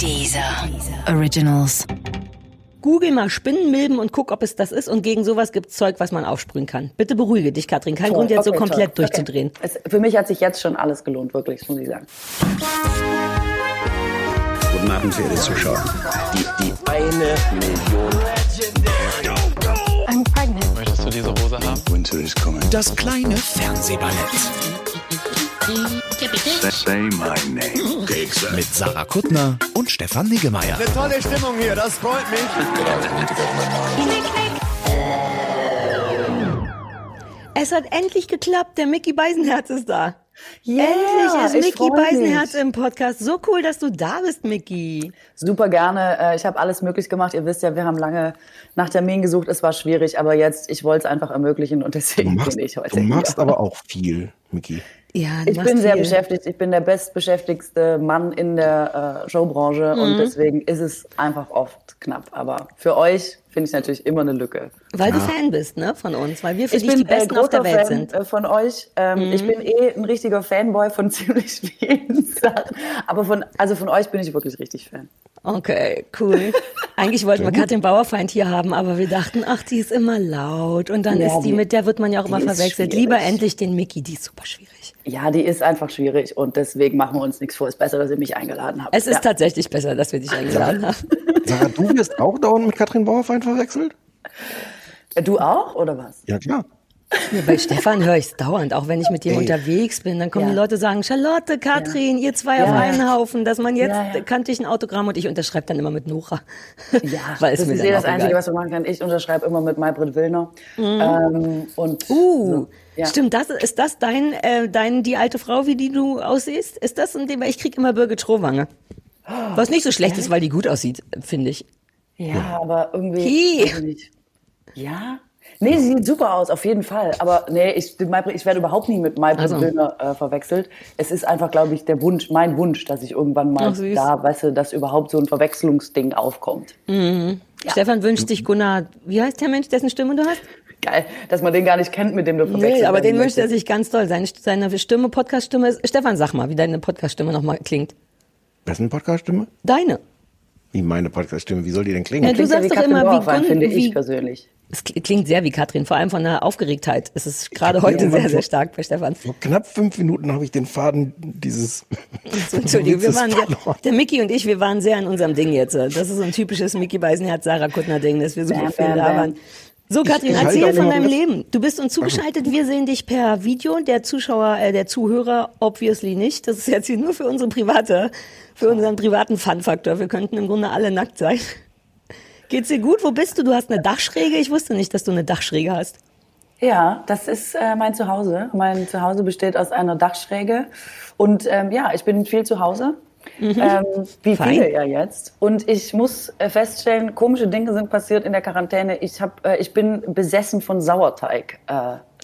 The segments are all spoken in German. Dieser Originals. Google mal Spinnenmilben und guck, ob es das ist. Und gegen sowas gibt es Zeug, was man aufsprühen kann. Bitte beruhige dich, Katrin. Kein Grund, jetzt so komplett durchzudrehen. Okay. Für mich hat sich jetzt schon alles gelohnt, wirklich, das muss ich sagen. Guten Abend, verehrte Zuschauer. Die 1 Million. I'm pregnant. Möchtest du diese Hose haben? Winter is coming. Das kleine Fernsehballett. Say my name. Mit Sarah Kuttner und Stefan Niggemeier. Eine tolle Stimmung hier, das freut mich. Es hat endlich geklappt, der Micky Beisenherz ist da. Yeah, endlich ist Micky Beisenherz im Podcast. So cool, dass du da bist, Micky. Super gerne. Ich habe alles möglich gemacht. Ihr wisst ja, wir haben lange nach Termin gesucht. Es war schwierig, aber jetzt, ich wollte es einfach ermöglichen und deswegen bin ich heute hier. Du machst aber auch viel, Micky. Ja, ich bin sehr beschäftigt. Ich bin der bestbeschäftigste Mann in der Showbranche und deswegen ist es einfach oft knapp. Aber für euch finde ich natürlich immer eine Lücke. Weil du Fan bist, ne, von uns, weil wir für dich die Besten auf der Welt sind. Ich bin ein großer Fan von euch. Ich bin ein richtiger Fanboy von ziemlich vielen Sachen. Aber von euch bin ich wirklich richtig Fan. Okay, cool. Eigentlich wollten wir Katrin Bauerfeind hier haben, aber wir dachten, ach, die ist immer laut und dann ist die, mit der wird man ja auch immer verwechselt. Schwierig. Lieber endlich den Micky, die ist super schwierig. Ja, die ist einfach schwierig und deswegen machen wir uns nichts vor. Es ist besser, dass ihr mich eingeladen habt. Es ist tatsächlich besser, dass wir dich eingeladen haben. Sarah, du wirst auch dauernd mit Katrin Bauerfeind verwechselt? Du auch, oder was? Ja, klar. Ja, bei Stefan höre ich es dauernd, auch wenn ich mit dir unterwegs bin, dann kommen die Leute sagen, Charlotte, Katrin, ihr zwei auf einen Haufen, dass man jetzt, kannte ich ein Autogramm und ich unterschreibe dann immer mit Nora. Ja, weil das ist das Einzige, was man machen kann. Ich unterschreibe immer mit Maybrit Willner. Stimmt, ist das dein die alte Frau, wie die du aussiehst? Ist das ein Thema? Ich kriege immer Birgit Schrowange. Was nicht so schlecht ist, weil die gut aussieht, finde ich. Ja, aber irgendwie... Ja? Nee, sie sieht super aus, auf jeden Fall. Aber nee, ich werde überhaupt nie mit Maybrit Willner verwechselt. Es ist einfach, glaube ich, mein Wunsch, dass ich irgendwann mal dass überhaupt so ein Verwechslungsding aufkommt. Mhm. Ja. Stefan wünscht sich Gunnar, wie heißt der Mensch, dessen Stimme du hast? Geil, dass man den gar nicht kennt, mit dem du verwechselst. Nee, aber den wünscht er sich ganz doll. Seine Stimme, Podcast-Stimme ist, Stefan, sag mal, wie deine Podcast-Stimme nochmal klingt. Wessen Podcast-Stimme? Deine. Wie meine Podcast-Stimme, wie soll die denn klingen? Ja, du sagst doch immer, finde ich persönlich. Es klingt sehr wie Katrin, vor allem von der Aufgeregtheit. Es ist gerade heute sehr, sehr stark bei Stefan. Vor knapp 5 Minuten habe ich den Faden dieses... Entschuldigung, der Micky und ich, wir waren sehr an unserem Ding jetzt. Das ist so ein typisches Micky Beisenherz-Sarah-Kuttner-Ding, dass wir super viel da waren. So, Katrin, erzähl von deinem Leben. Du bist uns zugeschaltet, wir sehen dich per Video. Der Zuhörer obviously nicht. Das ist jetzt hier nur für unseren privaten Fun-Faktor. Wir könnten im Grunde alle nackt sein. Geht's dir gut? Wo bist du? Du hast eine Dachschräge. Ich wusste nicht, dass du eine Dachschräge hast. Ja, das ist mein Zuhause. Mein Zuhause besteht aus einer Dachschräge. Und ich bin viel zu Hause. Wie viele jetzt. Und ich muss feststellen, komische Dinge sind passiert in der Quarantäne. Ich bin besessen von Sauerteig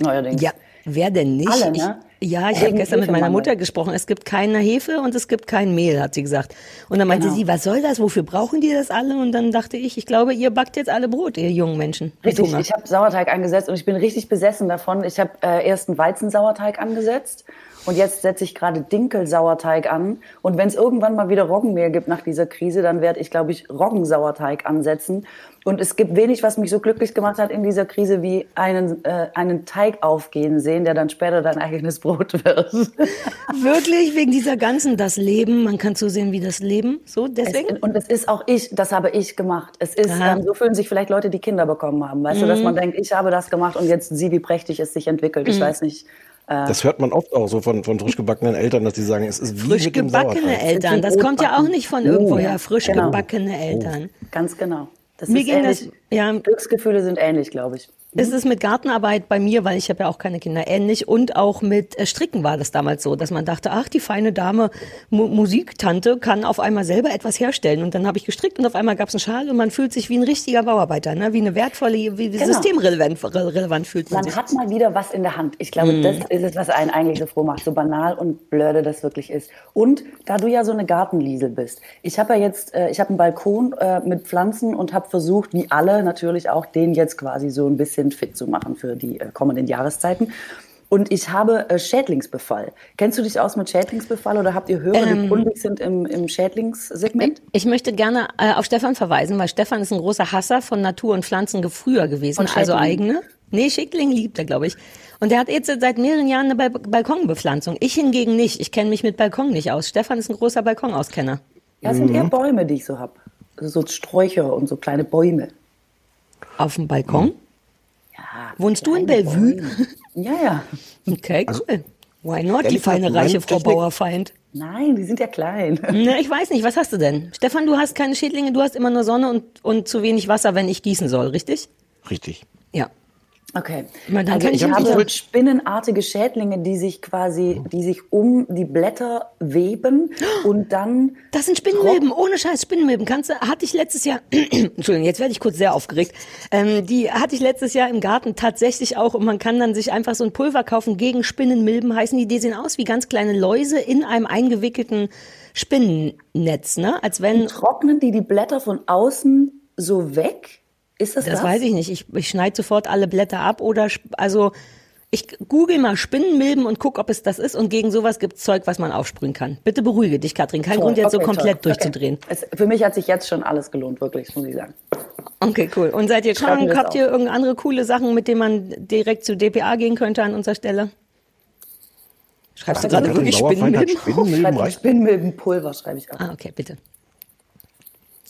neuerdings. Ja, wer denn nicht? Alle, ne? Ich habe gestern mit meiner Mutter gesprochen. Es gibt keine Hefe und es gibt kein Mehl, hat sie gesagt. Und dann meinte sie, was soll das? Wofür brauchen die das alle? Und dann dachte ich glaube, ihr backt jetzt alle Brot, ihr jungen Menschen. Richtig, ich habe Sauerteig angesetzt und ich bin richtig besessen davon. Ich habe erst einen Weizensauerteig angesetzt und jetzt setze ich gerade Dinkelsauerteig an. Und wenn es irgendwann mal wieder Roggenmehl gibt nach dieser Krise, dann werde ich, glaube ich, Roggensauerteig ansetzen. Und es gibt wenig, was mich so glücklich gemacht hat in dieser Krise, wie einen Teig aufgehen sehen, der dann später dein eigenes Brot wird. Wirklich, wegen dieser ganzen, das Leben, man kann zusehen, wie das Leben, so deswegen? Es ist auch das habe ich gemacht. Es ist, so fühlen sich vielleicht Leute, die Kinder bekommen haben, weißt du, dass man denkt, ich habe das gemacht und jetzt sieh, wie prächtig es sich entwickelt, ich weiß nicht. Das hört man oft auch so von frisch gebackenen Eltern, dass die sagen, es ist frisch gebackene Eltern, das kommt ja auch nicht von irgendwoher, frisch gebackene Eltern. Ganz genau. Das ist ähnlich. Glücksgefühle sind ähnlich, glaube ich. Es ist mit Gartenarbeit bei mir, weil ich habe ja auch keine Kinder, ähnlich. Und auch mit Stricken war das damals so, dass man dachte, ach, die feine Dame, Musiktante, kann auf einmal selber etwas herstellen. Und dann habe ich gestrickt und auf einmal gab es einen Schal und man fühlt sich wie ein richtiger Bauarbeiter, ne? Wie eine wertvolle, systemrelevant fühlt man sich. Man hat mal wieder was in der Hand. Ich glaube, das ist es, was einen eigentlich so froh macht, so banal und blöde das wirklich ist. Und da du ja so eine Gartenliesel bist, ich habe ja jetzt, ich habe einen Balkon mit Pflanzen und habe versucht, wie alle natürlich auch, den jetzt quasi so ein bisschen fit zu machen für die kommenden Jahreszeiten. Und ich habe Schädlingsbefall. Kennst du dich aus mit Schädlingsbefall oder habt ihr Hörer, die kundig sind im Schädlingssegment? Ich möchte gerne auf Stefan verweisen, weil Stefan ist ein großer Hasser von Natur und Pflanzen früher gewesen, also eigene. Nee, Schädling liebt er, glaube ich. Und er hat jetzt seit mehreren Jahren eine Balkonbepflanzung. Ich hingegen nicht. Ich kenne mich mit Balkon nicht aus. Stefan ist ein großer Balkonauskenner. Ja, das sind eher Bäume, die ich so habe. Also so Sträucher und so kleine Bäume. Auf dem Balkon? Ja. Wohnst du in Bellevue? Bäume. Ja, ja. Okay, cool. Also, why not, die feine, reiche Frau Bauerfeind? Nein, die sind ja klein. Na, ich weiß nicht, was hast du denn? Stefan, du hast keine Schädlinge, du hast immer nur Sonne und zu wenig Wasser, wenn ich gießen soll, richtig? Richtig. Ja. Okay. Also ich habe spinnenartige Schädlinge, die sich um die Blätter weben und dann... Das sind Spinnenmilben, ohne Scheiß, Spinnenmilben. Hatte ich letztes Jahr, Entschuldigung, jetzt werde ich kurz sehr aufgeregt, die hatte ich letztes Jahr im Garten tatsächlich auch, und man kann dann sich einfach so ein Pulver kaufen gegen Spinnenmilben, heißen die sehen aus wie ganz kleine Läuse in einem eingewickelten Spinnennetz, ne? Als wenn... Und trocknen die Blätter von außen so weg? Ist das? Weiß ich nicht. Ich schneide sofort alle Blätter ab oder, also, ich google mal Spinnenmilben und guck, ob es das ist, und gegen sowas gibt's Zeug, was man aufsprühen kann. Bitte beruhige dich, Katrin. Kein Grund, jetzt so komplett durchzudrehen. Okay. Für mich hat sich jetzt schon alles gelohnt, wirklich, das muss ich sagen. Okay, cool. Und seid ihr krank? Habt ihr irgendeine andere coole Sachen, mit denen man direkt zu DPA gehen könnte an unserer Stelle? Schreibst du gerade wirklich Spinnenmilben? Spinnenmilbenpulver schreibe ich auch. Ah, okay, bitte.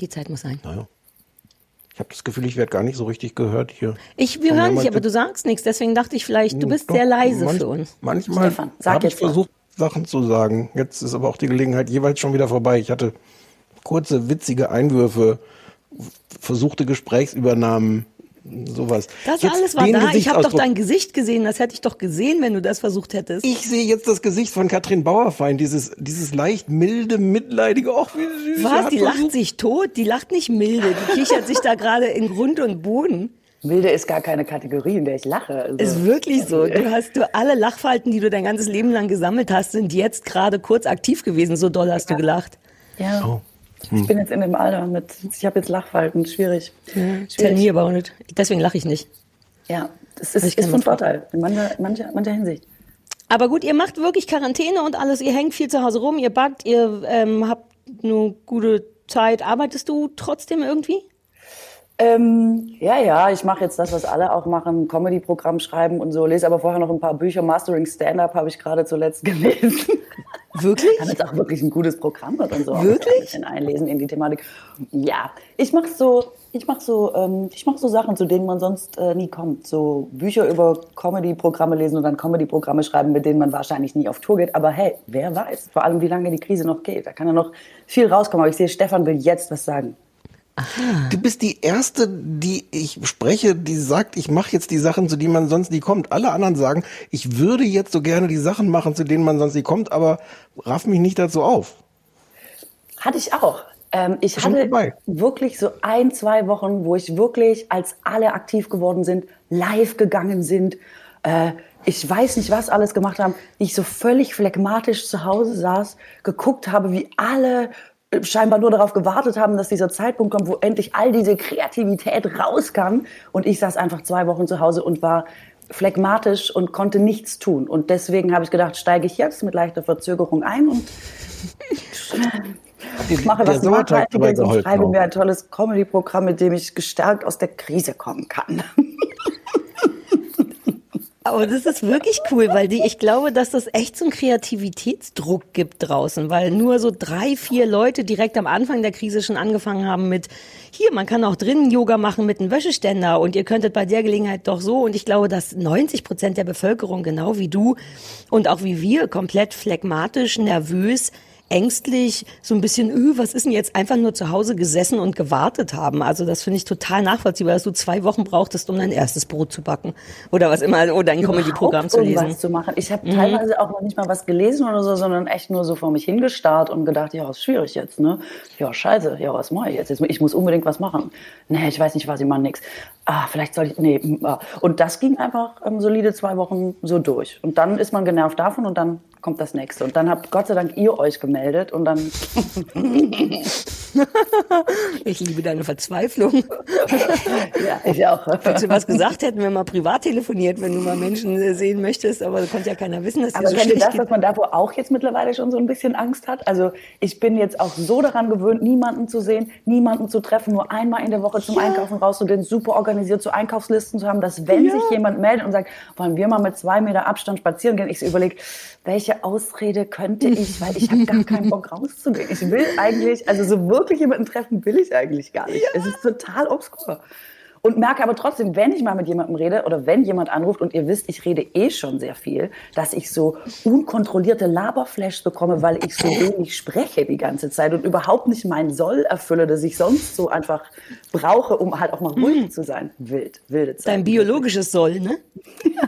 Die Zeit muss sein. Naja. Ich habe das Gefühl, ich werde gar nicht so richtig gehört hier. Wir hören dich, aber du sagst nichts. Deswegen dachte ich vielleicht, du bist doch sehr leise für uns. Manchmal habe ich versucht, Sachen zu sagen. Jetzt ist aber auch die Gelegenheit jeweils schon wieder vorbei. Ich hatte kurze, witzige Einwürfe, versuchte Gesprächsübernahmen, sowas. Das jetzt alles war da. Ich habe doch dein Gesicht gesehen. Das hätte ich doch gesehen, wenn du das versucht hättest. Ich sehe jetzt das Gesicht von Katrin Bauerfeind. Dieses leicht milde, mitleidige. Och, wie süß. Was? Die lacht sich tot? Die lacht nicht milde. Die kichert sich da gerade in Grund und Boden. Milde ist gar keine Kategorie, in der ich lache. Also. Ist wirklich so. Du alle Lachfalten, die du dein ganzes Leben lang gesammelt hast, sind jetzt gerade kurz aktiv gewesen. So doll hast du gelacht. Ja. Oh. Ich bin jetzt in dem Alter ich habe jetzt Lachfalten, schwierig. Trainier aber auch nicht. Deswegen lache ich nicht. Ja, das ist von Vorteil in mancher Hinsicht. Aber gut, ihr macht wirklich Quarantäne und alles, ihr hängt viel zu Hause rum, ihr backt, ihr habt eine gute Zeit. Arbeitest du trotzdem irgendwie? Ich mache jetzt das, was alle auch machen, Comedy-Programm schreiben und so, lese aber vorher noch ein paar Bücher. Mastering Stand-Up habe ich gerade zuletzt gelesen. Wirklich? Kann jetzt auch wirklich ein gutes Programm wird und so. Wirklich? Ein bisschen einlesen in die Thematik. Ja, ich mache so Sachen, zu denen man sonst nie kommt. So Bücher über Comedy-Programme lesen und dann Comedy-Programme schreiben, mit denen man wahrscheinlich nie auf Tour geht. Aber hey, wer weiß, vor allem wie lange die Krise noch geht. Da kann ja noch viel rauskommen. Aber ich sehe, Stefan will jetzt was sagen. Aha. Du bist die Erste, die ich spreche, die sagt, ich mache jetzt die Sachen, zu denen man sonst nie kommt. Alle anderen sagen, ich würde jetzt so gerne die Sachen machen, zu denen man sonst nie kommt, aber raff mich nicht dazu auf. Hatte ich auch. Ich hatte wirklich so 1-2 Wochen, wo ich wirklich, als alle aktiv geworden sind, live gegangen sind, ich weiß nicht, was alles gemacht haben, ich so völlig phlegmatisch zu Hause saß, geguckt habe, wie alle scheinbar nur darauf gewartet haben, dass dieser Zeitpunkt kommt, wo endlich all diese Kreativität rauskam. Und ich saß einfach 2 Wochen zu Hause und war phlegmatisch und konnte nichts tun. Und deswegen habe ich gedacht, steige ich jetzt mit leichter Verzögerung ein und mache was Nachhaltiges und schreibe mir ein tolles Comedy-Programm, mit dem ich gestärkt aus der Krise kommen kann. Aber das ist wirklich cool, weil ich glaube, dass das echt so einen Kreativitätsdruck gibt draußen, weil nur so 3-4 Leute direkt am Anfang der Krise schon angefangen haben mit, hier, man kann auch drinnen Yoga machen mit einem Wäscheständer und ihr könntet bei der Gelegenheit doch so. Und ich glaube, dass 90% der Bevölkerung, genau wie du und auch wie wir, komplett phlegmatisch, nervös, ängstlich, so ein bisschen, was ist denn jetzt, einfach nur zu Hause gesessen und gewartet haben. Also das finde ich total nachvollziehbar, dass du 2 Wochen brauchtest, um dein erstes Brot zu backen oder was immer, oder ein Comedy-Programm zu lesen. Irgendwas zu machen. Ich habe teilweise auch noch nicht mal was gelesen oder so, sondern echt nur so vor mich hingestarrt und gedacht, ja, ist schwierig jetzt, ne? Ja, scheiße, ja, was mache ich jetzt? Ich muss unbedingt was machen. Nee, ich weiß nicht was, ich mache nix. Ah, vielleicht soll ich, Und das ging einfach solide 2 Wochen so durch. Und dann ist man genervt davon und dann kommt das Nächste. Und dann habt Gott sei Dank ihr euch gemeldet und dann Ich liebe deine Verzweiflung. Ja, ich auch. Falls wir was gesagt hätten, wir mal privat telefoniert, wenn du mal Menschen sehen möchtest, aber das konnte ja keiner wissen, dass aber kennst du das, dass man da wo auch jetzt mittlerweile schon so ein bisschen Angst hat? Also ich bin jetzt auch so daran gewöhnt, niemanden zu sehen, niemanden zu treffen, nur einmal in der Woche zum Einkaufen rauszugehen, super organisiert so Einkaufslisten zu haben, dass wenn sich jemand meldet und sagt, wollen wir mal mit 2 Meter Abstand spazieren gehen, ich so überlege, welche Ausrede könnte ich, weil ich habe gar keinen Bock rauszugehen. Ich will eigentlich, also so wirklich jemanden treffen will ich eigentlich gar nicht. Ja. Es ist total obskur. Und merke aber trotzdem, wenn ich mal mit jemandem rede oder wenn jemand anruft und ihr wisst, ich rede eh schon sehr viel, dass ich so unkontrollierte Laberflashs bekomme, weil ich so wenig spreche die ganze Zeit und überhaupt nicht meinen Soll erfülle, dass ich sonst so einfach brauche, um halt auch mal ruhig zu sein. Wilde Zeit. Dein biologisches Soll, ne?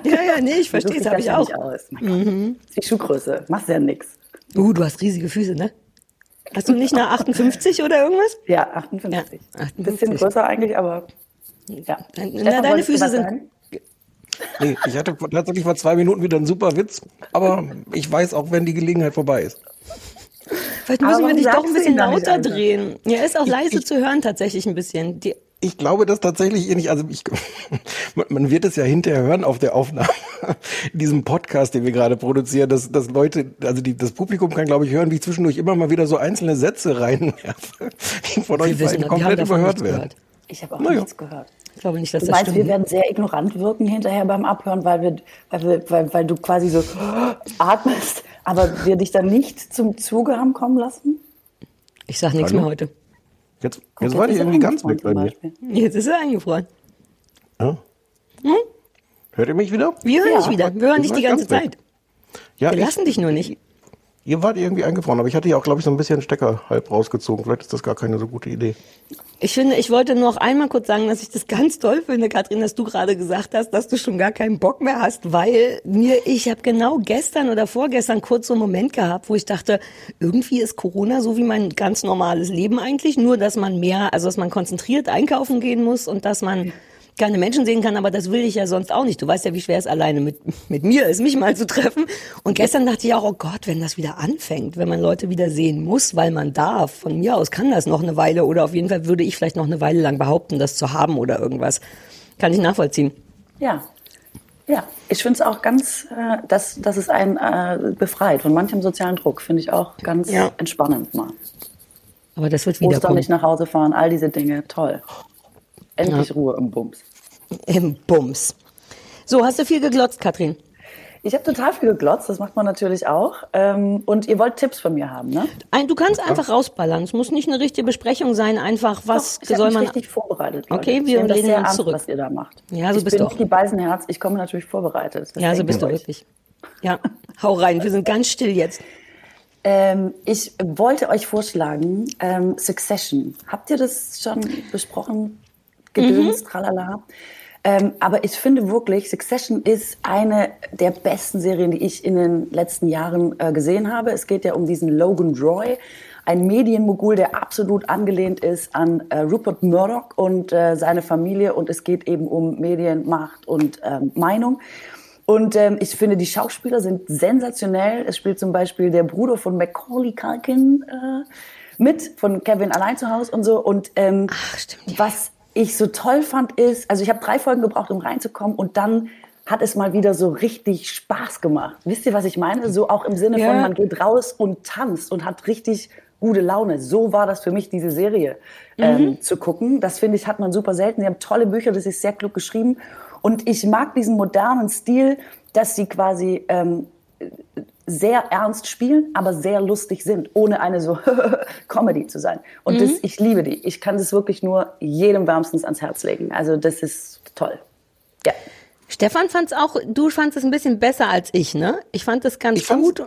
Nee, ich verstehe es, habe ich auch. Mein Gott, die Schuhgröße, machst ja nix. Du hast riesige Füße, ne? Hast du nicht eine 58 oder irgendwas? Ja, 58. Ein bisschen größer eigentlich, aber... Ja. Deine Füße sind... Nee, ich hatte tatsächlich vor 2 Minuten wieder einen super Witz, aber ich weiß auch, wenn die Gelegenheit vorbei ist. Vielleicht müssen wir dich doch ein bisschen lauter drehen. Ja, ist auch leise zu hören tatsächlich ein bisschen. Ich glaube, dass tatsächlich ihr nicht, also man wird es ja hinterher hören auf der Aufnahme, in diesem Podcast, den wir gerade produzieren, dass Leute, also das Publikum kann, glaube ich, hören, wie ich zwischendurch immer mal wieder so einzelne Sätze reinwerfe, die von euch beiden komplett überhört werden. Ich habe auch nichts gehört. Ich glaube nicht, dass das stimmt. Du meinst, wir werden sehr ignorant wirken hinterher beim Abhören, weil du quasi so atmest, aber wir dich dann nicht zum Zuge haben kommen lassen? Ich sage nichts mehr heute. Jetzt war die irgendwie ganz weg bei mir. Jetzt ist er eingefroren. Ja. Hm? Hört ihr mich wieder? Wir hören dich wieder. Wir hören dich die ganze Zeit. Ja, wir lassen dich nur nicht. Ihr wart irgendwie eingefroren, aber ich hatte ja auch, glaube ich, so ein bisschen Stecker halb rausgezogen. Vielleicht ist das gar keine so gute Idee. Ich finde, ich wollte nur noch einmal kurz sagen, dass ich das ganz toll finde, Katrin, dass du gerade gesagt hast, dass du schon gar keinen Bock mehr hast, weil ich habe genau gestern oder vorgestern kurz so einen Moment gehabt, wo ich dachte, irgendwie ist Corona so wie mein ganz normales Leben eigentlich, nur dass man dass man konzentriert einkaufen gehen muss und dass man keine Menschen sehen kann, aber das will ich ja sonst auch nicht. Du weißt ja, wie schwer es alleine mit mir ist, mich mal zu treffen. Und gestern dachte ich auch, oh Gott, wenn das wieder anfängt, wenn man Leute wieder sehen muss, weil man darf. Von mir aus kann das noch eine Weile oder auf jeden Fall würde ich vielleicht noch eine Weile lang behaupten, das zu haben oder irgendwas. Kann ich nachvollziehen. Ja, ich finde es auch ganz, dass es einen befreit von manchem sozialen Druck, finde ich auch ganz entspannend mal. Aber das wird wieder Ostern nicht nach Hause fahren, all diese Dinge, toll. Endlich Ruhe im Bums. Im Bums. So, hast du viel geglotzt, Katrin? Ich habe total viel geglotzt, das macht man natürlich auch. Und ihr wollt Tipps von mir haben, ne? Du kannst einfach rausballern. Es muss nicht eine richtige Besprechung sein, einfach was soll man... Ich habe richtig vorbereitet. Leute. Okay, wir lehnen uns zurück. Was ihr da macht. Ja, so bist du auch. Ich bin Micky Beisenherz, ich komme natürlich vorbereitet. Ja, so bist du wirklich. Ja, hau rein, wir sind ganz still jetzt. Ich wollte euch vorschlagen, Succession. Habt ihr das schon besprochen? Gedöns, tralala. Aber ich finde wirklich, Succession ist eine der besten Serien, die ich in den letzten Jahren gesehen habe. Es geht ja um diesen Logan Roy, ein Medienmogul, der absolut angelehnt ist an Rupert Murdoch und seine Familie. Und es geht eben um Medien, Macht und Meinung. Und ich finde, die Schauspieler sind sensationell. Es spielt zum Beispiel der Bruder von Macaulay Culkin mit, von Kevin allein zu Hause und so. Und was ich so toll fand ist, also ich habe 3 Folgen gebraucht, um reinzukommen und dann hat es mal wieder so richtig Spaß gemacht. Wisst ihr, was ich meine? So auch im Sinne von, man geht raus und tanzt und hat richtig gute Laune. So war das für mich, diese Serie zu gucken. Das finde ich, hat man super selten. Sie haben tolle Bücher, das ist sehr klug geschrieben. Und ich mag diesen modernen Stil, dass sie quasi sehr ernst spielen, aber sehr lustig sind, ohne eine so Comedy zu sein. Und ich liebe die. Ich kann das wirklich nur jedem wärmstens ans Herz legen. Also das ist toll. Ja. Stefan du fandst es ein bisschen besser als ich, ne? Ich fand das ganz gut.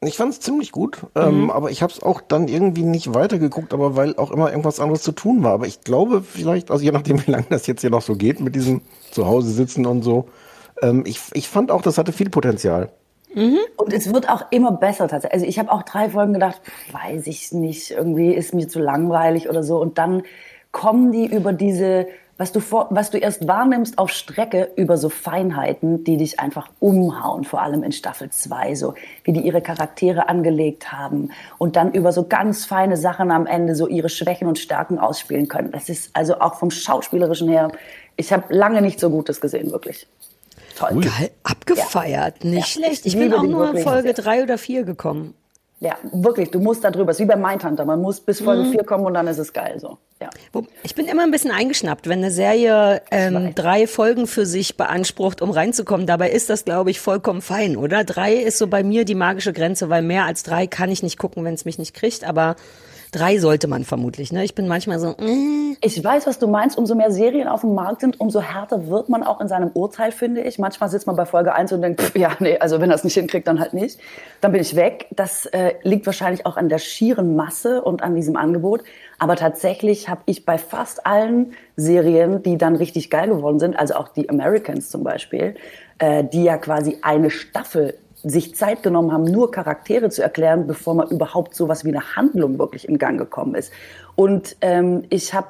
Ich fand es ziemlich gut, aber ich habe es auch dann irgendwie nicht weitergeguckt, aber weil auch immer irgendwas anderes zu tun war. Aber ich glaube vielleicht, also je nachdem, wie lange das jetzt hier noch so geht mit diesem Zuhause sitzen und so, ich fand auch, das hatte viel Potenzial. Und es wird auch immer besser tatsächlich. Also ich habe auch 3 Folgen gedacht, weiß ich nicht, irgendwie ist mir zu langweilig oder so. Und dann kommen die über diese was du erst wahrnimmst auf Strecke über so Feinheiten, die dich einfach umhauen, vor allem in Staffel 2, so wie die ihre Charaktere angelegt haben und dann über so ganz feine Sachen am Ende so ihre Schwächen und Stärken ausspielen können. Das ist also auch vom Schauspielerischen her, ich habe lange nicht so Gutes gesehen, wirklich. Toll. Geil, abgefeiert, ja. Nicht schlecht. Ich bin auch nur in Folge 3 oder 4 gekommen. Ja, wirklich, du musst da drüber. Es ist wie bei Mindhunter, man muss bis Folge 4 kommen und dann ist es geil so. Ja. Ich bin immer ein bisschen eingeschnappt, wenn eine Serie 3 Folgen für sich beansprucht, um reinzukommen. Dabei ist das, glaube ich, vollkommen fein, oder? 3 ist so bei mir die magische Grenze, weil mehr als 3 kann ich nicht gucken, wenn es mich nicht kriegt. Aber 3 sollte man vermutlich, ne? Ich bin manchmal so... Ich weiß, was du meinst. Umso mehr Serien auf dem Markt sind, umso härter wird man auch in seinem Urteil, finde ich. Manchmal sitzt man bei Folge 1 und denkt, ja, nee, also wenn er es nicht hinkriegt, dann halt nicht. Dann bin ich weg. Das liegt wahrscheinlich auch an der schieren Masse und an diesem Angebot. Aber tatsächlich habe ich bei fast allen Serien, die dann richtig geil geworden sind, also auch The Americans zum Beispiel, die ja quasi eine Staffel sich Zeit genommen haben, nur Charaktere zu erklären, bevor man überhaupt sowas wie eine Handlung wirklich in Gang gekommen ist. Und ich habe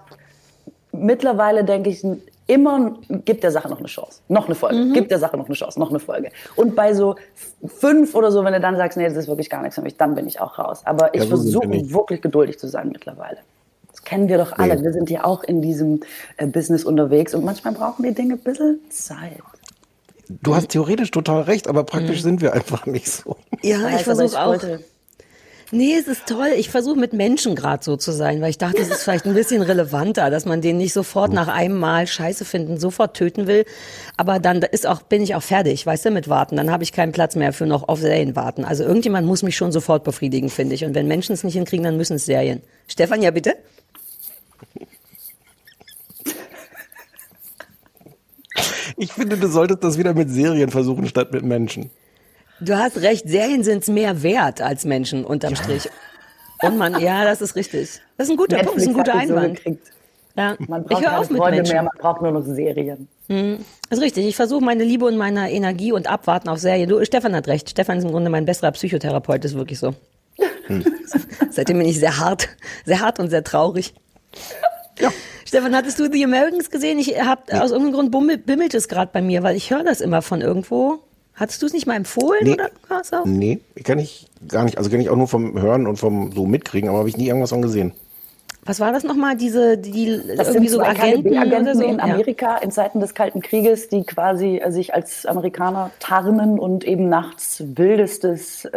mittlerweile, denke ich, immer, gibt der Sache noch eine Chance, noch eine Folge, gibt der Sache noch eine Chance, noch eine Folge. Und bei so 5 oder so, wenn du dann sagst, nee, das ist wirklich gar nichts für mich, dann bin ich auch raus. Aber ich versuche wirklich geduldig zu sein mittlerweile. Das kennen wir doch alle. Ja. Wir sind ja auch in diesem Business unterwegs und manchmal brauchen die Dinge ein bisschen Zeit. Du hast theoretisch total recht, aber praktisch sind wir einfach nicht so. Ja, ich versuche auch. Nee, es ist toll. Ich versuche mit Menschen gerade so zu sein, weil ich dachte, es ist vielleicht ein bisschen relevanter, dass man den nicht sofort nach einem Mal Scheiße finden, sofort töten will. Aber dann bin ich auch fertig, weißt du, mit Warten. Dann habe ich keinen Platz mehr für noch auf Serien warten. Also irgendjemand muss mich schon sofort befriedigen, finde ich. Und wenn Menschen es nicht hinkriegen, dann müssen es Serien. Stefan, ja bitte? Ich finde, du solltest das wieder mit Serien versuchen, statt mit Menschen. Du hast recht, Serien sind es mehr wert als Menschen, unterm Strich. Und man, ja, das ist richtig. Das ist ein guter Punkt, das ist ein guter Einwand. So ja. Man braucht keine Freunde mehr, man braucht nur noch Serien. Das ist richtig, ich versuche meine Liebe und meine Energie und Abwarten auf Serien. Stefan hat recht, Stefan ist im Grunde mein besserer Psychotherapeut, ist wirklich so. Seitdem bin ich sehr hart und sehr traurig. Ja. Stefan, hattest du The Americans gesehen? Ich habe aus irgendeinem Grund bimmelt es gerade bei mir, weil ich höre das immer von irgendwo. Hattest du es nicht mal empfohlen? Nee, oder? Nee, kann ich gar nicht. Also kann ich auch nur vom Hören und vom so mitkriegen, aber habe ich nie irgendwas von gesehen. Was war das nochmal? Das irgendwie sind so Agenten oder so? In Amerika in Zeiten des Kalten Krieges, die quasi sich als Amerikaner tarnen und eben nachts wildestes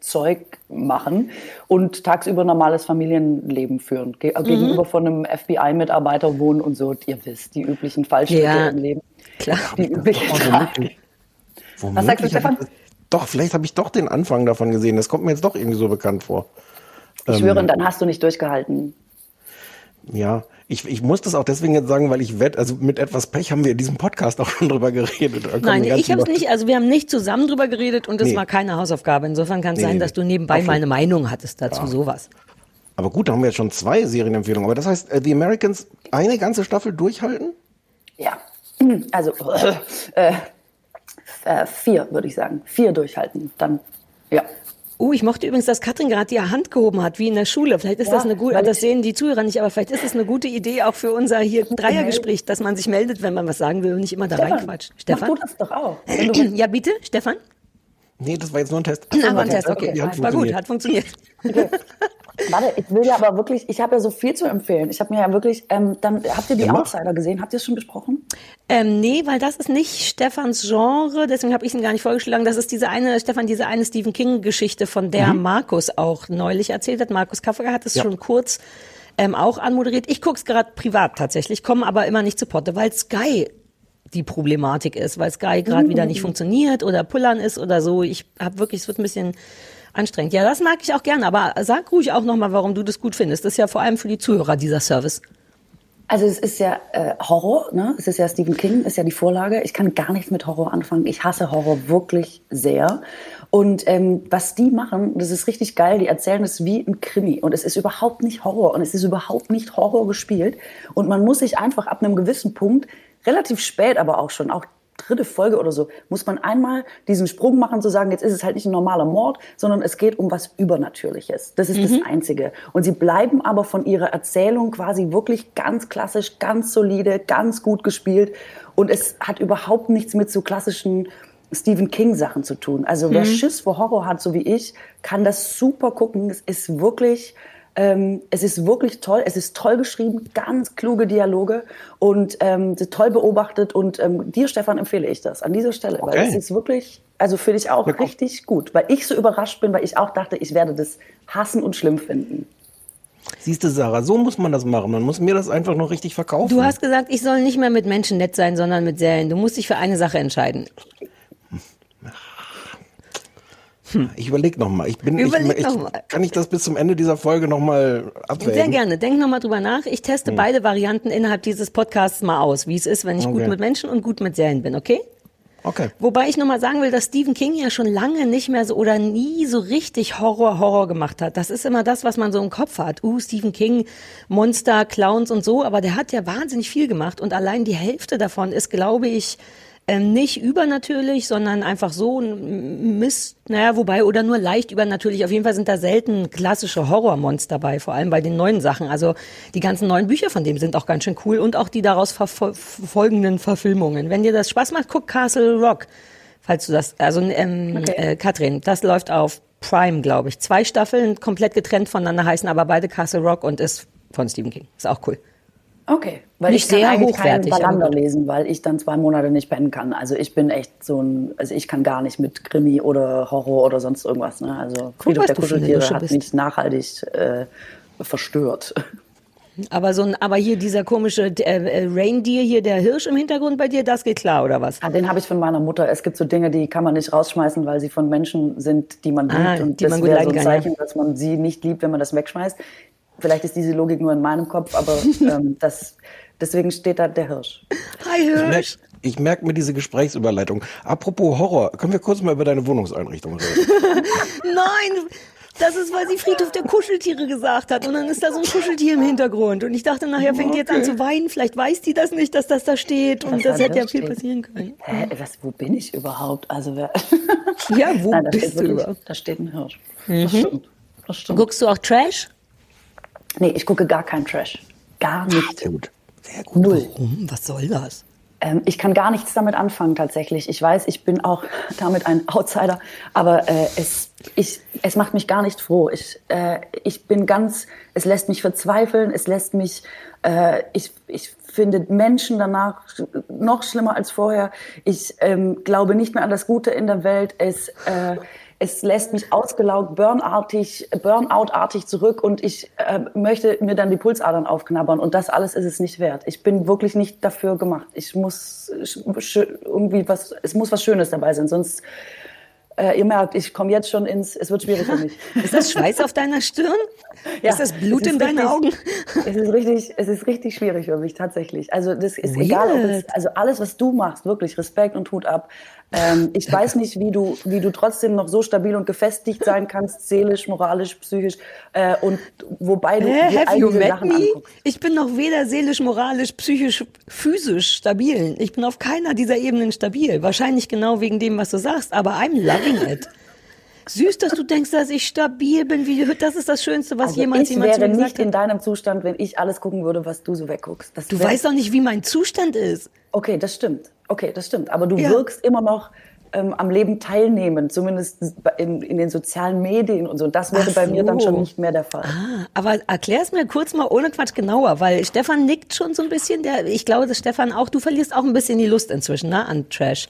Zeug machen und tagsüber normales Familienleben führen. Gegenüber von einem FBI-Mitarbeiter wohnen und so. Ihr wisst, die üblichen Fallstricke im Leben. Klar. Die üblichen Fragen. Was sagst du, Stefan? Vielleicht habe ich doch den Anfang davon gesehen. Das kommt mir jetzt doch irgendwie so bekannt vor. Ich schwöre, dann hast du nicht durchgehalten. Ja, ich muss das auch deswegen jetzt sagen, weil ich wette, also mit etwas Pech haben wir in diesem Podcast auch schon drüber geredet. Nein, ich habe es nicht, also wir haben nicht zusammen drüber geredet und es war keine Hausaufgabe. Insofern kann es sein, dass du nebenbei mal eine Meinung hattest dazu, sowas. Aber gut, da haben wir jetzt schon 2 Serienempfehlungen. Aber das heißt, The Americans eine ganze Staffel durchhalten? Ja, also 4 würde ich sagen. 4 durchhalten, dann, ja. Ich mochte übrigens, dass Katrin gerade die Hand gehoben hat, wie in der Schule. Vielleicht ist das eine gute, das sehen die Zuhörer nicht, aber vielleicht ist es eine gute Idee auch für unser hier Dreiergespräch, dass man sich meldet, wenn man was sagen will und nicht immer da reinquatscht. Stefan, mach du das doch auch. Ja, bitte, Stefan? Nee, das war jetzt nur ein Test. Das war ein Test, okay. War gut, hat funktioniert. Okay. Warte, ich will ja aber wirklich, ich habe ja so viel zu empfehlen. Ich habe mir ja wirklich, dann habt ihr die Outsider gesehen? Habt ihr es schon besprochen? Nee, weil das ist nicht Stefans Genre, deswegen habe ich ihn gar nicht vorgeschlagen. Das ist diese eine Stephen King Geschichte, von der Markus auch neulich erzählt hat. Markus Kafka hat es schon kurz auch anmoderiert. Ich gucke es gerade privat tatsächlich, komme aber immer nicht zu Potte, weil Sky die Problematik ist, weil Sky gerade wieder nicht funktioniert oder pullern ist oder so. Ich habe wirklich, es wird ein bisschen anstrengend. Ja, das mag ich auch gerne, aber sag ruhig auch nochmal, warum du das gut findest. Das ist ja vor allem für die Zuhörer dieser Service. Also es ist ja Horror, ne? Es ist ja Stephen King, ist ja die Vorlage. Ich kann gar nichts mit Horror anfangen. Ich hasse Horror wirklich sehr. Und was die machen, das ist richtig geil. Die erzählen es wie ein Krimi. Und es ist überhaupt nicht Horror. Und es ist überhaupt nicht Horror gespielt. Und man muss sich einfach ab einem gewissen Punkt, relativ spät aber auch schon, auch dritte Folge oder so, muss man einmal diesen Sprung machen, zu sagen, jetzt ist es halt nicht ein normaler Mord, sondern es geht um was Übernatürliches. Das ist das Einzige. Und sie bleiben aber von ihrer Erzählung quasi wirklich ganz klassisch, ganz solide, ganz gut gespielt. Und es hat überhaupt nichts mit so klassischen Stephen King Sachen zu tun. Also wer Schiss vor Horror hat, so wie ich, kann das super gucken. Es ist wirklich toll. Es ist toll geschrieben, ganz kluge Dialoge und toll beobachtet. Und dir, Stefan, empfehle ich das an dieser Stelle, okay, weil es ist wirklich, also für dich auch richtig gut, weil ich so überrascht bin, weil ich auch dachte, ich werde das hassen und schlimm finden. Siehst du, Sarah, so muss man das machen. Man muss mir das einfach noch richtig verkaufen. Du hast gesagt, ich soll nicht mehr mit Menschen nett sein, sondern mit Serien. Du musst dich für eine Sache entscheiden. Ich überlege nochmal. Kann ich das bis zum Ende dieser Folge nochmal abwägen? Sehr gerne. Denk nochmal drüber nach. Ich teste beide Varianten innerhalb dieses Podcasts mal aus, wie es ist, wenn ich gut mit Menschen und gut mit Serien bin, okay? Okay. Wobei ich nochmal sagen will, dass Stephen King ja schon lange nicht mehr so oder nie so richtig Horror gemacht hat. Das ist immer das, was man so im Kopf hat. Stephen King, Monster, Clowns und so. Aber der hat ja wahnsinnig viel gemacht. Und allein die Hälfte davon ist, glaube ich, nicht übernatürlich, sondern einfach so ein oder nur leicht übernatürlich. Auf jeden Fall sind da selten klassische Horrormonster bei, vor allem bei den neuen Sachen. Also die ganzen neuen Bücher von dem sind auch ganz schön cool und auch die daraus folgenden Verfilmungen. Wenn dir das Spaß macht, guck Castle Rock, falls du das, Katrin, das läuft auf Prime, glaube ich. 2 Staffeln, komplett getrennt voneinander, heißen aber beide Castle Rock und ist von Stephen King. Ist auch cool. Okay, weil nicht ich kann sehr eigentlich hochwertig, keinen Ballander lesen, weil ich dann 2 Monate nicht pennen kann. Also ich bin echt ich kann gar nicht mit Krimi oder Horror oder sonst irgendwas. Ne? Also Friedhof der Kuscheltiere hat mich nachhaltig verstört. Aber hier dieser komische Reindeer hier, der Hirsch im Hintergrund bei dir, das geht klar, oder was? Ah, den habe ich von meiner Mutter. Es gibt so Dinge, die kann man nicht rausschmeißen, weil sie von Menschen sind, die man liebt. Und das wäre so ein Zeichen, dass man sie nicht liebt, wenn man das wegschmeißt. Vielleicht ist diese Logik nur in meinem Kopf, aber deswegen steht da der Hirsch. Hi Hirsch! Ich merke mir diese Gesprächsüberleitung. Apropos Horror, können wir kurz mal über deine Wohnungseinrichtung reden? Nein! Das ist, weil sie Friedhof der Kuscheltiere gesagt hat. Und dann ist da so ein Kuscheltier im Hintergrund. Und ich dachte, nachher fängt die jetzt an zu weinen. Vielleicht weiß die das nicht, dass das da steht. Und das hätte ja viel passieren können. Hä, wo bin ich überhaupt? Also wo bist du überhaupt? Da steht ein Hirsch. Das stimmt. Guckst du auch Trash? Nee, ich gucke gar keinen Trash. Gar nicht. Sehr gut. Null. Warum? Was soll das? Ich kann gar nichts damit anfangen tatsächlich. Ich weiß, ich bin auch damit ein Outsider, aber es macht mich gar nicht froh. Es lässt mich verzweifeln, es lässt mich, ich finde Menschen danach noch schlimmer als vorher. Ich glaube nicht mehr an das Gute in der Welt. Es lässt mich ausgelaugt, Burnout-artig zurück und ich möchte mir dann die Pulsadern aufknabbern und das alles ist es nicht wert. Ich bin wirklich nicht dafür gemacht. Es muss was Schönes dabei sein, sonst, ihr merkt, ich komme jetzt schon es wird schwierig für mich. Ist das Schweiß auf deiner Stirn? Ja, ist das Blut in deinen Augen? Es ist richtig schwierig für mich, tatsächlich. Also das ist egal, also alles, was du machst, wirklich Respekt und Hut ab. Ich weiß nicht, wie du trotzdem noch so stabil und gefestigt sein kannst, seelisch, moralisch, psychisch, und wobei du all diese Sachen anguckst. Ich bin noch weder seelisch, moralisch, psychisch, physisch stabil. Ich bin auf keiner dieser Ebenen stabil. Wahrscheinlich genau wegen dem, was du sagst, aber I'm loving it. Süß, dass du denkst, dass ich stabil bin. Das ist das Schönste, was jemals jemand zu mir gesagt hat. Ich wäre nicht in deinem Zustand, wenn ich alles gucken würde, was du so wegguckst. Du weißt doch nicht, wie mein Zustand ist. Okay, das stimmt. Aber du wirkst immer noch am Leben teilnehmen, zumindest in den sozialen Medien und so. Und das wäre bei mir dann schon nicht mehr der Fall. Aber erklär es mir kurz mal ohne Quatsch genauer, weil Stefan nickt schon so ein bisschen. Ich glaube, dass Stefan auch, du verlierst auch ein bisschen die Lust inzwischen, ne, an Trash.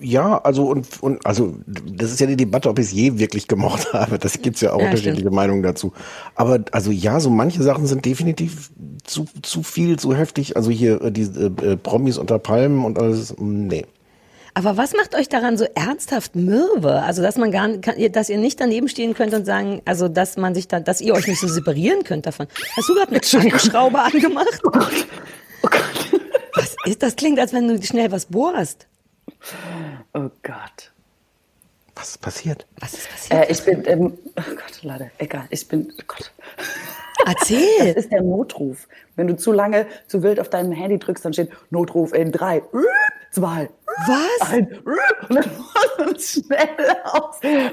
Ja, also also das ist ja die Debatte, ob ich es je wirklich gemocht habe. Das gibt's ja auch unterschiedliche Meinungen dazu. Aber also so manche Sachen sind definitiv zu viel, zu heftig. Also hier diese Promis unter Palmen und alles, nee. Aber was macht euch daran so ernsthaft mürbe? Also dass ihr nicht daneben stehen könnt und sagen, also dass ihr euch nicht so separieren könnt davon. Hast du gerade eine Schraube angemacht? Oh Gott. Was ist das? Klingt, als wenn du schnell was bohrst. Oh Gott. Was ist passiert? Ich bin, erzähl! Das ist der Notruf. Wenn du zu lange, zu wild auf deinem Handy drückst, dann steht Notruf in 3, 2, Was? Und dann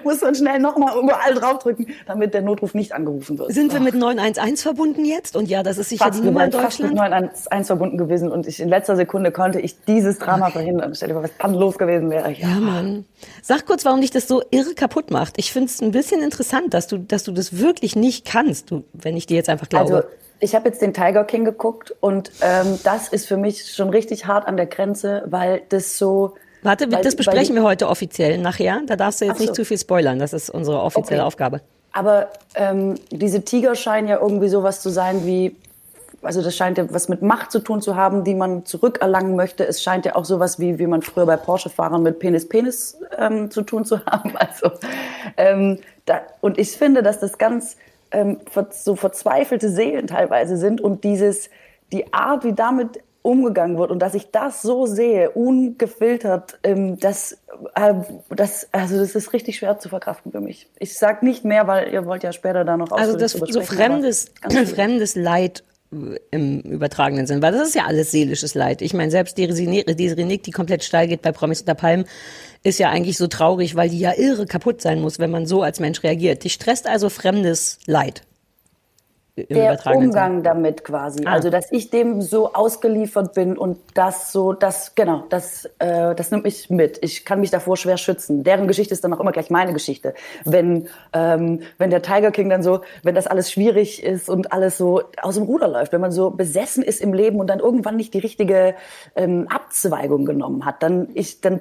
muss man schnell nochmal überall draufdrücken, damit der Notruf nicht angerufen wird. Sind wir mit 911 verbunden jetzt? Und ja, das ist sicher fast die Nummer in Deutschland. Ich bin mit 911 verbunden gewesen und in letzter Sekunde konnte ich dieses Drama verhindern. Stell dir vor, was dann los gewesen wäre. Ja, Mann. Sag kurz, warum dich das so irre kaputt macht. Ich finde es ein bisschen interessant, dass du das wirklich nicht kannst, wenn ich dir jetzt einfach glaube. Also, ich habe jetzt den Tiger King geguckt und das ist für mich schon richtig hart an der Grenze, weil das so... Warte, das besprechen wir heute offiziell nachher. Da darfst du jetzt nicht zu viel spoilern. Das ist unsere offizielle Aufgabe. Aber diese Tiger scheinen ja irgendwie sowas zu sein wie... Also das scheint ja was mit Macht zu tun zu haben, die man zurückerlangen möchte. Es scheint ja auch sowas wie man früher bei Porsche-Fahrern mit Penis zu tun zu haben. Also, und ich finde, dass das ganz... so verzweifelte Seelen teilweise sind und die Art, wie damit umgegangen wird und dass ich das so sehe, ungefiltert, also das ist richtig schwer zu verkraften für mich. Ich sage nicht mehr, weil ihr wollt ja später da noch ausführlich drüber sprechen. Also fremdes Leid im übertragenen Sinn, weil das ist ja alles seelisches Leid. Ich meine, selbst die Renick, die komplett steil geht bei Promis unter Palmen, ist ja eigentlich so traurig, weil die ja irre kaputt sein muss, wenn man so als Mensch reagiert. Dich stresst also fremdes Leid. Der Umgang damit quasi. Ah. Also, dass ich dem so ausgeliefert bin und das nimmt mich mit. Ich kann mich davor schwer schützen. Deren Geschichte ist dann auch immer gleich meine Geschichte. Wenn der Tiger King dann so, wenn das alles schwierig ist und alles so aus dem Ruder läuft, wenn man so besessen ist im Leben und dann irgendwann nicht die richtige Abzweigung genommen hat, dann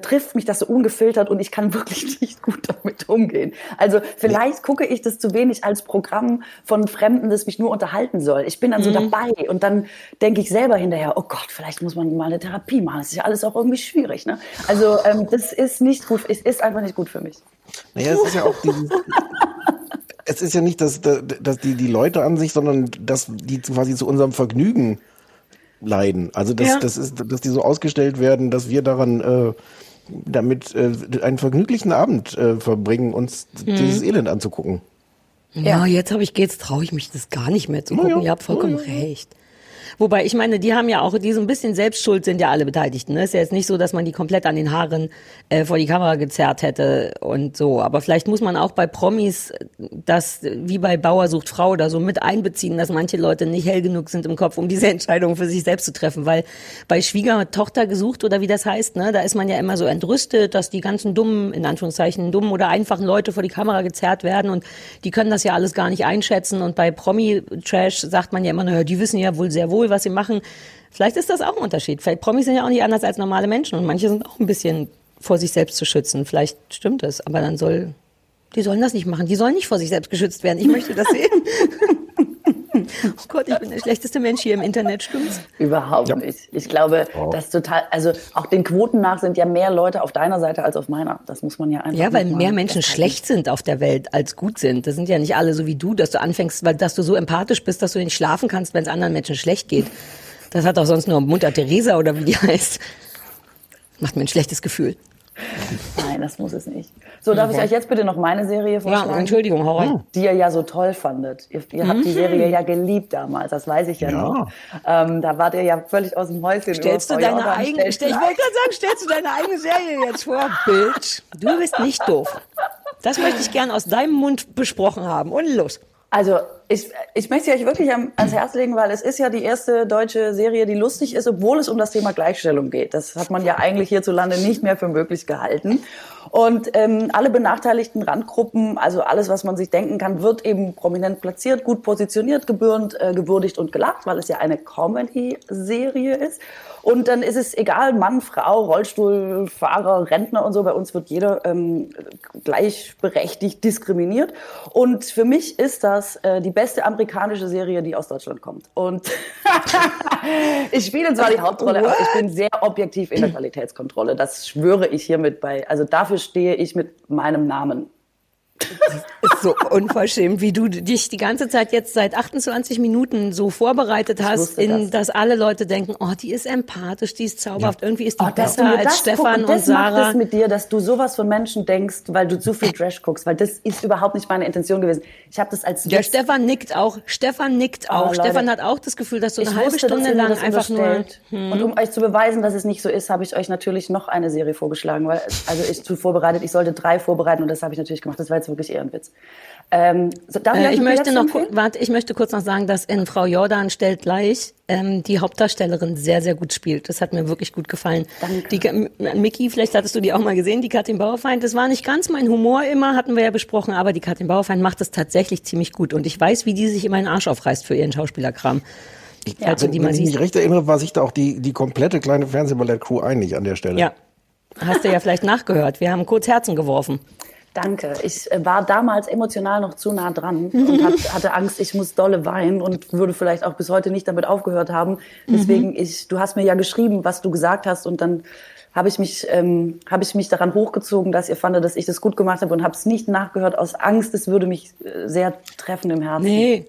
trifft mich das so ungefiltert und ich kann wirklich nicht gut damit umgehen. Also, vielleicht gucke ich das zu wenig als Programm von Fremden, das mich nur unterhalten soll. Ich bin dann so dabei und dann denke ich selber hinterher, oh Gott, vielleicht muss man mal eine Therapie machen. Das ist ja alles auch irgendwie schwierig, ne? Also das ist nicht gut. Es ist einfach nicht gut für mich. Naja, es ist ja auch es ist ja nicht, dass die Leute an sich, sondern dass die quasi zu unserem Vergnügen leiden. Also dass die so ausgestellt werden, dass wir daran damit einen vergnüglichen Abend verbringen, uns dieses Elend anzugucken. Ja, jetzt traue ich mich das gar nicht mehr zu gucken. Ihr habt vollkommen recht. Wobei, ich meine, die haben ja auch, die so ein bisschen Selbstschuld sind ja alle Beteiligten. Ne? Ist ja jetzt nicht so, dass man die komplett an den Haaren vor die Kamera gezerrt hätte und so. Aber vielleicht muss man auch bei Promis das, wie bei Bauer sucht Frau, da so mit einbeziehen, dass manche Leute nicht hell genug sind im Kopf, um diese Entscheidung für sich selbst zu treffen. Weil bei Schwiegertochter gesucht oder wie das heißt, ne, da ist man ja immer so entrüstet, dass die ganzen dummen, in Anführungszeichen, dummen oder einfachen Leute vor die Kamera gezerrt werden und die können das ja alles gar nicht einschätzen. Und bei Promi-Trash sagt man ja immer, naja, die wissen ja wohl sehr wohl, was sie machen. Vielleicht ist das auch ein Unterschied. Vielleicht Promis sind ja auch nicht anders als normale Menschen und manche sind auch ein bisschen vor sich selbst zu schützen. Vielleicht stimmt es, aber dann die sollen das nicht machen. Die sollen nicht vor sich selbst geschützt werden. Ich möchte das sehen. Oh Gott, ich bin der schlechteste Mensch hier im Internet, stimmt's? Überhaupt nicht. Ich glaube, dass total, also auch den Quoten nach sind ja mehr Leute auf deiner Seite als auf meiner. Das muss man ja einfach. Ja, weil mehr Menschen schlecht sind auf der Welt als gut sind. Das sind ja nicht alle so wie du, dass du anfängst, weil dass du so empathisch bist, dass du nicht schlafen kannst, wenn es anderen Menschen schlecht geht. Das hat auch sonst nur Mutter Teresa oder wie die heißt. Macht mir ein schlechtes Gefühl. Nein, das muss es nicht. So, darf ich euch jetzt bitte noch meine Serie vorstellen? Ja, Entschuldigung, hau rein. Die ihr ja so toll fandet. Ihr habt die Serie ja geliebt damals, das weiß ich ja noch. Da wart ihr ja völlig aus dem Häuschen. Stellst du deine eigene Serie jetzt vor, Bitch? Du bist nicht doof. Das möchte ich gern aus deinem Mund besprochen haben. Und los. Also, ich möchte sie euch wirklich ans Herz legen, weil es ist ja die erste deutsche Serie, die lustig ist, obwohl es um das Thema Gleichstellung geht. Das hat man ja eigentlich hierzulande nicht mehr für möglich gehalten. Und alle benachteiligten Randgruppen, also alles, was man sich denken kann, wird eben prominent platziert, gut positioniert, gewürdigt und gelacht, weil es ja eine Comedy-Serie ist. Und dann ist es egal, Mann, Frau, Rollstuhlfahrer, Rentner und so, bei uns wird jeder gleichberechtigt diskriminiert. Und für mich ist das die beste amerikanische Serie, die aus Deutschland kommt. Und ich spiele zwar die Hauptrolle, aber ich bin sehr objektiv in der Qualitätskontrolle. Das schwöre ich hiermit bei. Also dafür stehe ich mit meinem Namen. Das ist so unverschämt, wie du dich die ganze Zeit jetzt seit 28 Minuten so vorbereitet hast, dass alle Leute denken, oh, die ist empathisch, die ist zauberhaft, irgendwie ist die besser als Stefan und Sarah. Das macht es mit dir, dass du sowas von Menschen denkst, weil du zu viel Trash guckst, weil das ist überhaupt nicht meine Intention gewesen. Ich habe das als Witz. Ja, Stefan nickt auch. Oh, Stefan hat auch das Gefühl, dass du eine halbe Stunde lang einfach nur... Und um euch zu beweisen, dass es nicht so ist, habe ich euch natürlich noch eine Serie vorgeschlagen, weil also ich zu vorbereitet, ich sollte 3 vorbereiten und das habe ich natürlich gemacht. Das war jetzt wirklich eher ein Witz. Ich möchte kurz noch sagen, dass in Frau Jordan stellt gleich die Hauptdarstellerin sehr, sehr gut spielt. Das hat mir wirklich gut gefallen. Danke. Micky, vielleicht hattest du die auch mal gesehen, die Katrin Bauerfeind. Das war nicht ganz mein Humor immer, hatten wir ja besprochen, aber die Katrin Bauerfeind macht das tatsächlich ziemlich gut. Und ich weiß, wie die sich immer den Arsch aufreißt für ihren Schauspielerkram. Wenn ich mich recht erinnere, war sich da auch die komplette kleine Fernsehballett-Crew einig an der Stelle. Ja, hast du ja vielleicht nachgehört. Wir haben kurz Herzen geworfen. Danke. Ich war damals emotional noch zu nah dran und hatte Angst, ich muss dolle weinen und würde vielleicht auch bis heute nicht damit aufgehört haben. Deswegen, du hast mir ja geschrieben, was du gesagt hast und dann habe ich mich daran hochgezogen, dass ihr fandet, dass ich das gut gemacht habe und habe es nicht nachgehört aus Angst. Es würde mich sehr treffen im Herzen. Nee.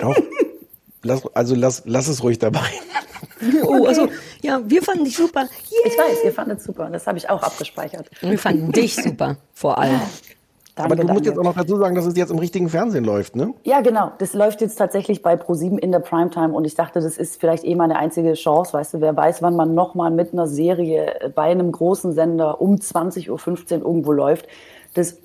Doch. Lass es ruhig dabei. Oh, also, ja, wir fanden dich super. Yeah. Ich weiß, ihr fandet super. Das habe ich auch abgespeichert. Wir fanden dich super, vor allem. Aber du musst jetzt auch noch dazu sagen, dass es jetzt im richtigen Fernsehen läuft, ne? Ja, genau. Das läuft jetzt tatsächlich bei ProSieben in der Primetime. Und ich dachte, das ist vielleicht eh meine einzige Chance. Weißt du, wer weiß, wann man nochmal mit einer Serie bei einem großen Sender um 20:15 Uhr irgendwo läuft.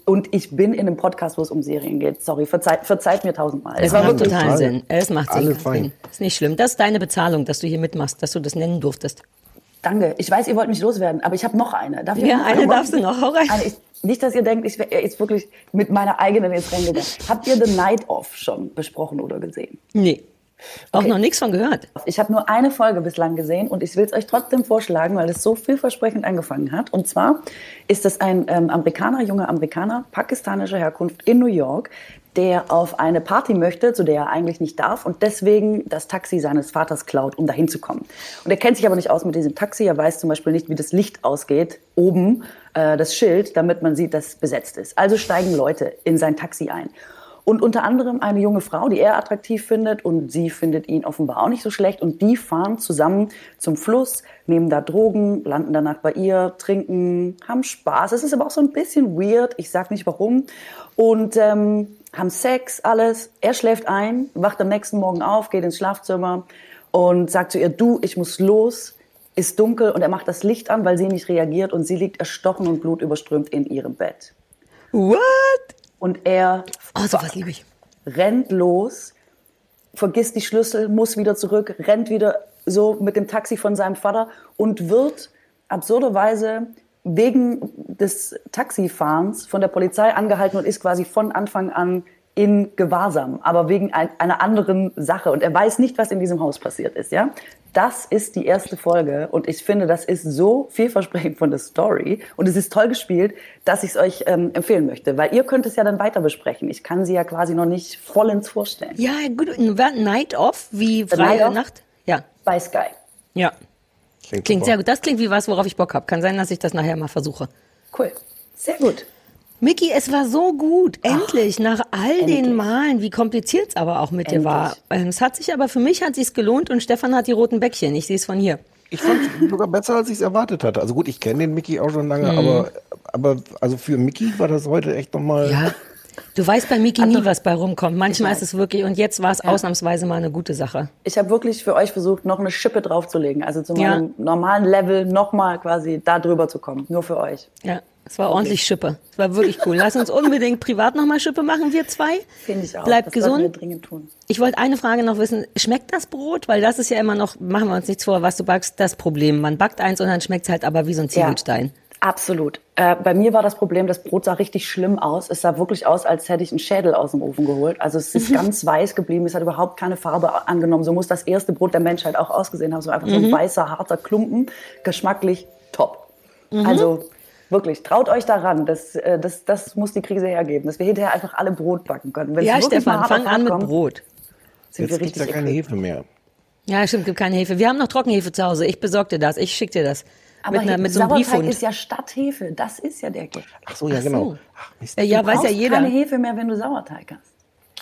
Und ich bin in einem Podcast, wo es um Serien geht. Sorry, verzeiht mir 1000-mal. Es macht total Sinn. Es macht Sinn. Alles fein. Ist nicht schlimm. Das ist deine Bezahlung, dass du hier mitmachst, dass du das nennen durftest. Danke. Ich weiß, ihr wollt mich loswerden, aber ich habe noch eine. Darf ich eine darfst du noch. Hau rein. Nicht, dass ihr denkt, ich wäre jetzt wirklich mit meiner eigenen jetzt reingegangen. Habt ihr The Night Of schon besprochen oder gesehen? Nee. Auch noch nichts von gehört. Ich habe nur eine Folge bislang gesehen und ich will es euch trotzdem vorschlagen, weil es so vielversprechend angefangen hat. Und zwar ist das ein junger Amerikaner, pakistanischer Herkunft in New York, der auf eine Party möchte, zu der er eigentlich nicht darf und deswegen das Taxi seines Vaters klaut, um dahin zu kommen. Und er kennt sich aber nicht aus mit diesem Taxi. Er weiß zum Beispiel nicht, wie das Licht ausgeht, oben das Schild, damit man sieht, dass es besetzt ist. Also steigen Leute in sein Taxi ein. Und unter anderem eine junge Frau, die er attraktiv findet und sie findet ihn offenbar auch nicht so schlecht. Und die fahren zusammen zum Fluss, nehmen da Drogen, landen danach bei ihr, trinken, haben Spaß. Es ist aber auch so ein bisschen weird, ich sag nicht warum. Und haben Sex, alles. Er schläft ein, wacht am nächsten Morgen auf, geht ins Schlafzimmer und sagt zu ihr, du, ich muss los, ist dunkel. Und er macht das Licht an, weil sie nicht reagiert und sie liegt erstochen und blutüberströmt in ihrem Bett. What? Und er rennt los, vergisst die Schlüssel, muss wieder zurück, rennt wieder so mit dem Taxi von seinem Vater und wird absurderweise wegen des Taxifahrens von der Polizei angehalten und ist quasi von Anfang an in Gewahrsam, aber wegen einer anderen Sache. Und er weiß nicht, was in diesem Haus passiert ist. Ja? Das ist die erste Folge und ich finde, das ist so vielversprechend von der Story und es ist toll gespielt, dass ich es euch empfehlen möchte, weil ihr könnt es ja dann weiter besprechen. Ich kann sie ja quasi noch nicht vollends vorstellen. Ja, gut. Night Of, wie freie Nacht? Ja. Bei Sky. Ja. Klingt sehr gut. Das klingt wie was, worauf ich Bock habe. Kann sein, dass ich das nachher mal versuche. Cool. Sehr gut. Micky, es war so gut. Endlich, nach all den Malen, wie kompliziert es aber auch mit dir war. Es hat sich aber, für mich hat es sich gelohnt und Stefan hat die roten Bäckchen. Ich sehe es von hier. Ich fand es sogar besser, als ich es erwartet hatte. Also gut, ich kenne den Micky auch schon lange, aber also für Micky war das heute echt nochmal... Ja, du weißt bei Micky nie, was bei rumkommt. Manchmal ist es wirklich, und jetzt war es ausnahmsweise mal eine gute Sache. Ich habe wirklich für euch versucht, noch eine Schippe draufzulegen. Also zu meinem normalen Level nochmal quasi da drüber zu kommen. Nur für euch. Ja. Es war ordentlich Schippe. Es war wirklich cool. Lass uns unbedingt privat nochmal Schippe machen, wir zwei. Finde ich auch. Bleibt gesund. Wir dringend tun. Ich wollte eine Frage noch wissen. Schmeckt das Brot? Weil das ist ja immer noch, machen wir uns nichts vor, was du backst, das Problem. Man backt eins und dann schmeckt es halt aber wie so ein Ziegelstein. Ja, absolut. Bei mir war das Problem, das Brot sah richtig schlimm aus. Es sah wirklich aus, als hätte ich einen Schädel aus dem Ofen geholt. Also es ist ganz weiß geblieben. Es hat überhaupt keine Farbe angenommen. So muss das erste Brot der Menschheit auch ausgesehen haben. So einfach so ein weißer, harter Klumpen. Geschmacklich top. Also... Wirklich, traut euch daran, das muss die Krise hergeben, dass wir hinterher einfach alle Brot backen können. Wenn's Stefan, fang an mit Brot. Jetzt gibt es ja keine Hefe mehr. Ja, stimmt, gibt keine Hefe. Wir haben noch Trockenhefe zu Hause, ich besorge dir das, ich schicke dir das. Aber Sauerteig ist ja statt Hefe. Das ist ja der Gag. Ach so, ja, genau. Ach, Mist. Ja, du weiß ja jeder. Keine Hefe mehr, wenn du Sauerteig hast.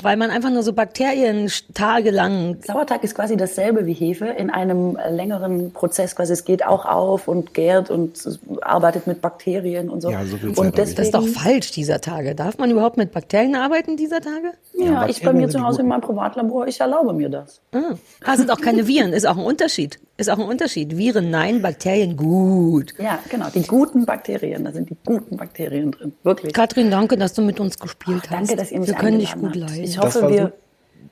Weil man einfach nur so Bakterien tagelang... Sauerteig ist quasi dasselbe wie Hefe in einem längeren Prozess. Quasi es geht auch auf und gärt und arbeitet mit Bakterien und so. Ja, so viel Zeit und deswegen, das ist doch falsch dieser Tage. Darf man überhaupt mit Bakterien arbeiten dieser Tage? Ja, ich bei mir zu Hause in meinem Privatlabor, ich erlaube mir das. Ah, sind auch keine Viren, ist auch ein Unterschied. Ist auch ein Unterschied. Viren, nein, Bakterien, gut. Ja, genau, die guten Bakterien, da sind die guten Bakterien drin, wirklich. Katrin, danke, dass du mit uns gespielt hast. Danke, dass ihr mich eingeladen habt. Wir können dich gut leiden. Ich hoffe, wir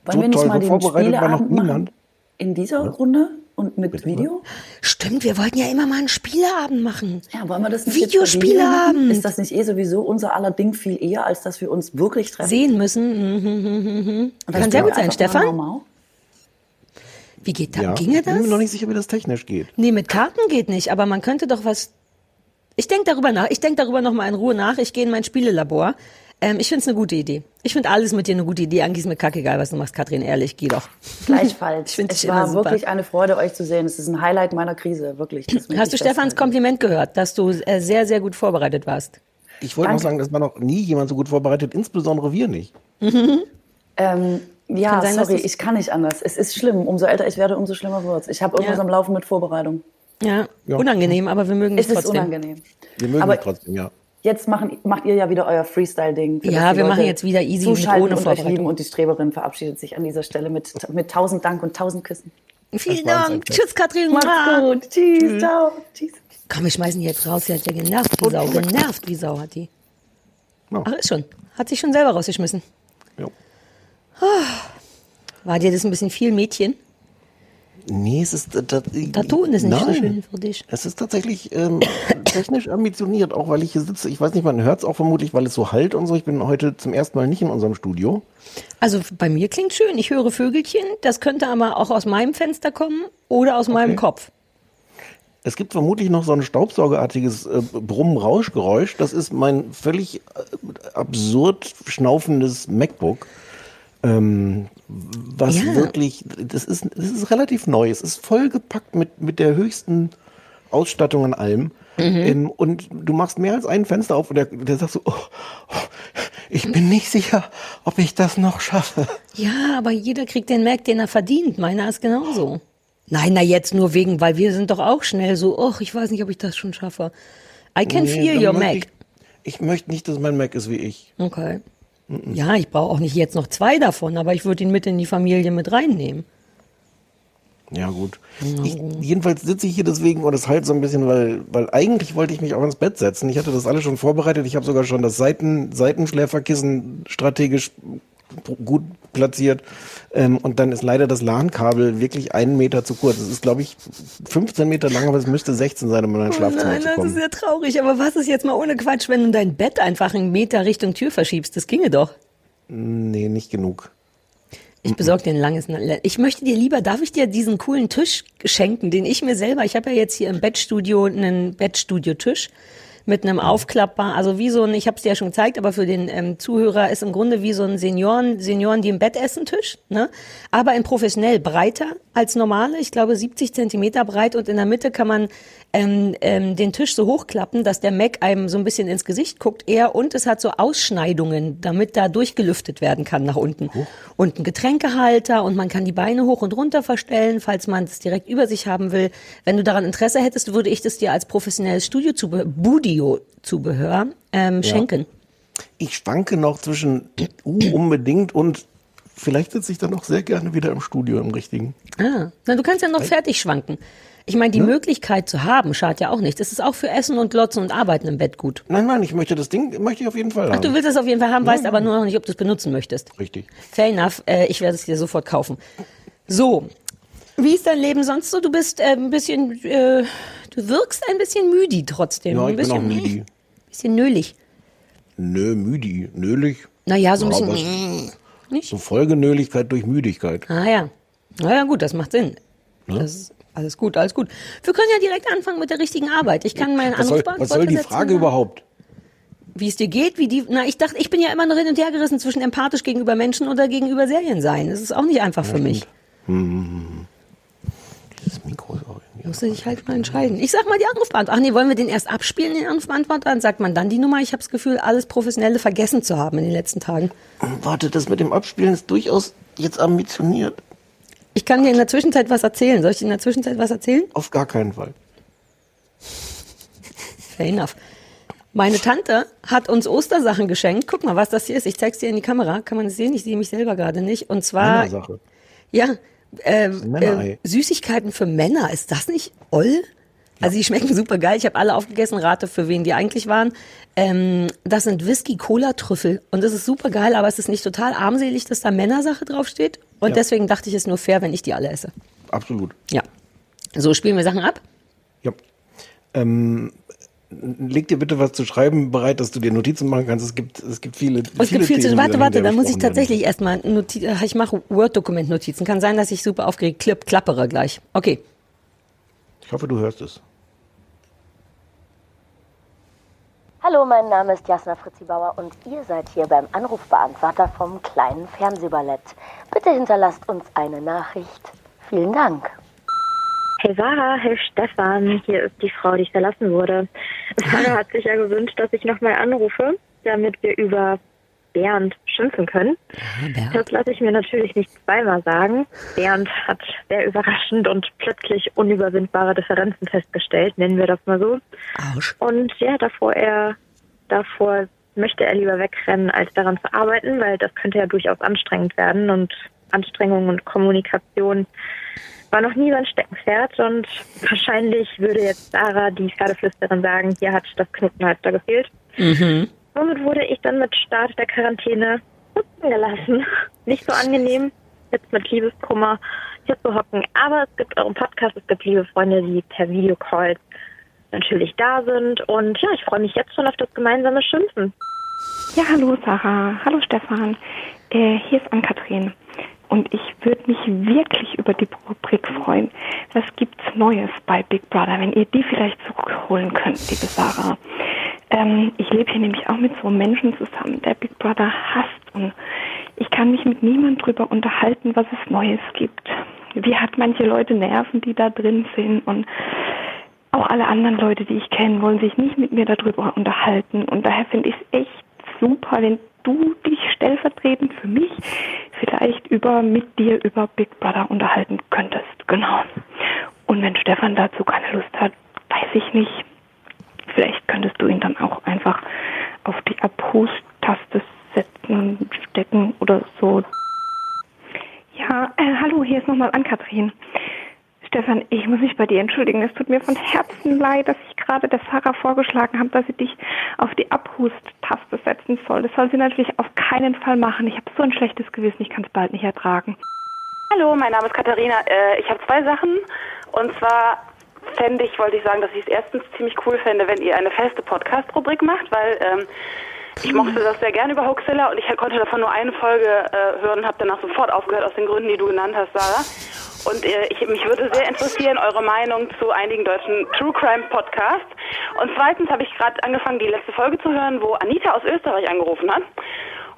wollen wir nicht mal den Spieleabend machen in dieser Runde und mit Video. Stimmt, wir wollten ja immer mal einen Spieleabend machen. Ja, wollen wir das nicht Videospieleabend? Ist das nicht eh sowieso unser aller Ding viel eher, als dass wir uns wirklich treffen? Sehen müssen. Kann sehr gut sein, Stefan. Wie geht das? Ja, ginge das? Ich bin mir noch nicht sicher, wie das technisch geht. Nee, mit Karten geht nicht, aber man könnte doch was... Ich denke darüber nach. Ich denke darüber noch mal in Ruhe nach. Ich gehe in mein Spielelabor. Ich finde es eine gute Idee. Ich finde alles mit dir eine gute Idee. Eigentlich ist mir kackegal, was du machst, Katrin. Ehrlich, geh doch. Gleichfalls. Es war wirklich eine Freude, euch zu sehen. Es ist ein Highlight meiner Krise, wirklich. Hast du Stefans Kompliment gehört, dass du sehr, sehr gut vorbereitet warst? Ich wollte noch sagen, dass man noch nie jemand so gut vorbereitet, insbesondere wir nicht. Ja, kann sein, sorry, ich kann nicht anders. Es ist schlimm. Umso älter ich werde, umso schlimmer wird's. Ich habe irgendwas am Laufen mit Vorbereitung. Ja, unangenehm, aber wir mögen es trotzdem. Es ist unangenehm. Wir mögen es trotzdem, ja. Jetzt macht ihr ja wieder euer Freestyle-Ding. Ja, wir machen jetzt wieder easy und ohne Vorbereitung. Und die Streberin verabschiedet sich an dieser Stelle mit 1000 Dank und 1000 Küssen. Vielen Dank. Tschüss, Katrin. Macht's gut. Tschüss. Ciao. Tschüss. Komm, wir schmeißen die jetzt raus. Sie hat ja genervt wie Sau. Genervt wie Sau hat die. Ach, ist schon. Hat sich schon selber rausgeschmissen. Ja. War dir das ein bisschen viel, Mädchen? Nee, es ist... Das Ton ist nicht so schön für dich. Es ist tatsächlich technisch ambitioniert, auch weil ich hier sitze. Ich weiß nicht, man hört es auch vermutlich, weil es so halt und so. Ich bin heute zum ersten Mal nicht in unserem Studio. Also bei mir klingt schön. Ich höre Vögelchen. Das könnte aber auch aus meinem Fenster kommen oder aus meinem Kopf. Es gibt vermutlich noch so ein staubsaugerartiges Brumm-Rauschgeräusch. Das ist mein völlig absurd schnaufendes MacBook. Wirklich, das ist relativ neu. Es ist vollgepackt mit der höchsten Ausstattung an allem. Und du machst mehr als ein Fenster auf und der sagt so, ich bin nicht sicher, ob ich das noch schaffe. Ja, aber jeder kriegt den Mac, den er verdient. Meiner ist genauso. Nein, na jetzt nur wegen, weil wir sind doch auch schnell so, ich weiß nicht, ob ich das schon schaffe. I can feel your Mac. Ich möchte nicht, dass mein Mac ist wie ich. Okay. Ja, ich brauche auch nicht jetzt noch zwei davon, aber ich würde ihn mit in die Familie mit reinnehmen. Ja, gut. Jedenfalls sitze ich hier deswegen und es halt so ein bisschen, weil eigentlich wollte ich mich auch ins Bett setzen. Ich hatte das alles schon vorbereitet. Ich habe sogar schon das Seitenschläferkissen strategisch gut platziert. Und dann ist leider das LAN-Kabel wirklich 1 Meter zu kurz. Es ist, glaube ich, 15 Meter lang, aber es müsste 16 sein, um in dein Schlafzimmer zu kommen. Nein, das ist ja traurig. Aber was ist jetzt mal ohne Quatsch, wenn du dein Bett einfach 1 Meter Richtung Tür verschiebst? Das ginge doch. Nee, nicht genug. Ich besorge dir ein langes... Ich möchte dir lieber... Darf ich dir diesen coolen Tisch schenken, den ich mir selber... Ich habe ja jetzt hier im Bettstudio einen Bettstudio-Tisch mit einem aufklappbaren, also wie so ein, ich habe es dir ja schon gezeigt, aber für den Zuhörer ist im Grunde wie so ein Senioren, die im Bett essen Tisch, ne? Aber in professionell breiter als normale, ich glaube 70 Zentimeter breit und in der Mitte kann man den Tisch so hochklappen, dass der Mac einem so ein bisschen ins Gesicht guckt eher und es hat so Ausschneidungen, damit da durchgelüftet werden kann nach unten. Und ein Getränkehalter und man kann die Beine hoch und runter verstellen, falls man es direkt über sich haben will. Wenn du daran Interesse hättest, würde ich das dir als professionelles Studio Zubehör schenken. Ich schwanke noch zwischen unbedingt und vielleicht sitze ich dann auch sehr gerne wieder im Studio im richtigen. Na, du kannst ja noch fertig schwanken. Ich meine, die Möglichkeit zu haben, schadet ja auch nicht. Das ist auch für Essen und Glotzen und Arbeiten im Bett gut. Nein, ich möchte das Ding, möchte ich auf jeden Fall haben. Ach, du willst es auf jeden Fall haben, weißt aber nur noch nicht, ob du es benutzen möchtest. Richtig. Fair enough, ich werde es dir sofort kaufen. So, wie ist dein Leben sonst so? Du bist ein bisschen, du wirkst ein bisschen müde trotzdem. Ja, ich bin auch müde. Ein bisschen nölig. Nö, müde, nölig. Naja, so ein bisschen. Nicht? So Folgenöligkeit durch Müdigkeit. Ah ja. Naja, gut, das macht Sinn. Ne? Das ist alles gut, alles gut. Wir können ja direkt anfangen mit der richtigen Arbeit. Ich kann meinen Anrufbeantworter setzen. Was soll die Frage überhaupt? Wie es dir geht, wie die... Na, ich dachte, ich bin ja immer noch hin und her gerissen zwischen empathisch gegenüber Menschen oder gegenüber Serien sein. Das ist auch nicht einfach für mich. Das Mikro ist auch irgendwie... Musst du dich halt mal entscheiden. Ich sag mal die Anrufbeantworter. Ach nee, wollen wir den erst abspielen, den Anrufbeantworter? Dann sagt man dann die Nummer. Ich habe das Gefühl, alles Professionelle vergessen zu haben in den letzten Tagen. Warte, das mit dem Abspielen ist durchaus jetzt ambitioniert. Ich kann dir in der Zwischenzeit was erzählen. Soll ich dir in der Zwischenzeit was erzählen? Auf gar keinen Fall. Fair enough. Meine Tante hat uns Ostersachen geschenkt. Guck mal, was das hier ist. Ich zeig's dir in die Kamera. Kann man es sehen? Ich sehe mich selber gerade nicht. Und zwar... Männersache. Ja, Süßigkeiten für Männer. Ist das nicht oll? Also die schmecken super geil. Ich habe alle aufgegessen, rate für wen die eigentlich waren. Das sind Whisky-Cola-Trüffel. Und das ist super geil, aber es ist nicht total armselig, dass da Männersache draufsteht. Und deswegen dachte ich, es ist nur fair, wenn ich die alle esse. Absolut. Ja. So, spielen wir Sachen ab? Ja. Leg dir bitte was zu schreiben bereit, dass du dir Notizen machen kannst. Es gibt viele Themen. Warte, dann muss ich tatsächlich erstmal Notizen. Ich mache Word-Dokument-Notizen. Kann sein, dass ich super aufgeregt klappere gleich. Okay. Ich hoffe, du hörst es. Hallo, mein Name ist Jasna Fritzi Bauer und ihr seid hier beim Anrufbeantworter vom kleinen Fernsehballett. Bitte hinterlasst uns eine Nachricht. Vielen Dank. Hey Sarah, hey Stefan, hier ist die Frau, die ich verlassen wurde. Sarah hat sich ja gewünscht, dass ich nochmal anrufe, damit wir über Bernd schimpfen können. Ja, das lasse ich mir natürlich nicht zweimal sagen. Bernd hat sehr überraschend und plötzlich unüberwindbare Differenzen festgestellt, nennen wir das mal so. Arsch. Und ja, davor möchte er lieber wegrennen, als daran zu arbeiten, weil das könnte ja durchaus anstrengend werden. Und Anstrengung und Kommunikation war noch nie mein Steckenpferd und wahrscheinlich würde jetzt Sarah, die Pferdeflüsterin, sagen, hier hat das Knotenhals da gefehlt. Mhm. Somit wurde ich dann mit Start der Quarantäne sitzen gelassen. Nicht so angenehm, jetzt mit Liebeskummer hier zu hocken. Aber es gibt euren Podcast, es gibt liebe Freunde, die per Videocall natürlich da sind. Und ja, ich freue mich jetzt schon auf das gemeinsame Schimpfen. Ja, hallo Sarah, hallo Stefan. Hier ist Ann-Kathrin. Und ich würde mich wirklich über die Rubrik freuen. Was gibt's Neues bei Big Brother, wenn ihr die vielleicht zurückholen könnt, liebe Sarah? Ich lebe hier nämlich auch mit so einem Menschen zusammen, der Big Brother hasst. Und ich kann mich mit niemandem drüber unterhalten, was es Neues gibt. Wie hat manche Leute Nerven, die da drin sind? Und auch alle anderen Leute, die ich kenne, wollen sich nicht mit mir darüber unterhalten. Und daher finde ich es echt super, wenn du dich stellvertretend für mich vielleicht mit dir über Big Brother unterhalten könntest. Genau. Und wenn Stefan dazu keine Lust hat, weiß ich nicht. Vielleicht könntest du ihn dann auch einfach auf die Abhust-Taste setzen, stecken oder so. Ja, hallo, hier ist nochmal Ann-Kathrin. Stefan, ich muss mich bei dir entschuldigen. Es tut mir von Herzen leid, dass ich gerade der Sarah vorgeschlagen habe, dass sie dich auf die Abhust-Taste setzen soll. Das soll sie natürlich auf keinen Fall machen. Ich habe so ein schlechtes Gewissen, ich kann es bald nicht ertragen. Hallo, mein Name ist Katharina. Ich habe zwei Sachen. Und zwar wollte ich sagen, dass ich es erstens ziemlich cool fände, wenn ihr eine feste Podcast-Rubrik macht, weil ich mochte das sehr gerne über Hoaxilla und ich konnte davon nur eine Folge hören und habe danach sofort aufgehört aus den Gründen, die du genannt hast, Sarah. Und mich würde sehr interessieren, eure Meinung zu einigen deutschen True-Crime-Podcasts. Und zweitens habe ich gerade angefangen, die letzte Folge zu hören, wo Anita aus Österreich angerufen hat.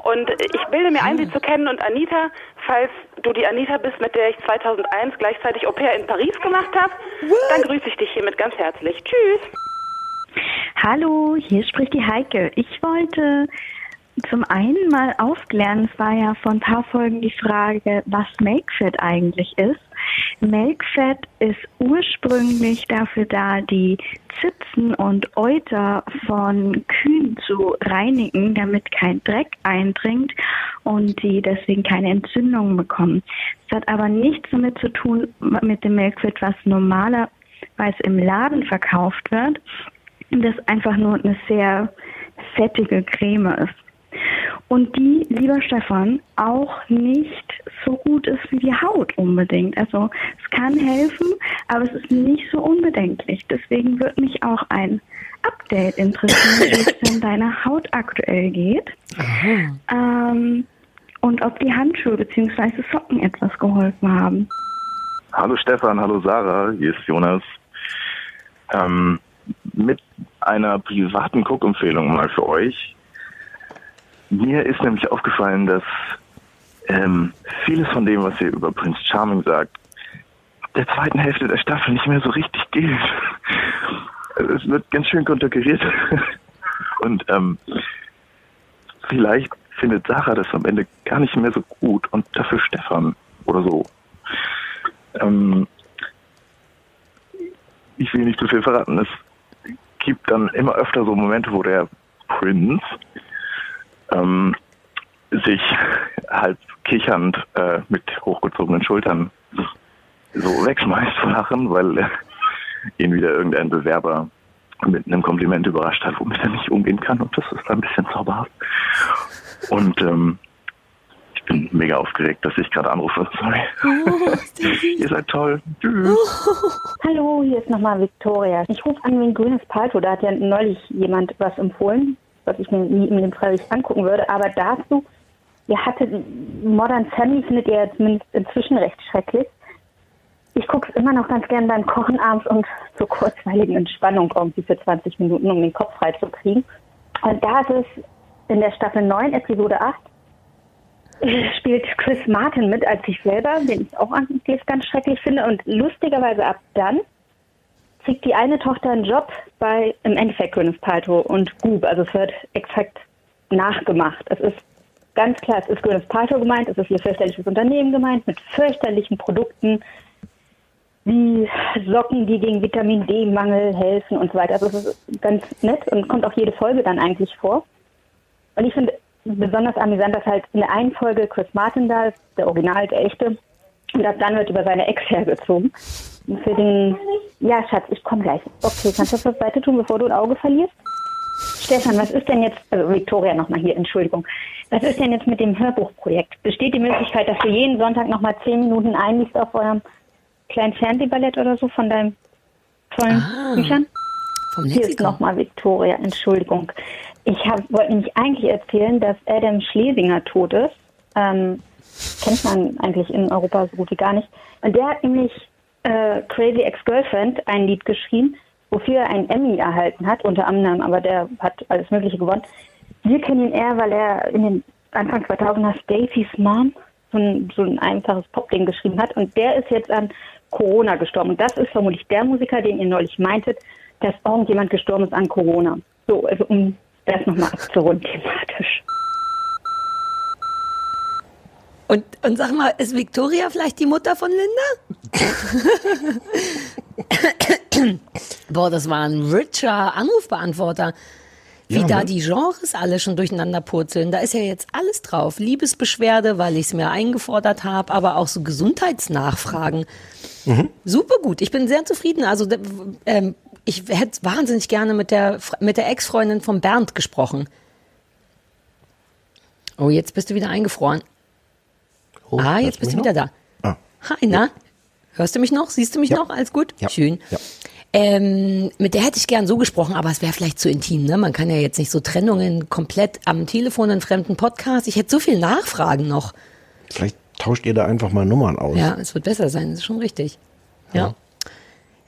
Und ich bilde mir ein, sie zu kennen. Und Anita, falls du die Anita bist, mit der ich 2001 gleichzeitig Au-pair in Paris gemacht habe, dann grüße ich dich hiermit ganz herzlich. Tschüss. Hallo, hier spricht die Heike. Ich wollte... zum einen mal aufklären, es war ja vor ein paar Folgen die Frage, was Milkfett eigentlich ist. Milkfett ist ursprünglich dafür da, die Zitzen und Euter von Kühen zu reinigen, damit kein Dreck eindringt und die deswegen keine Entzündungen bekommen. Es hat aber nichts damit zu tun mit dem Milkfett, was normalerweise im Laden verkauft wird, das einfach nur eine sehr fettige Creme ist. Und die, lieber Stefan, auch nicht so gut ist wie die Haut unbedingt. Also es kann helfen, aber es ist nicht so unbedenklich. Deswegen würde mich auch ein Update interessieren, wie es denn deiner Haut aktuell geht. Und ob die Handschuhe bzw. Socken etwas geholfen haben. Hallo Stefan, hallo Sarah, hier ist Jonas. Mit einer privaten Guckempfehlung mal für euch. Mir ist nämlich aufgefallen, dass vieles von dem, was ihr über Prinz Charming sagt, der zweiten Hälfte der Staffel nicht mehr so richtig gilt. Es wird ganz schön konterkariert. Und vielleicht findet Sarah das am Ende gar nicht mehr so gut und dafür Stefan oder so. Ich will nicht zu viel verraten. Es gibt dann immer öfter so Momente, wo der Prinz sich halb kichernd mit hochgezogenen Schultern so wegschmeißt vor Lachen, weil ihn wieder irgendein Bewerber mit einem Kompliment überrascht hat, womit er nicht umgehen kann. Und das ist ein bisschen zauberhaft. Und ich bin mega aufgeregt, dass ich gerade anrufe. Sorry. Oh, ihr seid toll. Tschüss. Oh. Hallo, hier ist nochmal Victoria. Ich rufe an wegen Gwyneth Paltrow. Da hat ja neulich jemand was empfohlen, was ich mir nie in dem Fall angucken würde. Aber dazu, ihr hattet Modern Family, findet ihr zumindest inzwischen recht schrecklich. Ich gucke es immer noch ganz gern beim Kochen abends und zur kurzweiligen Entspannung irgendwie für 20 Minuten, um den Kopf freizukriegen. Und da ist es in der Staffel 9, Episode 8, spielt Chris Martin mit als sich selber, den ich auch eigentlich ganz schrecklich finde. Und lustigerweise ab dann kriegt die eine Tochter einen Job bei, im Endeffekt, Gwyneth Paltrow und Goop. Also es wird exakt nachgemacht. Es ist ganz klar, es ist Gwyneth Paltrow gemeint, es ist ihr fürchterliches Unternehmen gemeint, mit fürchterlichen Produkten, wie Socken, die gegen Vitamin-D-Mangel helfen und so weiter. Also es ist ganz nett und kommt auch jede Folge dann eigentlich vor. Und ich finde besonders amüsant, dass halt in der einen Folge Chris Martin da ist, der Original, der Echte, und ab dann wird über seine Ex hergezogen. Und für den... Ja, Schatz, ich komme gleich. Okay, kannst du das weiter tun, bevor du ein Auge verlierst? Stefan, was ist denn jetzt... Also Victoria nochmal hier, Entschuldigung. Was ist denn jetzt mit dem Hörbuchprojekt? Besteht die Möglichkeit, dass du jeden Sonntag nochmal 10 Minuten einliest auf eurem kleinen Fernsehballett oder so von deinen tollen Büchern? Vom Lexikon. Hier ist nochmal Victoria, Entschuldigung. Ich wollte nämlich eigentlich erzählen, dass Adam Schlesinger tot ist. Kennt man eigentlich in Europa so gut wie gar nicht. Und der hat nämlich Crazy Ex-Girlfriend ein Lied geschrieben, wofür er einen Emmy erhalten hat, unter anderem, aber der hat alles Mögliche gewonnen. Wir kennen ihn eher, weil er in den Anfang 2000er Stacey's Mom so ein einfaches Popding geschrieben hat. Und der ist jetzt an Corona gestorben. Und das ist vermutlich der Musiker, den ihr neulich meintet, dass irgendjemand gestorben ist an Corona. So, also um das nochmal abzurunden thematisch. Und sag mal, ist Victoria vielleicht die Mutter von Linda? Boah, das war ein richer Anrufbeantworter. Wie ja, da die Genres alle schon durcheinander purzeln. Da ist ja jetzt alles drauf. Liebesbeschwerde, weil ich es mir eingefordert habe, aber auch so Gesundheitsnachfragen. Mhm. Super gut. Ich bin sehr zufrieden. Also ich hätte wahnsinnig gerne mit der Ex-Freundin von Bernd gesprochen. Oh, jetzt bist du wieder eingefroren. Oh, jetzt bist du wieder da. Ah. Hi, na? Ja. Hörst du mich noch? Siehst du mich noch? Alles gut? Ja. Schön. Ja. Mit der hätte ich gern so gesprochen, aber es wäre vielleicht zu intim, ne? Man kann ja jetzt nicht so Trennungen komplett am Telefon in fremden Podcasts. Ich hätte so viel Nachfragen noch. Vielleicht tauscht ihr da einfach mal Nummern aus. Ja, es wird besser sein, das ist schon richtig. Ja.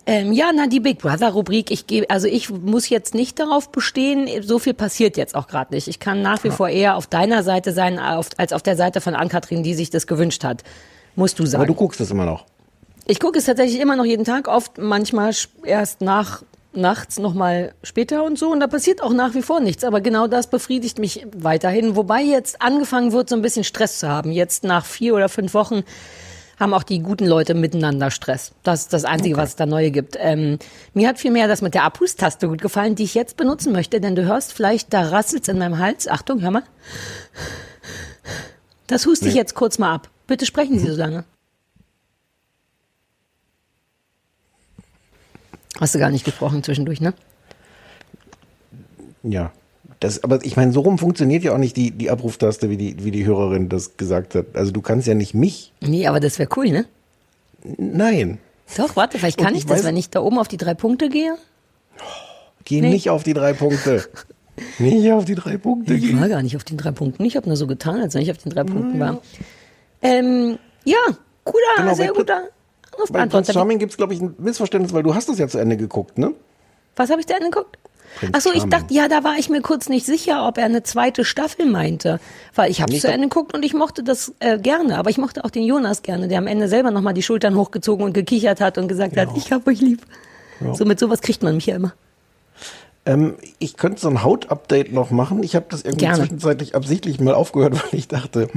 Na, die Big Brother Rubrik, ich muss jetzt nicht darauf bestehen, so viel passiert jetzt auch gerade nicht. Ich kann nach wie vor eher auf deiner Seite sein, als auf der Seite von Ann-Kathrin, die sich das gewünscht hat. Musst du sagen. Aber du guckst es immer noch. Ich gucke es tatsächlich immer noch jeden Tag, oft manchmal erst nachts nochmal später und so. Und da passiert auch nach wie vor nichts. Aber genau das befriedigt mich weiterhin. Wobei jetzt angefangen wird, so ein bisschen Stress zu haben. Jetzt nach 4 oder 5 Wochen haben auch die guten Leute miteinander Stress. Das ist das Einzige, was es da Neue gibt. Mir hat vielmehr das mit der Abhustaste gut gefallen, die ich jetzt benutzen möchte. Denn du hörst vielleicht, da rasselt's in meinem Hals. Achtung, hör mal. Das huste ich jetzt kurz mal ab. Bitte sprechen Sie so lange. Hast du gar nicht gesprochen zwischendurch, ne? Ja. Aber ich meine, so rum funktioniert ja auch nicht die Abruftaste, wie die Hörerin das gesagt hat. Also du kannst ja nicht mich. Nee, aber das wäre cool, ne? Nein. Doch, warte, vielleicht kann ich das, wenn ich da oben auf die 3 Punkte gehe. Geh nicht auf die 3 Punkte. Nicht auf die 3 Punkte. Ich war gar nicht auf den 3 Punkten. Ich habe nur so getan, als wenn ich auf den 3 Punkten war. Sehr guter. Bei Prince Charming gibt es, glaube ich, ein Missverständnis, weil du hast das ja zu Ende geguckt, ne? Was habe ich zu Ende geguckt? Prinz Ach so, ich dachte, ja, da war ich mir kurz nicht sicher, ob er eine zweite Staffel meinte, weil ich habe es zu Ende geguckt und ich mochte das gerne, aber ich mochte auch den Jonas gerne, der am Ende selber nochmal die Schultern hochgezogen und gekichert hat und gesagt hat, ich hab euch lieb. Ja. So mit sowas kriegt man mich ja immer. Ich könnte so ein Haut-Update noch machen. Ich habe das irgendwie zwischenzeitlich absichtlich mal aufgehört, weil ich dachte,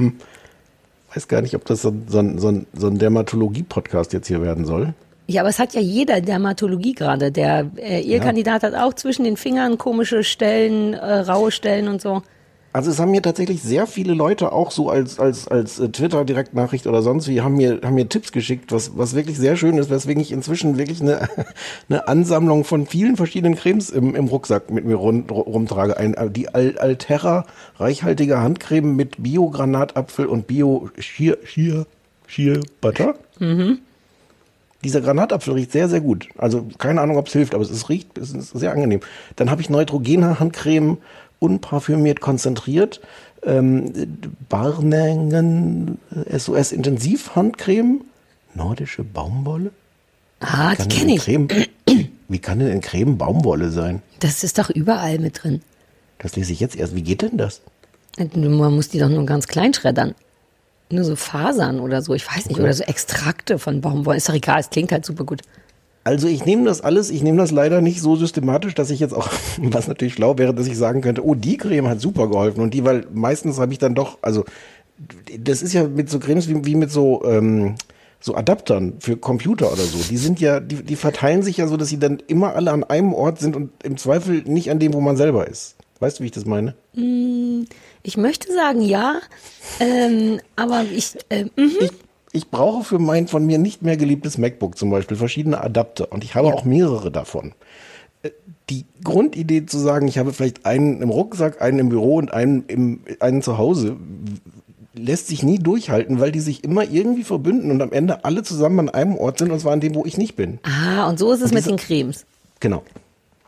weiß gar nicht, ob das so ein Dermatologie-Podcast jetzt hier werden soll. Ja, aber es hat ja jeder Dermatologie gerade. Ihr Kandidat hat auch zwischen den Fingern komische Stellen, raue Stellen und so. Also es haben mir tatsächlich sehr viele Leute auch so als Twitter-Direktnachricht oder sonst wie, haben mir Tipps geschickt, was wirklich sehr schön ist, weswegen ich inzwischen wirklich eine Ansammlung von vielen verschiedenen Cremes im Rucksack mit mir rumtrage. Die Alterra reichhaltige Handcreme mit Bio-Granatapfel und Bio-Shea Butter. Mhm. Dieser Granatapfel riecht sehr, sehr gut. Also keine Ahnung, ob es hilft, aber es ist sehr angenehm. Dann habe ich neutrogene Handcreme, unparfümiert konzentriert, Barningen SOS Intensiv Handcreme, nordische Baumwolle. Ah, die kenne ich. Wie kann denn in Creme Baumwolle sein? Das ist doch überall mit drin. Das lese ich jetzt erst. Wie geht denn das? Man muss die doch nur ganz klein schreddern. Nur so Fasern oder so, ich weiß nicht, oder so Extrakte von Baumwolle. Ist doch egal, es klingt halt super gut. Also ich nehme das alles, ich nehme das leider nicht so systematisch, dass ich jetzt auch, was natürlich schlau wäre, dass ich sagen könnte, oh, die Creme hat super geholfen und die, weil meistens habe ich dann doch, also das ist ja mit so Cremes wie mit so, so Adaptern für Computer oder so, die sind ja, die verteilen sich ja so, dass sie dann immer alle an einem Ort sind und im Zweifel nicht an dem, wo man selber ist. Weißt du, wie ich das meine? Ich möchte sagen, ja, aber Ich brauche für mein von mir nicht mehr geliebtes MacBook zum Beispiel verschiedene Adapter und ich habe auch mehrere davon. Die Grundidee zu sagen, ich habe vielleicht einen im Rucksack, einen im Büro und einen zu Hause, lässt sich nie durchhalten, weil die sich immer irgendwie verbünden und am Ende alle zusammen an einem Ort sind und zwar an dem, wo ich nicht bin. Ah, und so ist es mit den Cremes. Genau.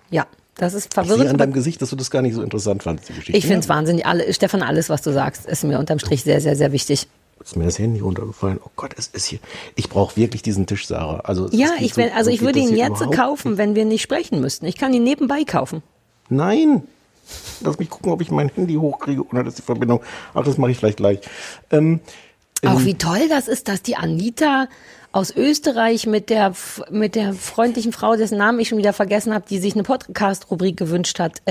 Ja. Das ist verwirrend. Ich sehe an deinem Gesicht, dass du das gar nicht so interessant fandest, die Geschichte. Ich finde es wahnsinnig. Stefan, alles, was du sagst, ist mir unterm Strich sehr, sehr, sehr wichtig. Ist mir das Handy runtergefallen? Oh Gott, es ist hier. Ich brauche wirklich diesen Tisch, Sarah. Also, ja, ich würde ihn jetzt kaufen, wenn wir nicht sprechen müssten. Ich kann ihn nebenbei kaufen. Nein. Lass mich gucken, ob ich mein Handy hochkriege, ohne dass die Verbindung... Ach, das mache ich vielleicht gleich. Auch wie toll das ist, dass die Anita... aus Österreich mit der freundlichen Frau, dessen Namen ich schon wieder vergessen habe, die sich eine Podcast-Rubrik gewünscht hat,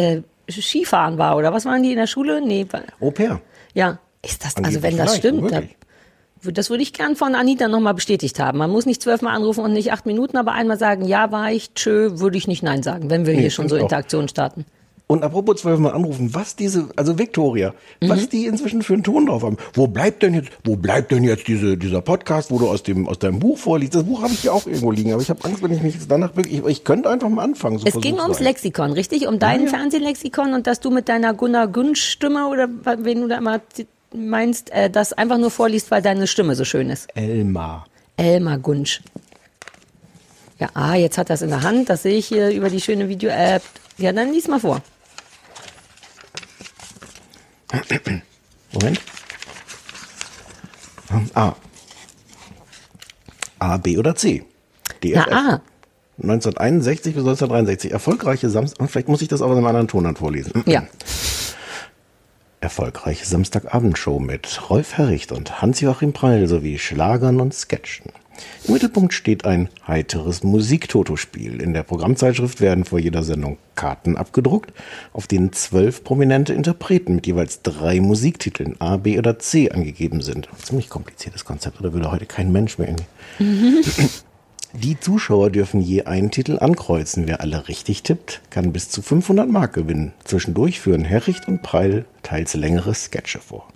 Skifahren war, oder was waren die in der Schule? Nee. Au pair. Ja, ist das, also wenn das stimmt, das würde ich gern von Anita nochmal bestätigt haben. Man muss nicht 12-mal anrufen und nicht 8 Minuten, aber einmal sagen, ja, war ich, tschö, würde ich nicht nein sagen, wenn wir hier schon so Interaktionen starten. Und apropos 12-mal anrufen, was Victoria, was die inzwischen für einen Ton drauf haben. Wo bleibt denn jetzt dieser Podcast, wo du aus deinem Buch vorliest? Das Buch habe ich ja auch irgendwo liegen, aber ich habe Angst, wenn ich mich jetzt danach bück. Ich könnte einfach mal anfangen. So es ging ums Lexikon, richtig? Um dein Fernsehlexikon und dass du mit deiner Gunnar Günsch-Stimme oder wen du da immer meinst, das einfach nur vorliest, weil deine Stimme so schön ist. Elmar Günsch. Ja, jetzt hat er es in der Hand, das sehe ich hier über die schöne Video-App. Ja, dann lies mal vor. Moment. A. A, B oder C? DFF. Na, A. 1961 bis 1963. Erfolgreiche Samstag... Vielleicht muss ich das auch in einem anderen Tonland vorlesen. Ja. Erfolgreiche Samstagabendshow mit Rolf Herricht und Hans-Joachim Prall sowie Schlagern und Sketchen. Im Mittelpunkt steht ein heiteres Musik-Toto-Spiel. In der Programmzeitschrift werden vor jeder Sendung Karten abgedruckt, auf denen 12 prominente Interpreten mit jeweils 3 Musiktiteln A, B oder C angegeben sind. Ein ziemlich kompliziertes Konzept, oder würde heute kein Mensch mehr irgendwie. Die Zuschauer dürfen je einen Titel ankreuzen. Wer alle richtig tippt, kann bis zu 500 Mark gewinnen. Zwischendurch führen Herricht und Preil teils längere Sketche vor.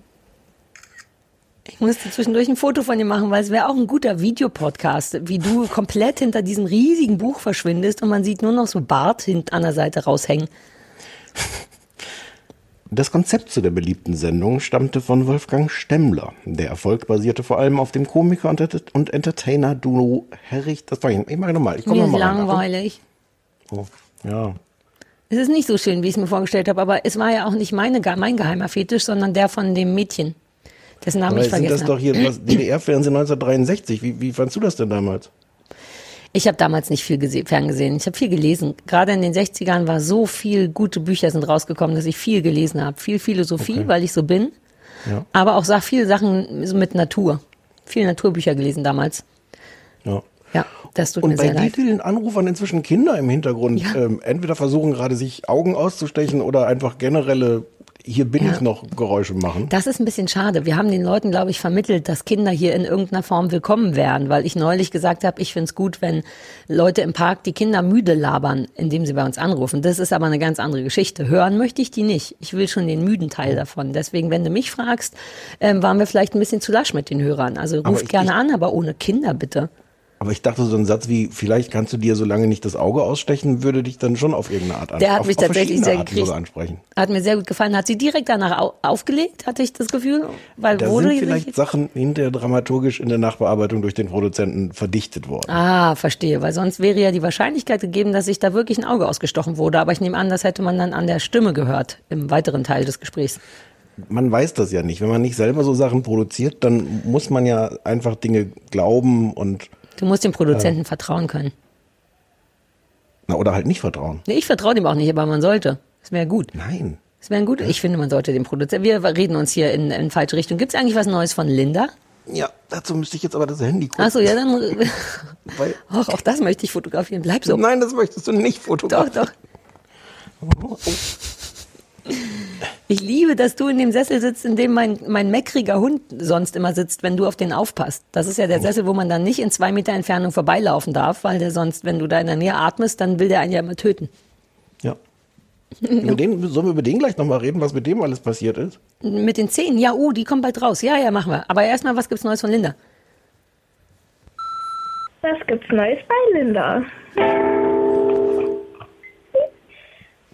Ich musste zwischendurch ein Foto von dir machen, weil es wäre auch ein guter Videopodcast, wie du komplett hinter diesem riesigen Buch verschwindest und man sieht nur noch so Bart an der Seite raushängen. Das Konzept zu der beliebten Sendung stammte von Wolfgang Stemmler. Der Erfolg basierte vor allem auf dem Komiker und Entertainer-Duo Herricht. Das war ich mache nochmal. Ich komme nochmal rein. Langweilig. Oh, ja. Es ist nicht so schön, wie ich es mir vorgestellt habe, aber es war ja auch nicht mein geheimer Fetisch, sondern der von dem Mädchen. Das Name ich vergessen. Das ist doch hier das DDR-Fernsehen 1963. Wie fandst du das denn damals? Ich habe damals nicht viel ferngesehen. Ich habe viel gelesen. Gerade in den 60ern war so viel gute Bücher sind rausgekommen, dass ich viel gelesen habe. Viel Philosophie, okay, weil ich so bin. Ja. Aber auch viele Sachen mit Natur. Viele Naturbücher gelesen damals. Ja. Ja, das tut mir sehr leid. Und bei vielen Anrufern inzwischen Kinder im Hintergrund entweder versuchen gerade sich Augen auszustechen oder einfach generelle Geräusche machen. Das ist ein bisschen schade. Wir haben den Leuten, glaube ich, vermittelt, dass Kinder hier in irgendeiner Form willkommen wären, weil ich neulich gesagt habe, ich finde es gut, wenn Leute im Park die Kinder müde labern, indem sie bei uns anrufen. Das ist aber eine ganz andere Geschichte. Hören möchte ich die nicht. Ich will schon den müden Teil davon. Deswegen, wenn du mich fragst, waren wir vielleicht ein bisschen zu lasch mit den Hörern. Also ruft gerne an, aber ohne Kinder bitte. Aber ich dachte, so ein Satz wie, vielleicht kannst du dir, solange nicht das Auge ausstechen, würde dich dann schon auf irgendeine Art ansprechen. Der hat mich tatsächlich sehr gekriegt. Hat mir sehr gut gefallen. Hat sie direkt danach aufgelegt, hatte ich das Gefühl. Weil da sind vielleicht Sachen hinterher dramaturgisch in der Nachbearbeitung durch den Produzenten verdichtet worden. Ah, verstehe. Weil sonst wäre ja die Wahrscheinlichkeit gegeben, dass sich da wirklich ein Auge ausgestochen wurde. Aber ich nehme an, das hätte man dann an der Stimme gehört im weiteren Teil des Gesprächs. Man weiß das ja nicht. Wenn man nicht selber so Sachen produziert, dann muss man ja einfach Dinge glauben und... Du musst dem Produzenten vertrauen können. Na, oder halt nicht vertrauen. Nee, ich vertraue dem auch nicht, aber man sollte. Das wäre gut. Nein. Das wäre gut. Ich finde, man sollte dem Produzenten. Wir reden uns hier in falsche Richtung. Gibt es eigentlich was Neues von Linda? Ja, dazu müsste ich jetzt aber das Handy gucken. Achso, ja, dann. Auch das möchte ich fotografieren. Bleib so. Nein, das möchtest du nicht fotografieren. Doch. Oh. Ich liebe, dass du in dem Sessel sitzt, in dem mein meckriger Hund sonst immer sitzt, wenn du auf den aufpasst. Das ist ja der Sessel, wo man dann nicht in 2 Meter Entfernung vorbeilaufen darf, weil der sonst, wenn du da in der Nähe atmest, dann will der einen ja immer töten. Ja. Sollen wir über den gleich nochmal reden, was mit dem alles passiert ist? Mit den 10? Ja, die kommen bald raus. Ja, machen wir. Aber erstmal, was gibt's Neues von Linda? Was gibt's Neues bei Linda?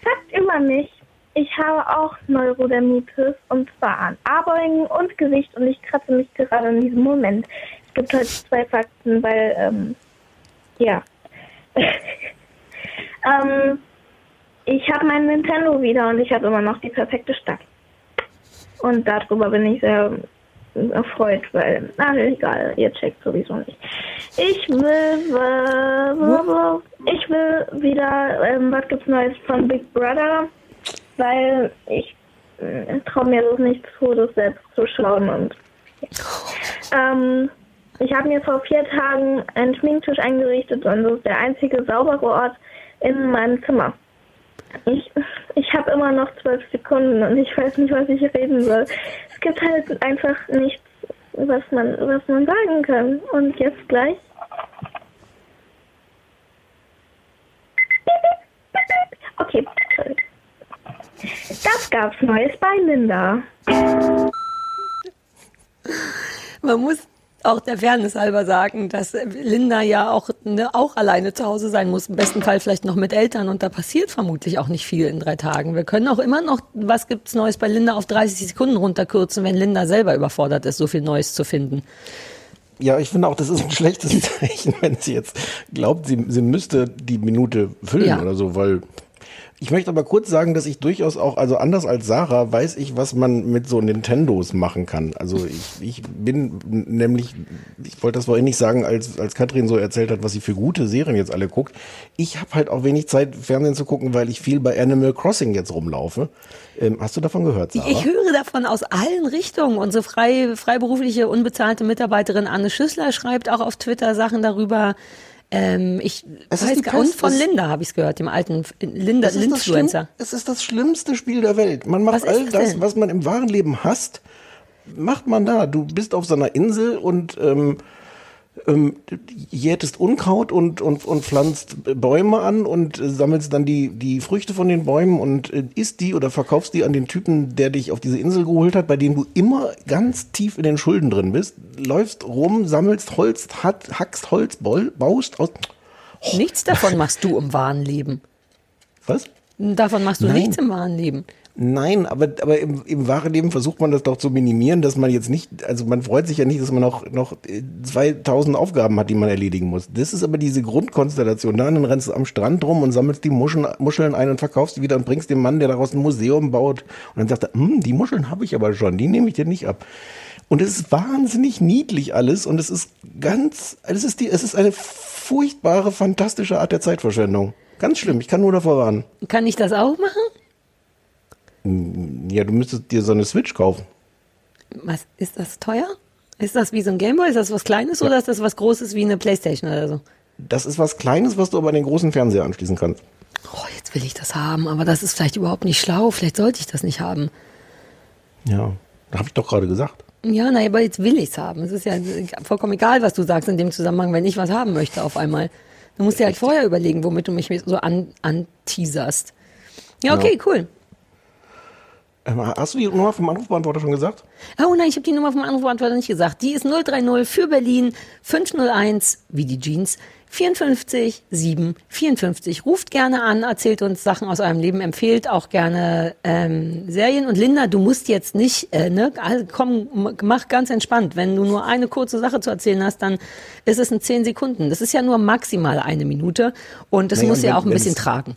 Sagt immer nicht. Ich habe auch Neurodermitis, und zwar an Armbeugen und Gesicht, und ich kratze mich gerade in diesem Moment. Es gibt heute 2 Fakten, weil, ich habe mein Nintendo wieder und ich habe immer noch die perfekte Stadt. Und darüber bin ich sehr erfreut, weil, egal, ihr checkt sowieso nicht. Ich will wieder, was gibt's Neues von Big Brother? Weil ich traue mir das nicht zu, das selbst zu schauen. Und ich habe mir vor 4 Tagen einen Schminktisch eingerichtet, und das ist der einzige saubere Ort in meinem Zimmer. Ich habe immer noch 12 Sekunden und ich weiß nicht, was ich reden soll. Es gibt halt einfach nichts, was man sagen kann. Und jetzt gleich. Okay, das gab's Neues bei Linda. Man muss auch der Fairness halber sagen, dass Linda ja auch alleine zu Hause sein muss, im besten Fall vielleicht noch mit Eltern, und da passiert vermutlich auch nicht viel in 3 Tagen. Wir können auch immer noch, was gibt's Neues bei Linda, auf 30 Sekunden runterkürzen, wenn Linda selber überfordert ist, so viel Neues zu finden. Ja, ich finde auch, das ist ein schlechtes Zeichen, wenn sie jetzt glaubt, sie müsste die Minute füllen oder so, weil... Ich möchte aber kurz sagen, dass ich durchaus auch, also anders als Sarah, weiß ich, was man mit so Nintendos machen kann. Also ich bin nämlich, ich wollte das vorhin nicht sagen, als Katrin so erzählt hat, was sie für gute Serien jetzt alle guckt. Ich habe halt auch wenig Zeit, Fernsehen zu gucken, weil ich viel bei Animal Crossing jetzt rumlaufe. Hast du davon gehört, Sarah? Ich höre davon aus allen Richtungen. Unsere freiberufliche, unbezahlte Mitarbeiterin Anne Schüssler schreibt auch auf Twitter Sachen darüber. Und von Linda habe ich es gehört, dem alten Linda-Influencer. Es ist das schlimmste Spiel der Welt. Man macht all das, was man im wahren Leben hasst, macht man da. Du bist auf so einer Insel und jätest Unkraut und pflanzt Bäume an und sammelst dann die Früchte von den Bäumen und isst die oder verkaufst die an den Typen, der dich auf diese Insel geholt hat, bei dem du immer ganz tief in den Schulden drin bist, läufst rum, sammelst Holz, hackst Holz, baust aus... Oh. Nichts davon machst du im wahren Leben. Was? Davon machst du nichts im wahren Leben. Nein, aber im wahren Leben versucht man das doch zu minimieren, dass man jetzt nicht, also man freut sich ja nicht, dass man noch 2000 Aufgaben hat, die man erledigen muss. Das ist aber diese Grundkonstellation. Dann rennst du am Strand rum und sammelst die Muscheln ein und verkaufst die wieder und bringst dem Mann, der daraus ein Museum baut. Und dann sagt er, die Muscheln habe ich aber schon, die nehme ich dir nicht ab. Und es ist wahnsinnig niedlich alles und es ist eine furchtbare, fantastische Art der Zeitverschwendung. Ganz schlimm, ich kann nur davor warnen. Kann ich das auch machen? Ja, du müsstest dir so eine Switch kaufen. Was, ist das teuer? Ist das wie so ein Gameboy? Ist das was Kleines oder ist das was Großes wie eine Playstation oder so? Das ist was Kleines, was du aber an den großen Fernseher anschließen kannst. Oh, jetzt will ich das haben, aber das ist vielleicht überhaupt nicht schlau. Vielleicht sollte ich das nicht haben. Ja, habe ich doch gerade gesagt. Ja, naja, aber jetzt will ich es haben. Es ist ja vollkommen egal, was du sagst in dem Zusammenhang, wenn ich was haben möchte auf einmal. Du musst dir halt vorher überlegen, womit du mich so anteaserst. Ja, okay, cool. Hast du die Nummer vom Anrufbeantworter schon gesagt? Oh nein, ich habe die Nummer vom Anrufbeantworter nicht gesagt. Die ist 030 für Berlin 501, wie die Jeans, 54 7 54. Ruft gerne an, erzählt uns Sachen aus eurem Leben, empfehlt auch gerne Serien. Und Linda, du musst jetzt nicht, also komm, mach ganz entspannt. Wenn du nur eine kurze Sache zu erzählen hast, dann ist es in 10 Sekunden. Das ist ja nur maximal eine Minute und das muss ja auch ein bisschen tragen.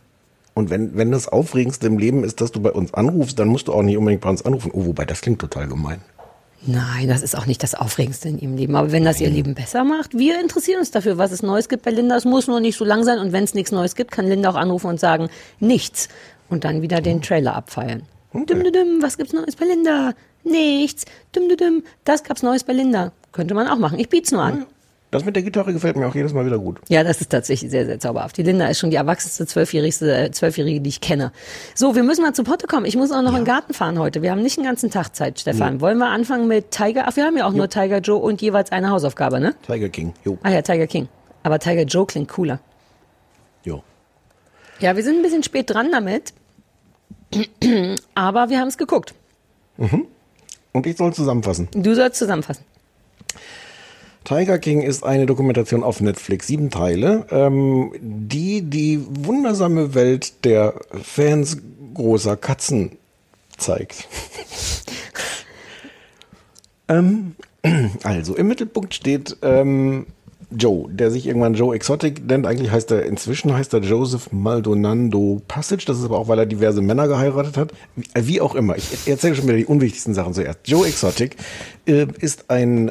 Und wenn das Aufregendste im Leben ist, dass du bei uns anrufst, dann musst du auch nicht unbedingt bei uns anrufen. Oh, wobei, das klingt total gemein. Nein, das ist auch nicht das Aufregendste in ihrem Leben. Aber wenn das ihr Leben besser macht, wir interessieren uns dafür, was es Neues gibt bei Linda. Es muss nur nicht so lang sein. Und wenn es nichts Neues gibt, kann Linda auch anrufen und sagen, nichts. Und dann wieder den Trailer abfeiern. Okay. Düm, düm, düm, was gibt's Neues bei Linda? Nichts. Düm, düm, düm, das gab's Neues bei Linda. Könnte man auch machen. Ich biet's nur an. Das mit der Gitarre gefällt mir auch jedes Mal wieder gut. Ja, das ist tatsächlich sehr, sehr zauberhaft. Die Linda ist schon die erwachsenste Zwölfjährige, die ich kenne. So, wir müssen mal zu Potte kommen. Ich muss auch noch in den Garten fahren heute. Wir haben nicht den ganzen Tag Zeit, Stefan. Nee. Wollen wir anfangen mit Tiger? Ach, wir haben ja auch nur Tiger Joe und jeweils eine Hausaufgabe, ne? Tiger King, jo. Ah ja, Tiger King. Aber Tiger Joe klingt cooler. Jo. Ja, wir sind ein bisschen spät dran damit. Aber wir haben es geguckt. Mhm. Und ich soll zusammenfassen. Du sollst zusammenfassen. Tiger King ist eine Dokumentation auf Netflix, 7 Teile, die wundersame Welt der Fans großer Katzen zeigt. Also, im Mittelpunkt steht Joe, der sich irgendwann Joe Exotic nennt. Inzwischen heißt er Joseph Maldonado Passage. Das ist aber auch, weil er diverse Männer geheiratet hat. Wie auch immer. Ich erzähle schon wieder die unwichtigsten Sachen zuerst. Joe Exotic ist ein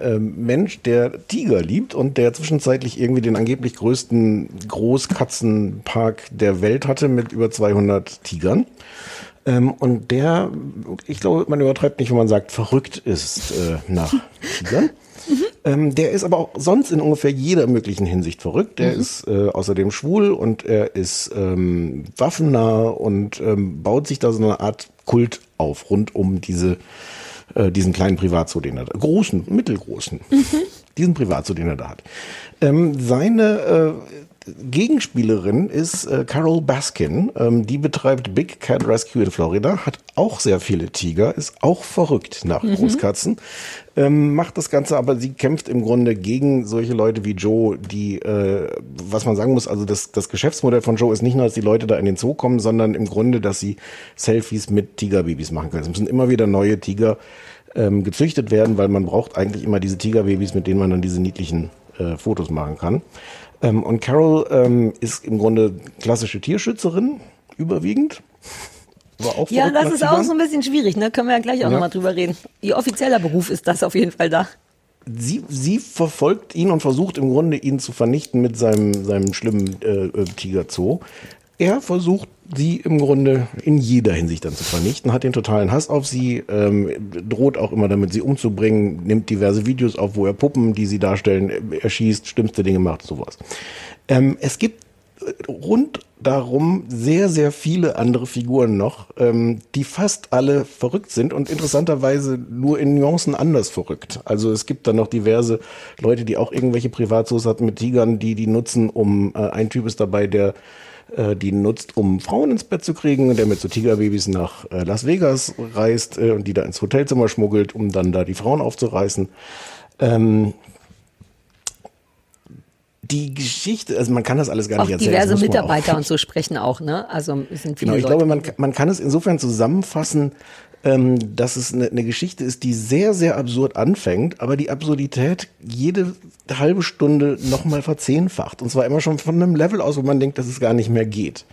Mensch, der Tiger liebt und der zwischenzeitlich irgendwie den angeblich größten Großkatzenpark der Welt hatte mit über 200 Tigern. Und der, ich glaube, man übertreibt nicht, wenn man sagt, verrückt ist nach Tigern. Der ist aber auch sonst in ungefähr jeder möglichen Hinsicht verrückt. Der ist außerdem schwul und er ist waffennah und baut sich da so eine Art Kult auf, rund um diesen kleinen Privatzoo, den er da hat. Großen, mittelgroßen. Diesen Privatzoo, den er da hat. Seine Gegenspielerin ist Carol Baskin. Die betreibt Big Cat Rescue in Florida, hat auch sehr viele Tiger, ist auch verrückt nach Großkatzen, macht das Ganze, aber sie kämpft im Grunde gegen solche Leute wie Joe, die, was man sagen muss, also das Geschäftsmodell von Joe ist nicht nur, dass die Leute da in den Zoo kommen, sondern im Grunde, dass sie Selfies mit Tigerbabys machen können. Es müssen immer wieder neue Tiger gezüchtet werden, weil man braucht eigentlich immer diese Tigerbabys, mit denen man dann diese niedlichen Fotos machen kann. Und Carol ist im Grunde klassische Tierschützerin, überwiegend. War auch ja, das ist auch so ein bisschen schwierig, ne? Können wir ja gleich auch nochmal drüber reden. Ihr offizieller Beruf ist das auf jeden Fall da. Sie verfolgt ihn und versucht im Grunde, ihn zu vernichten mit seinem schlimmen Tigerzoo. Er versucht, sie im Grunde in jeder Hinsicht dann zu vernichten, hat den totalen Hass auf sie, droht auch immer damit, sie umzubringen, nimmt diverse Videos auf, wo er Puppen, die sie darstellen, erschießt, schlimmste Dinge macht, sowas. Es gibt rund darum sehr, sehr viele andere Figuren noch, die fast alle verrückt sind und interessanterweise nur in Nuancen anders verrückt. Also es gibt dann noch diverse Leute, die auch irgendwelche Privatzoos hatten mit Tigern, die nutzen, um ein Typ ist dabei, der die nutzt, um Frauen ins Bett zu kriegen und der mit so Tigerbabys nach Las Vegas reist und die da ins Hotelzimmer schmuggelt, um dann da die Frauen aufzureißen. Die Geschichte, also man kann das alles gar nicht erzählen. Diverse Mitarbeiter und so sprechen auch, ne? Also es sind viele Leute. Ich glaube, man kann es insofern zusammenfassen, dass es eine Geschichte ist, die sehr, sehr absurd anfängt, aber die Absurdität jede halbe Stunde nochmal verzehnfacht. Und zwar immer schon von einem Level aus, wo man denkt, dass es gar nicht mehr geht.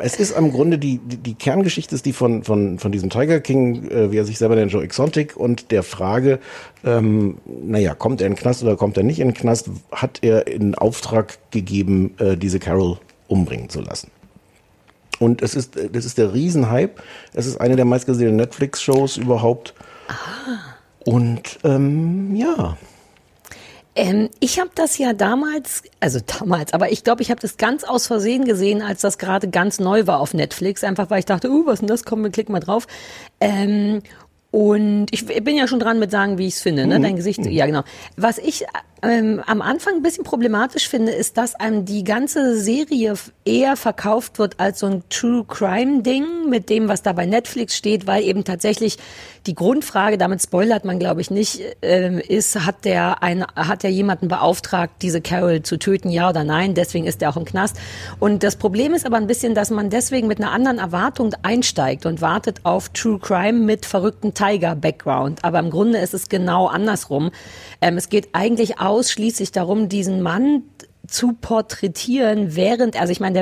Es ist am Grunde die Kerngeschichte ist die von diesem Tiger King, wie er sich selber nennt, Joe Exotic, und der Frage, kommt er in den Knast oder kommt er nicht in den Knast, hat er in Auftrag gegeben, diese Carol umbringen zu lassen. Und das ist der Riesenhype. Es ist eine der meistgesehenen Netflix-Shows überhaupt. Und ich habe das ja damals, aber ich glaube, ich habe das ganz aus Versehen gesehen, als das gerade ganz neu war auf Netflix. Einfach, weil ich dachte, was ist denn das? Komm, wir klicken mal drauf. Und ich bin ja schon dran mit sagen, wie ich es finde, ne? Dein Gesicht, ja genau. Was ich am Anfang ein bisschen problematisch finde, ist, dass einem die ganze Serie eher verkauft wird als so ein True-Crime-Ding mit dem, was da bei Netflix steht, weil eben tatsächlich die Grundfrage, damit spoilert man glaube ich nicht, ist, hat der jemanden beauftragt, diese Carol zu töten, ja oder nein, deswegen ist der auch im Knast. Und das Problem ist aber ein bisschen, dass man deswegen mit einer anderen Erwartung einsteigt und wartet auf True-Crime mit verrückten Tiger-Background. Aber im Grunde ist es genau andersrum. Es geht eigentlich ausschließlich darum, diesen Mann zu porträtieren, der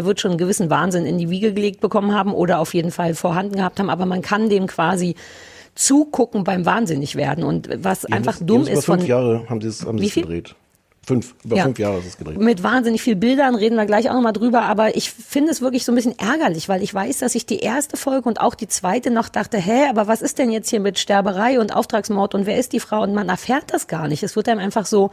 wird schon einen gewissen Wahnsinn in die Wiege gelegt bekommen haben oder auf jeden Fall vorhanden gehabt haben, aber man kann dem quasi zugucken beim Wahnsinnigwerden. Und was einfach dumm ist von... 5 Jahre haben sie es gedreht. 5 Jahre ist es gedreht. Mit wahnsinnig vielen Bildern reden wir gleich auch nochmal drüber, aber ich finde es wirklich so ein bisschen ärgerlich, weil ich weiß, dass ich die erste Folge und auch die zweite noch dachte, aber was ist denn jetzt hier mit Sterberei und Auftragsmord und wer ist die Frau? Und man erfährt das gar nicht. Es wird einem einfach so,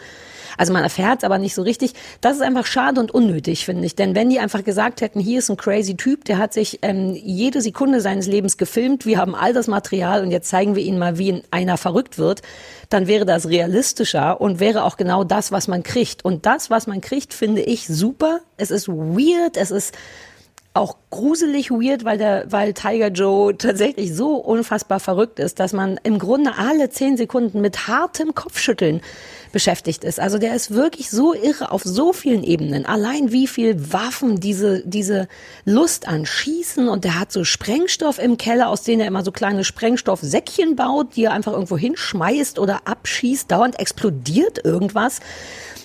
also man erfährt es aber nicht so richtig. Das ist einfach schade und unnötig, finde ich. Denn wenn die einfach gesagt hätten, hier ist ein crazy Typ, der hat sich jede Sekunde seines Lebens gefilmt, wir haben all das Material und jetzt zeigen wir ihn mal, wie einer verrückt wird, dann wäre das realistischer und wäre auch genau das, was man kriegt. Und das, was man kriegt, finde ich super. Es ist weird, es ist auch gruselig weird, weil Tiger Joe tatsächlich so unfassbar verrückt ist, dass man im Grunde alle 10 Sekunden mit hartem Kopfschütteln beschäftigt ist. Also der ist wirklich so irre auf so vielen Ebenen. Allein wie viel Waffen, diese Lust an Schießen, und der hat so Sprengstoff im Keller, aus denen er immer so kleine Sprengstoffsäckchen baut, die er einfach irgendwo hinschmeißt oder abschießt. Dauernd explodiert irgendwas.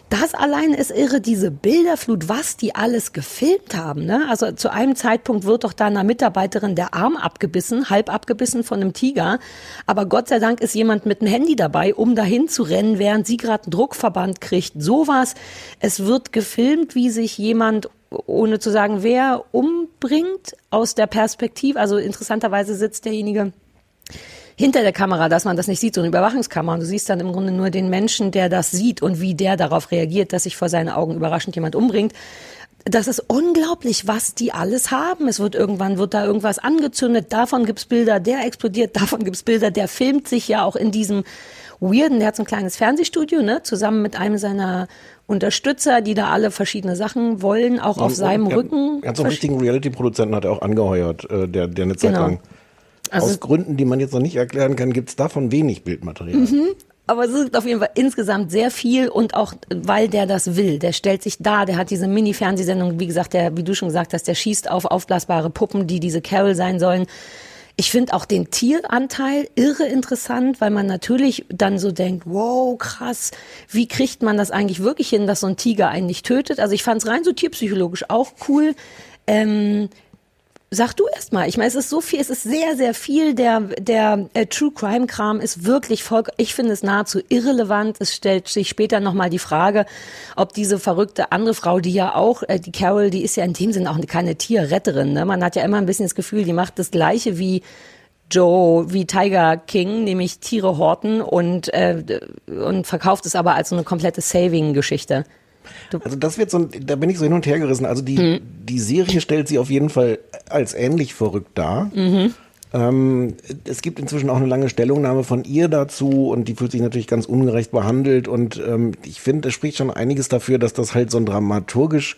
Das allein ist irre, diese Bilderflut, was die alles gefilmt haben, ne? Also zu einem Zeitpunkt wird doch da einer Mitarbeiterin der Arm abgebissen, halb abgebissen von einem Tiger. Aber Gott sei Dank ist jemand mit einem Handy dabei, um dahin zu rennen, während sie gerade einen Druckverband kriegt. Sowas. Es wird gefilmt, wie sich jemand, ohne zu sagen wer, umbringt aus der Perspektive. Also interessanterweise sitzt derjenige hinter der Kamera, dass man das nicht sieht, so eine Überwachungskamera. Und du siehst dann im Grunde nur den Menschen, der das sieht und wie der darauf reagiert, dass sich vor seinen Augen überraschend jemand umbringt. Das ist unglaublich, was die alles haben. Es wird da irgendwas angezündet, davon gibt's Bilder, der explodiert, davon gibt's Bilder, der filmt sich ja auch in diesem weirden, der hat so ein kleines Fernsehstudio, ne, zusammen mit einem seiner Unterstützer, die da alle verschiedene Sachen wollen, auch auf seinem Rücken. Ganz so einen richtigen Reality-Produzenten hat er auch angeheuert, der eine Zeit lang. Also aus Gründen, die man jetzt noch nicht erklären kann, gibt es davon wenig Bildmaterial. Mhm. Aber es ist auf jeden Fall insgesamt sehr viel, und auch, weil der das will. Der stellt sich da, der hat diese Mini-Fernsehsendung, wie gesagt, wie du schon gesagt hast, der schießt auf aufblasbare Puppen, die diese Carol sein sollen. Ich finde auch den Tieranteil irre interessant, weil man natürlich dann so denkt, wow, krass, wie kriegt man das eigentlich wirklich hin, dass so ein Tiger einen nicht tötet? Also ich fand es rein so tierpsychologisch auch cool. Sag du erst mal. Ich meine, es ist so viel, es ist sehr, sehr viel. Der True-Crime-Kram ist wirklich ich finde es nahezu irrelevant. Es stellt sich später nochmal die Frage, ob diese verrückte andere Frau, die ja auch, die Carol, die ist ja in dem Sinne auch keine Tierretterin, ne? Man hat ja immer ein bisschen das Gefühl, die macht das Gleiche wie Joe, wie Tiger King, nämlich Tiere horten und verkauft es aber als so eine komplette Saving-Geschichte. Also das wird da bin ich so hin und her gerissen. Also die Serie stellt sie auf jeden Fall als ähnlich verrückt dar. Mhm. Es gibt inzwischen auch eine lange Stellungnahme von ihr dazu, und die fühlt sich natürlich ganz ungerecht behandelt, und ich finde, es spricht schon einiges dafür, dass das halt so ein dramaturgisch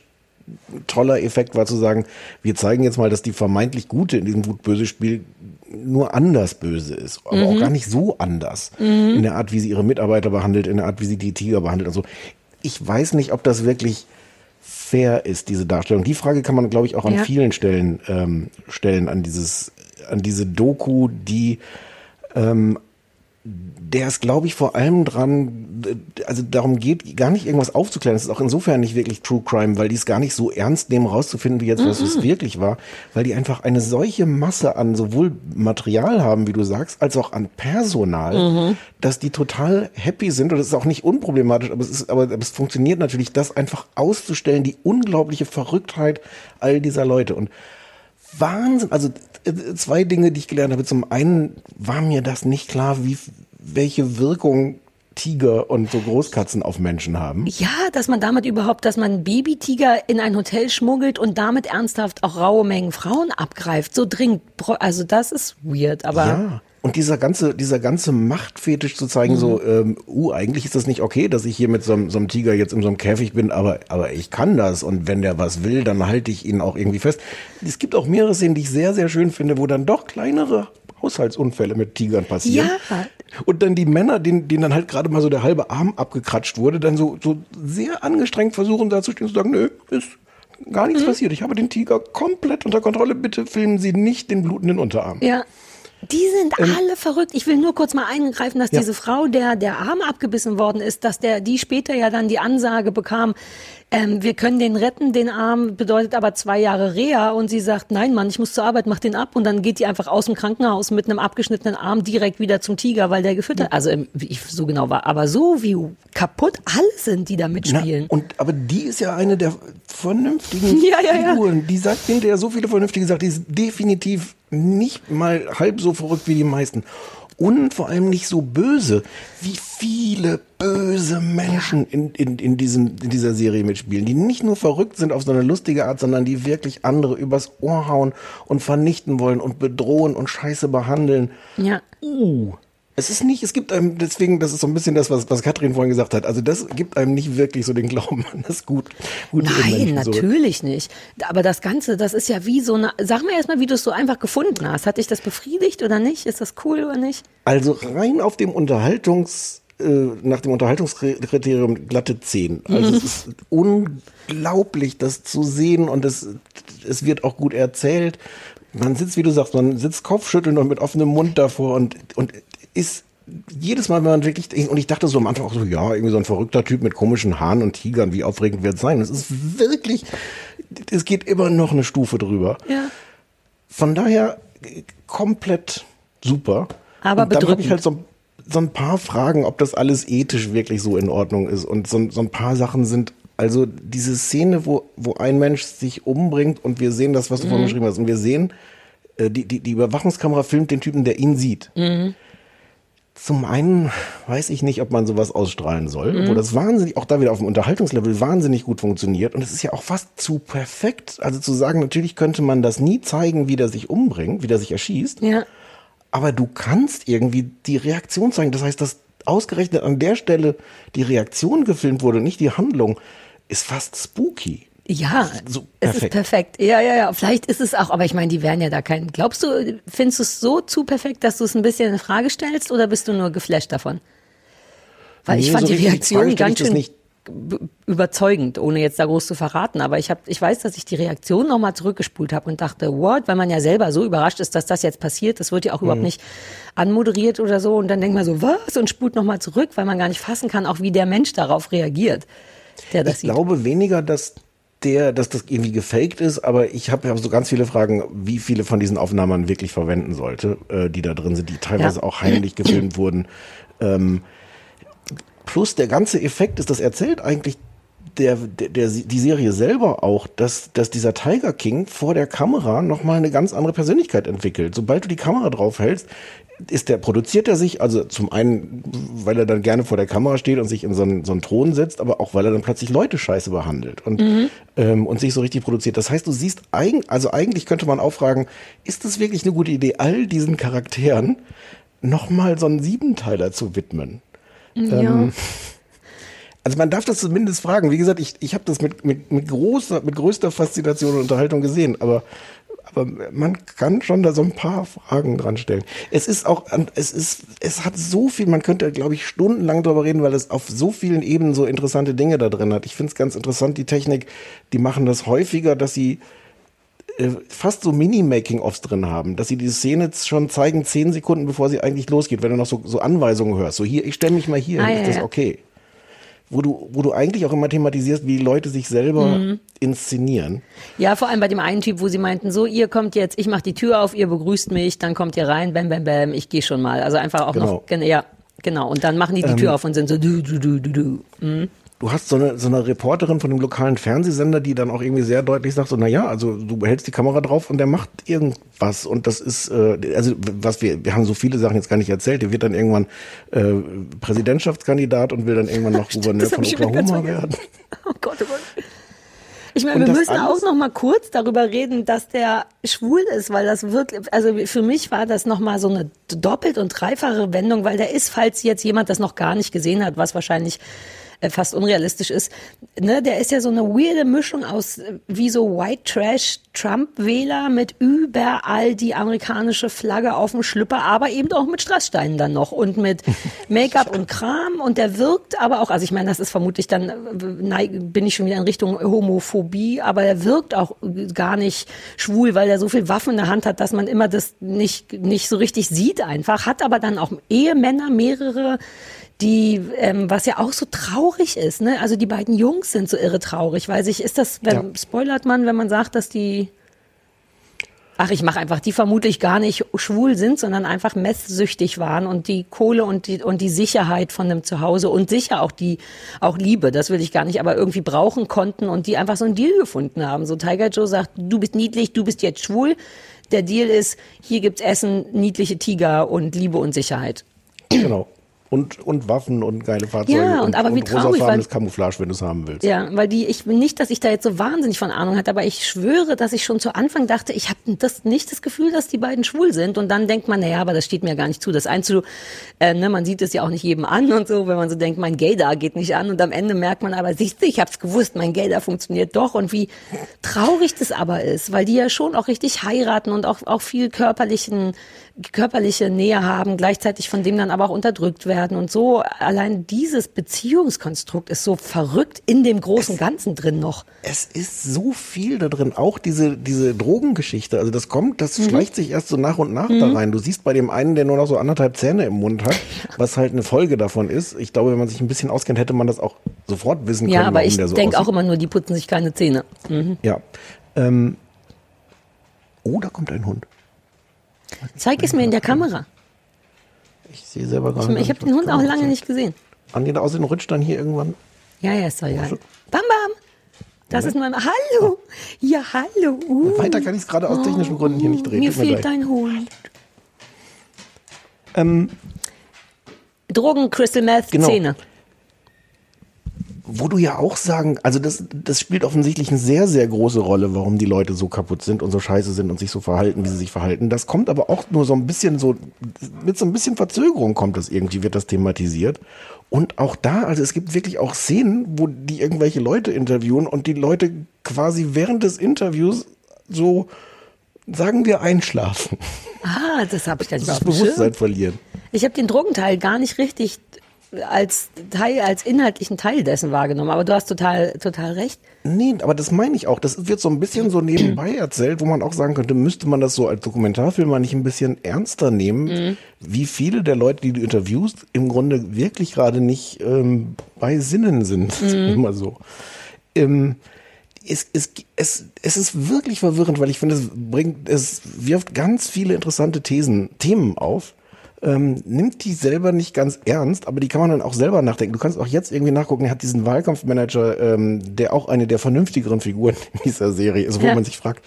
toller Effekt war, zu sagen, wir zeigen jetzt mal, dass die vermeintlich Gute in diesem Gut-Böse-Spiel nur anders böse ist, aber auch gar nicht so anders. Mhm. In der Art, wie sie ihre Mitarbeiter behandelt, in der Art, wie sie die Tiger behandelt und so. Ich weiß nicht, ob das wirklich fair ist, diese Darstellung. Die Frage kann man, glaube ich, auch an vielen Stellen stellen, an dieses an diese Doku, die der ist, glaube ich, vor allem dran, also darum geht, gar nicht irgendwas aufzuklären. Das ist auch insofern nicht wirklich True Crime, weil die es gar nicht so ernst nehmen, rauszufinden, wie jetzt, was es wirklich war, weil die einfach eine solche Masse an sowohl Material haben, wie du sagst, als auch an Personal, dass die total happy sind. Und das ist auch nicht unproblematisch, aber es funktioniert natürlich, das einfach auszustellen, die unglaubliche Verrücktheit all dieser Leute. Und Wahnsinn, also zwei Dinge, die ich gelernt habe. Zum einen war mir das nicht klar, welche Wirkung Tiger und so Großkatzen auf Menschen haben. Ja, dass man Babytiger in ein Hotel schmuggelt und damit ernsthaft auch raue Mengen Frauen abgreift. So dringend, also das ist weird, aber... Ja. Und dieser ganze Machtfetisch zu zeigen, eigentlich ist das nicht okay, dass ich hier mit so einem Tiger jetzt in so einem Käfig bin, aber ich kann das. Und wenn der was will, dann halte ich ihn auch irgendwie fest. Es gibt auch mehrere Szenen, die ich sehr, sehr schön finde, wo dann doch kleinere Haushaltsunfälle mit Tigern passieren. Ja. Und dann die Männer, denen dann halt gerade mal so der halbe Arm abgekratscht wurde, dann so sehr angestrengt versuchen, dazustehen und zu sagen, nö, ist gar nichts passiert. Ich habe den Tiger komplett unter Kontrolle. Bitte filmen Sie nicht den blutenden Unterarm. Ja. Die sind alle verrückt. Ich will nur kurz mal eingreifen, dass diese Frau, der Arm abgebissen worden ist, dass die später ja dann die Ansage bekam, wir können den retten, den Arm, bedeutet aber 2 Jahre Reha. Und sie sagt, nein Mann, ich muss zur Arbeit, mach den ab. Und dann geht die einfach aus dem Krankenhaus mit einem abgeschnittenen Arm direkt wieder zum Tiger, weil der gefüttert, also so genau war, aber so wie kaputt alle sind, die da mitspielen. Aber die ist ja eine der vernünftigen Figuren. Die sagt hinterher so viele vernünftige Sachen, die ist definitiv nicht mal halb so verrückt wie die meisten. Und vor allem nicht so böse, wie viele böse Menschen in dieser Serie mitspielen, die nicht nur verrückt sind auf so eine lustige Art, sondern die wirklich andere übers Ohr hauen und vernichten wollen und bedrohen und scheiße behandeln. Ja. Es gibt einem, deswegen, das ist so ein bisschen das, was Katrin vorhin gesagt hat, also das gibt einem nicht wirklich so den Glauben an das Gute Nein, natürlich nicht. Aber das Ganze, das ist ja wie so eine, sag mal erstmal, wie du es so einfach gefunden hast. Hat dich das befriedigt oder nicht? Ist das cool oder nicht? Also rein auf dem nach dem Unterhaltungskriterium glatte 10. Also es ist unglaublich, das zu sehen, und es wird auch gut erzählt. Man sitzt, wie du sagst, kopfschüttelnd und mit offenem Mund davor und ist jedes Mal, wenn man wirklich, und ich dachte so am Anfang auch so, ja, irgendwie so ein verrückter Typ mit komischen Haaren und Tigern, wie aufregend wird es sein? Es ist wirklich, es geht immer noch eine Stufe drüber. Ja. Von daher komplett super. Aber bedrückend. Dann habe ich halt so ein paar Fragen, ob das alles ethisch wirklich so in Ordnung ist, und so ein paar Sachen sind, also diese Szene, wo ein Mensch sich umbringt und wir sehen das, was du vorhin beschrieben hast, und wir sehen, die Überwachungskamera filmt den Typen, der ihn sieht. Mhm. Zum einen weiß ich nicht, ob man sowas ausstrahlen soll, obwohl das wahnsinnig, auch da wieder auf dem Unterhaltungslevel, wahnsinnig gut funktioniert. Und es ist ja auch fast zu perfekt. Also zu sagen, natürlich könnte man das nie zeigen, wie der sich umbringt, wie der sich erschießt. Ja. Aber du kannst irgendwie die Reaktion zeigen. Das heißt, dass ausgerechnet an der Stelle die Reaktion gefilmt wurde, nicht die Handlung, ist fast spooky. Ja, so es ist perfekt. Ja. Vielleicht ist es auch, aber ich meine, die wären ja da kein. Glaubst du, findest du es so zu perfekt, dass du es ein bisschen in Frage stellst, oder bist du nur geflasht davon? Weil ich fand die Reaktion ganz schön überzeugend, ohne jetzt da groß zu verraten. Aber ich weiß, dass ich die Reaktion nochmal zurückgespult habe und dachte, what? Weil man ja selber so überrascht ist, dass das jetzt passiert. Das wird ja auch überhaupt nicht anmoderiert oder so. Und dann denkt man so, was? Und spult nochmal zurück, weil man gar nicht fassen kann, auch wie der Mensch darauf reagiert, der das sieht. Ich glaube weniger, dass das irgendwie gefaked ist, aber ich habe so ganz viele Fragen, wie viele von diesen Aufnahmen man wirklich verwenden sollte, die da drin sind, die teilweise auch heimlich gefilmt wurden. Plus der ganze Effekt ist, das erzählt eigentlich die Serie selber auch, dass dieser Tiger King vor der Kamera nochmal eine ganz andere Persönlichkeit entwickelt. Sobald du die Kamera drauf hältst, produziert er sich, also zum einen, weil er dann gerne vor der Kamera steht und sich in so einen Thron setzt, aber auch, weil er dann plötzlich Leute scheiße behandelt und sich so richtig produziert. Das heißt, du siehst, also eigentlich könnte man auch fragen, ist das wirklich eine gute Idee, all diesen Charakteren nochmal so einen 7-Teiler zu widmen? Ja. Also man darf das zumindest fragen. Wie gesagt, ich habe das mit größter Faszination und Unterhaltung gesehen, aber man kann schon da so ein paar Fragen dran stellen. Es hat so viel, man könnte, glaube ich, stundenlang drüber reden, weil es auf so vielen Ebenen so interessante Dinge da drin hat. Ich finde es ganz interessant, die Technik, die machen das häufiger, dass sie fast so Mini-Making-Offs drin haben, dass sie diese Szene schon zeigen 10 Sekunden, bevor sie eigentlich losgeht, wenn du noch so Anweisungen hörst. So hier, ich stelle mich mal hier, ist das okay? Wo du eigentlich auch immer thematisierst, wie Leute sich selber inszenieren. Ja, vor allem bei dem einen Typ, wo sie meinten, so, ihr kommt jetzt, ich mache die Tür auf, ihr begrüßt mich, dann kommt ihr rein, bam, bam, bam, ich gehe schon mal. Also einfach auch noch, ja, genau. Und dann machen die Tür auf und sind so, du. Mhm. Du hast so eine Reporterin von einem lokalen Fernsehsender, die dann auch irgendwie sehr deutlich sagt, so, na ja, also du hältst die Kamera drauf und der macht irgendwas. Und das ist, also was wir haben so viele Sachen jetzt gar nicht erzählt. Der wird dann irgendwann Präsidentschaftskandidat und will dann irgendwann noch Gouverneur von Oklahoma werden. Oh Gott. Ich meine, wir müssen auch noch mal kurz darüber reden, dass der schwul ist, weil das wirklich, also für mich war das noch mal so eine doppelt- und dreifache Wendung, weil der ist, falls jetzt jemand das noch gar nicht gesehen hat, was wahrscheinlich fast unrealistisch ist, ne, der ist ja so eine weirde Mischung aus wie so White Trash Trump-Wähler mit überall die amerikanische Flagge auf dem Schlüpper, aber eben auch mit Strasssteinen dann noch und mit Make-up und Kram, und der wirkt aber auch, also ich meine, das ist vermutlich dann, bin ich schon wieder in Richtung Homophobie, aber der wirkt auch gar nicht schwul, weil der so viel Waffen in der Hand hat, dass man immer das nicht so richtig sieht einfach, hat aber dann auch Ehemänner, mehrere, die, was ja auch so traurig ist, ne? Also die beiden Jungs sind so irre traurig, weil sich, spoilert man, wenn man sagt, dass die, die vermutlich gar nicht schwul sind, sondern einfach messsüchtig waren und die Kohle und die Sicherheit von einem Zuhause und sicher auch Liebe, das will ich gar nicht, aber irgendwie brauchen konnten und die einfach so einen Deal gefunden haben. So Tiger Joe sagt, du bist niedlich, du bist jetzt schwul. Der Deal ist, hier gibt's Essen, niedliche Tiger und Liebe und Sicherheit. Genau. Und Waffen und geile Fahrzeuge, ja, und rosafarbenes Camouflage, wenn du es haben willst. Ja, weil ich will nicht, dass ich da jetzt so wahnsinnig von Ahnung hatte, aber ich schwöre, dass ich schon zu Anfang dachte, ich habe nicht das Gefühl, dass die beiden schwul sind. Und dann denkt man, naja, aber das steht mir gar nicht zu. Das Einzige, ne, man sieht es ja auch nicht jedem an und so, wenn man so denkt, mein Gaydar geht nicht an. Und am Ende merkt man aber, siehst du, ich hab's gewusst, mein Gaydar funktioniert doch. Und wie traurig das aber ist, weil die ja schon auch richtig heiraten und auch viel körperliche Nähe haben, gleichzeitig von dem dann aber auch unterdrückt werden und so. Allein dieses Beziehungskonstrukt ist so verrückt in dem großen Ganzen drin noch. Es ist so viel da drin, auch diese Drogengeschichte, also das schleicht sich erst so nach und nach da rein. Du siehst bei dem einen, der nur noch so 1,5 Zähne im Mund hat, was halt eine Folge davon ist. Ich glaube, wenn man sich ein bisschen auskennt, hätte man das auch sofort wissen können. Ja, aber ich denke auch immer nur, die putzen sich keine Zähne. Mhm. Ja. Oh, da kommt ein Hund. Zeig es mir in der Kamera. Ich sehe selber gar nicht. Ich habe den Hund auch lange nicht gesehen. An jeder Aussehen rutscht dann hier irgendwann. Ja, ist doch egal. Bam, bam. Das ist mein... Hallo. Ja, hallo. Weiter kann ich es gerade aus technischen Gründen hier nicht drehen. Mir fehlt dein Hund. Drogen, Crystal Meth, genau. Szene. Wo du ja auch sagen, also das spielt offensichtlich eine sehr, sehr große Rolle, warum die Leute so kaputt sind und so scheiße sind und sich so verhalten, wie sie sich verhalten. Das kommt aber auch nur so ein bisschen so, mit so ein bisschen Verzögerung kommt das irgendwie, wird das thematisiert. Und auch da, also es gibt wirklich auch Szenen, wo die irgendwelche Leute interviewen und die Leute quasi während des Interviews so, sagen wir, einschlafen. Ah, das habe ich gar nicht auf dem Schirm. Das Bewusstsein verlieren. Ich habe den Drogenteil gar nicht richtig als inhaltlichen Teil dessen wahrgenommen. Aber du hast total recht. Nee, aber das meine ich auch. Das wird so ein bisschen so nebenbei erzählt, wo man auch sagen könnte, müsste man das so als Dokumentarfilm mal nicht ein bisschen ernster nehmen, wie viele der Leute, die du interviewst, im Grunde wirklich gerade nicht bei Sinnen sind. Immer so. Es ist wirklich verwirrend, weil ich finde, es wirft ganz viele interessante Themen auf. Nimmt die selber nicht ganz ernst, aber die kann man dann auch selber nachdenken. Du kannst auch jetzt irgendwie nachgucken, er hat diesen Wahlkampfmanager, der auch eine der vernünftigeren Figuren in dieser Serie ist, wo man sich fragt,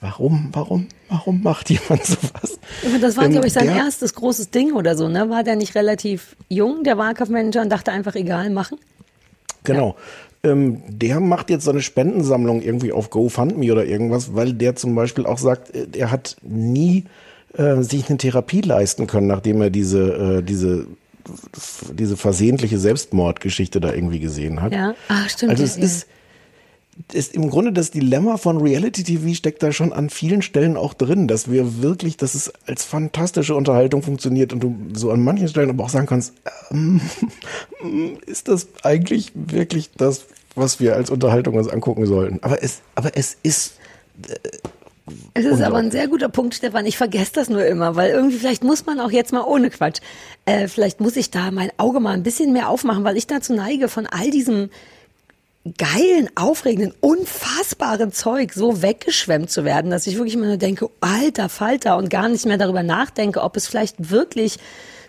warum macht jemand sowas? Das war, glaube ich, sein erstes großes Ding oder so, ne? War der nicht relativ jung, der Wahlkampfmanager, und dachte einfach, egal, machen? Genau. Ja. Der macht jetzt so eine Spendensammlung irgendwie auf GoFundMe oder irgendwas, weil der zum Beispiel auch sagt, er hat nie sich eine Therapie leisten können, nachdem er diese versehentliche Selbstmordgeschichte da irgendwie gesehen hat. Ja, stimmt. Also es ist im Grunde das Dilemma von Reality-TV steckt da schon an vielen Stellen auch drin, dass es als fantastische Unterhaltung funktioniert und du so an manchen Stellen aber auch sagen kannst, ist das eigentlich wirklich das, was wir als Unterhaltung uns angucken sollten? Aber es ist Es ist aber ein sehr guter Punkt, Stefan. Ich vergesse das nur immer, weil irgendwie vielleicht muss man auch jetzt mal ohne Quatsch, vielleicht muss ich da mein Auge mal ein bisschen mehr aufmachen, weil ich dazu neige, von all diesem geilen, aufregenden, unfassbaren Zeug so weggeschwemmt zu werden, dass ich wirklich immer nur denke, alter Falter, und gar nicht mehr darüber nachdenke, ob es vielleicht wirklich,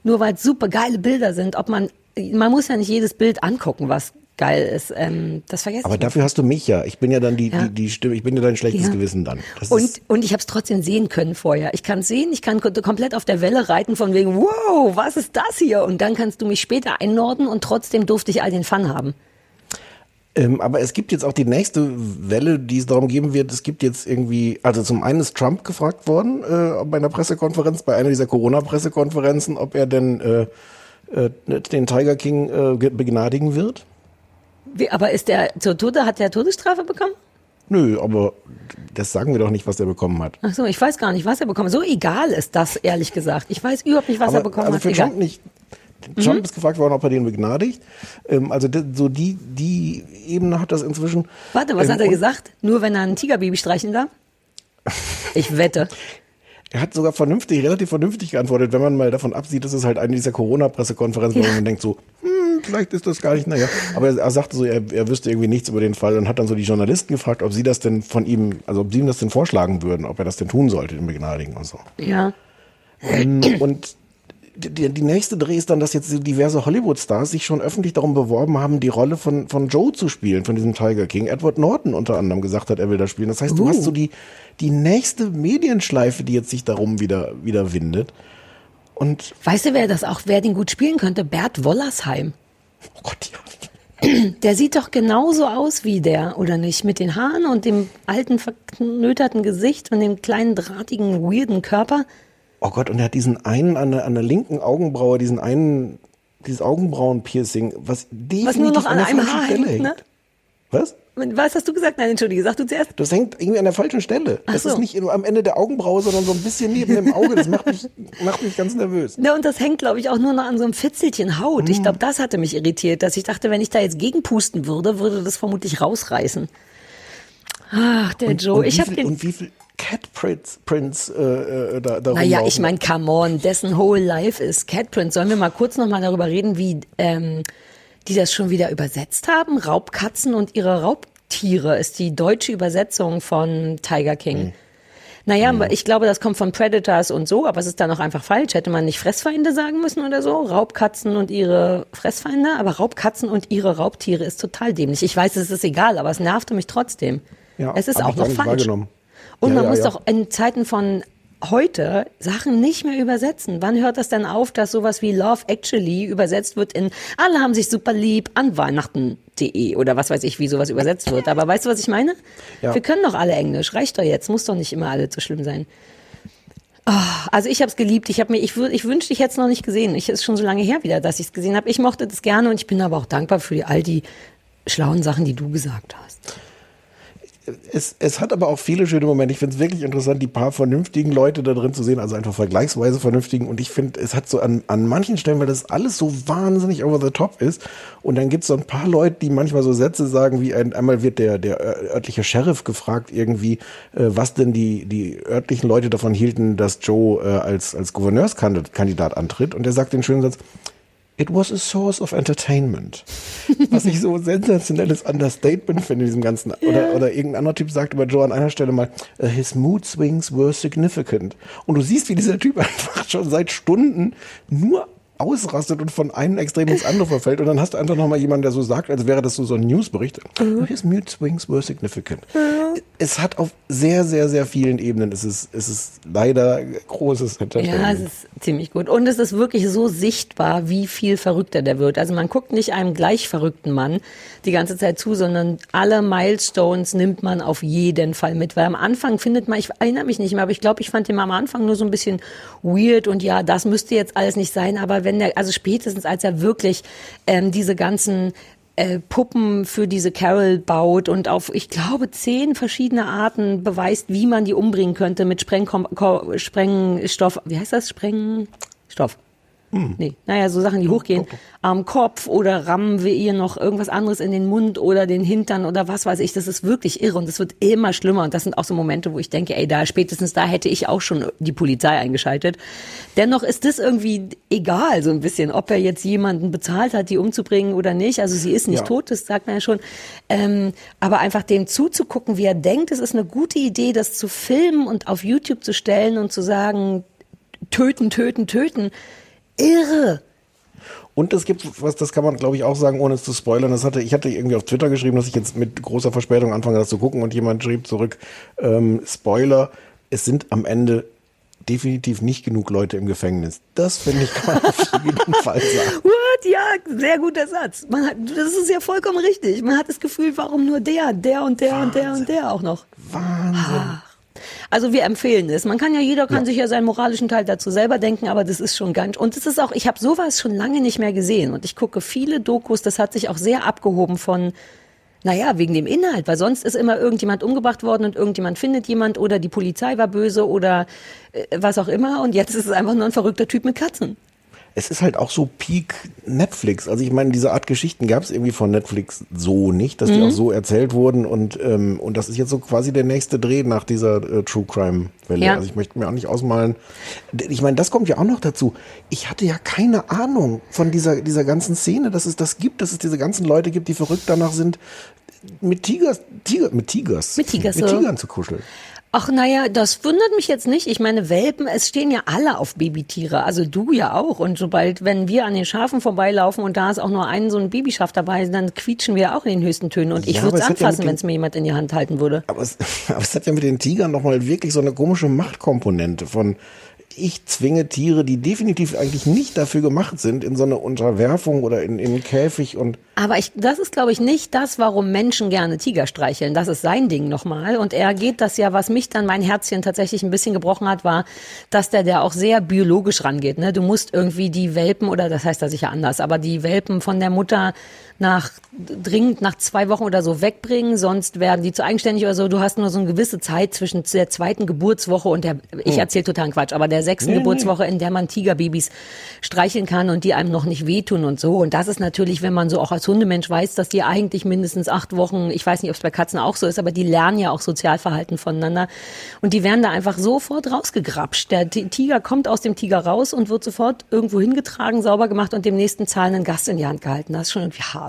nur weil es super geile Bilder sind, ob man muss ja nicht jedes Bild angucken, was geil ist. Das vergesse ich. Aber dafür hast du mich ja. Ich bin ja dann die Stimme, ich bin ja dein schlechtes Gewissen dann. Und ich habe es trotzdem sehen können vorher. Ich kann es sehen, ich kann komplett auf der Welle reiten von wegen, wow, was ist das hier? Und dann kannst du mich später einnorden und trotzdem durfte ich all den Fun haben. Aber es gibt jetzt auch die nächste Welle, die es darum geben wird. Es gibt jetzt irgendwie, also zum einen ist Trump gefragt worden bei einer Pressekonferenz, bei einer dieser Corona-Pressekonferenzen, ob er denn den Tiger King begnadigen wird. Wie, aber ist der zur Tode, hat der Todesstrafe bekommen? Nö, aber das sagen wir doch nicht, was der bekommen hat. Ach so, ich weiß gar nicht, was er bekommen hat. So egal ist das, ehrlich gesagt. Ich weiß überhaupt nicht, was er bekommen hat. Also für Trump nicht. Trump ist gefragt worden, ob er den begnadigt. Also so die Ebene hat das inzwischen. Warte, was hat er gesagt? Nur wenn er ein Tigerbaby streichen darf? Ich wette. Er hat sogar relativ vernünftig geantwortet, wenn man mal davon absieht, dass es halt eine dieser Corona-Pressekonferenzen, wo man denkt so, vielleicht ist das gar nicht, naja. Aber er sagte so, er wüsste irgendwie nichts über den Fall und hat dann so die Journalisten gefragt, ob sie das denn von ihm, also ob sie ihm das denn vorschlagen würden, ob er das denn tun sollte, den begnadigen und so. Ja. Und die nächste Dreh ist dann, dass jetzt diverse Hollywood-Stars sich schon öffentlich darum beworben haben, die Rolle von Joe zu spielen, von diesem Tiger King. Edward Norton unter anderem gesagt hat, er will das spielen. Das heißt, du hast so die nächste Medienschleife, die jetzt sich darum wieder windet. Und weißt du, wer den gut spielen könnte? Bert Wollersheim. Oh Gott, ja. Der sieht doch genauso aus wie der, oder nicht? Mit den Haaren und dem alten, verknöterten Gesicht und dem kleinen, drahtigen, weirden Körper. Oh Gott, und er hat diesen einen an der linken Augenbraue, dieses Augenbrauenpiercing, was definitiv was nur noch an einem Haar hängt, ne? Was? Was hast du gesagt? Nein, entschuldige, sag du zuerst. Das hängt irgendwie an der falschen Stelle. Ach, das ist nicht am Ende der Augenbraue, sondern so ein bisschen neben dem Auge. Das macht mich ganz nervös. Ja, und das hängt, glaube ich, auch nur noch an so einem Fitzelchen Haut. Ich glaube, das hatte mich irritiert, dass ich dachte, wenn ich da jetzt gegenpusten würde, würde das vermutlich rausreißen. Ach, der Joe. Und wie viel Cat Prince da rumlaufen. Naja, ich meine, come on, dessen whole life ist Cat Prince. Sollen wir mal kurz nochmal darüber reden, wie die das schon wieder übersetzt haben? Raubkatzen und ihre Raubtiere ist die deutsche Übersetzung von Tiger King. Naja, ich glaube, das kommt von Predators und so, aber es ist dann auch einfach falsch. Hätte man nicht Fressfeinde sagen müssen oder so? Raubkatzen und ihre Fressfeinde, aber Raubkatzen und ihre Raubtiere ist total dämlich. Ich weiß, es ist egal, aber es nervte mich trotzdem. Ja, es ist auch noch falsch. Und man muss doch in Zeiten von heute Sachen nicht mehr übersetzen. Wann hört das denn auf, dass sowas wie Love Actually übersetzt wird in alle haben sich super lieb an Weihnachten.de oder was weiß ich, wie sowas übersetzt wird. Aber weißt du, was ich meine? Ja. Wir können doch alle Englisch. Reicht doch jetzt. Muss doch nicht immer alle so schlimm sein. Oh, also ich habe es geliebt. Ich wünschte, ich hätte es noch nicht gesehen. Es ist schon so lange her wieder, dass ich es gesehen habe. Ich mochte das gerne und ich bin aber auch dankbar für all die schlauen Sachen, die du gesagt hast. Es hat aber auch viele schöne Momente. Ich finde es wirklich interessant, die paar vernünftigen Leute da drin zu sehen, also einfach vergleichsweise vernünftigen. Und ich finde, es hat so an manchen Stellen, weil das alles so wahnsinnig over the top ist. Und dann gibt es so ein paar Leute, die manchmal so Sätze sagen, wie einmal wird der örtliche Sheriff gefragt irgendwie, was denn die örtlichen Leute davon hielten, dass Joe als Gouverneurskandidat antritt. Und er sagt den schönen Satz: It was a source of entertainment. Was ich so sensationelles Understatement finde in diesem Ganzen. Oder irgendein anderer Typ sagt über Joe an einer Stelle mal, his mood swings were significant. Und du siehst, wie dieser Typ einfach schon seit Stunden nur ausrastet und von einem Extrem ins andere verfällt. Und dann hast du einfach nochmal jemanden, der so sagt, als wäre das so ein Newsbericht. His mood swings were significant. Es hat auf sehr, sehr, sehr vielen Ebenen, es ist leider großes Entertainment. Ja, es ist ziemlich gut. Und es ist wirklich so sichtbar, wie viel verrückter der wird. Also man guckt nicht einem gleich verrückten Mann die ganze Zeit zu, sondern alle Milestones nimmt man auf jeden Fall mit. Weil am Anfang findet man, ich erinnere mich nicht mehr, aber ich glaube, ich fand den am Anfang nur so ein bisschen weird und ja, das müsste jetzt alles nicht sein. Aber spätestens als er wirklich diese ganzen Puppen für diese Carol baut und auf, ich glaube, 10 verschiedene Arten beweist, wie man die umbringen könnte mit Sprengstoff. Wie heißt das? Sprengstoff. Nee, naja, so Sachen, die hochgehen, am Kopf oder rammen wir ihr noch irgendwas anderes in den Mund oder den Hintern oder was weiß ich, das ist wirklich irre und das wird immer schlimmer und das sind auch so Momente, wo ich denke, ey, da spätestens da hätte ich auch schon die Polizei eingeschaltet. Dennoch ist das irgendwie egal, so ein bisschen, ob er jetzt jemanden bezahlt hat, die umzubringen oder nicht, also sie ist nicht tot, das sagt man ja schon, aber einfach dem zuzugucken, wie er denkt, es ist eine gute Idee, das zu filmen und auf YouTube zu stellen und zu sagen, töten, töten, töten, irre. Und es gibt, was, das kann man glaube ich auch sagen, ohne es zu spoilern, ich hatte irgendwie auf Twitter geschrieben, dass ich jetzt mit großer Verspätung anfange, das zu gucken und jemand schrieb zurück, Spoiler, es sind am Ende definitiv nicht genug Leute im Gefängnis. Das finde ich, kann man auf jeden Fall sagen. What? Ja, sehr guter Satz. Das ist ja vollkommen richtig. Man hat das Gefühl, warum nur der und der Wahnsinn. Und der und der auch noch. Wahnsinn. Also wir empfehlen es. Man kann ja, jeder kann sich ja seinen moralischen Teil dazu selber denken, aber das ist schon ganz, und es ist auch, ich habe sowas schon lange nicht mehr gesehen und ich gucke viele Dokus, das hat sich auch sehr abgehoben von, naja, wegen dem Inhalt, weil sonst ist immer irgendjemand umgebracht worden und irgendjemand findet jemand oder die Polizei war böse oder was auch immer und jetzt ist es einfach nur ein verrückter Typ mit Katzen. Es ist halt auch so Peak Netflix. Also ich meine, diese Art Geschichten gab es irgendwie von Netflix so nicht, dass die auch so erzählt wurden. Und das ist jetzt so quasi der nächste Dreh nach dieser True Crime Welle. Ja. Also ich möchte mir auch nicht ausmalen. Ich meine, das kommt ja auch noch dazu. Ich hatte ja keine Ahnung von dieser ganzen Szene, dass es das gibt, dass es diese ganzen Leute gibt, die verrückt danach sind, mit Tigern zu kuscheln. Ach naja, das wundert mich jetzt nicht. Ich meine, Welpen, es stehen ja alle auf Babytiere, also du ja auch. Und wenn wir an den Schafen vorbeilaufen und da ist auch nur so ein Babyschaf dabei, dann quietschen wir auch in den höchsten Tönen. Und ich würde es anfassen, wenn es mir jemand in die Hand halten würde. Aber es hat ja mit den Tigern nochmal wirklich so eine komische Machtkomponente von, ich zwinge Tiere, die definitiv eigentlich nicht dafür gemacht sind, in so eine Unterwerfung oder in Käfig und... Aber das ist, glaube ich, nicht das, warum Menschen gerne Tiger streicheln. Das ist sein Ding nochmal. Und er geht das ja, was mich dann mein Herzchen tatsächlich ein bisschen gebrochen hat, war, dass der auch sehr biologisch rangeht. Ne? Du musst irgendwie die Welpen, oder das heißt das sicher anders, aber die Welpen von der Mutter dringend nach 2 Wochen oder so wegbringen, sonst werden die zu eigenständig oder so. Du hast nur so eine gewisse Zeit zwischen der 2. Geburtswoche und ich erzähle totalen Quatsch, aber der 6. Geburtswoche, in der man Tigerbabys streicheln kann und die einem noch nicht wehtun und so. Und das ist natürlich, wenn man so auch als Hundemensch weiß, dass die eigentlich mindestens 8 Wochen, ich weiß nicht, ob es bei Katzen auch so ist, aber die lernen ja auch Sozialverhalten voneinander. Und die werden da einfach sofort rausgegrapscht. Der Tiger kommt aus dem Tiger raus und wird sofort irgendwo hingetragen, sauber gemacht und dem nächsten zahlenden Gast in die Hand gehalten. Das ist schon irgendwie hart.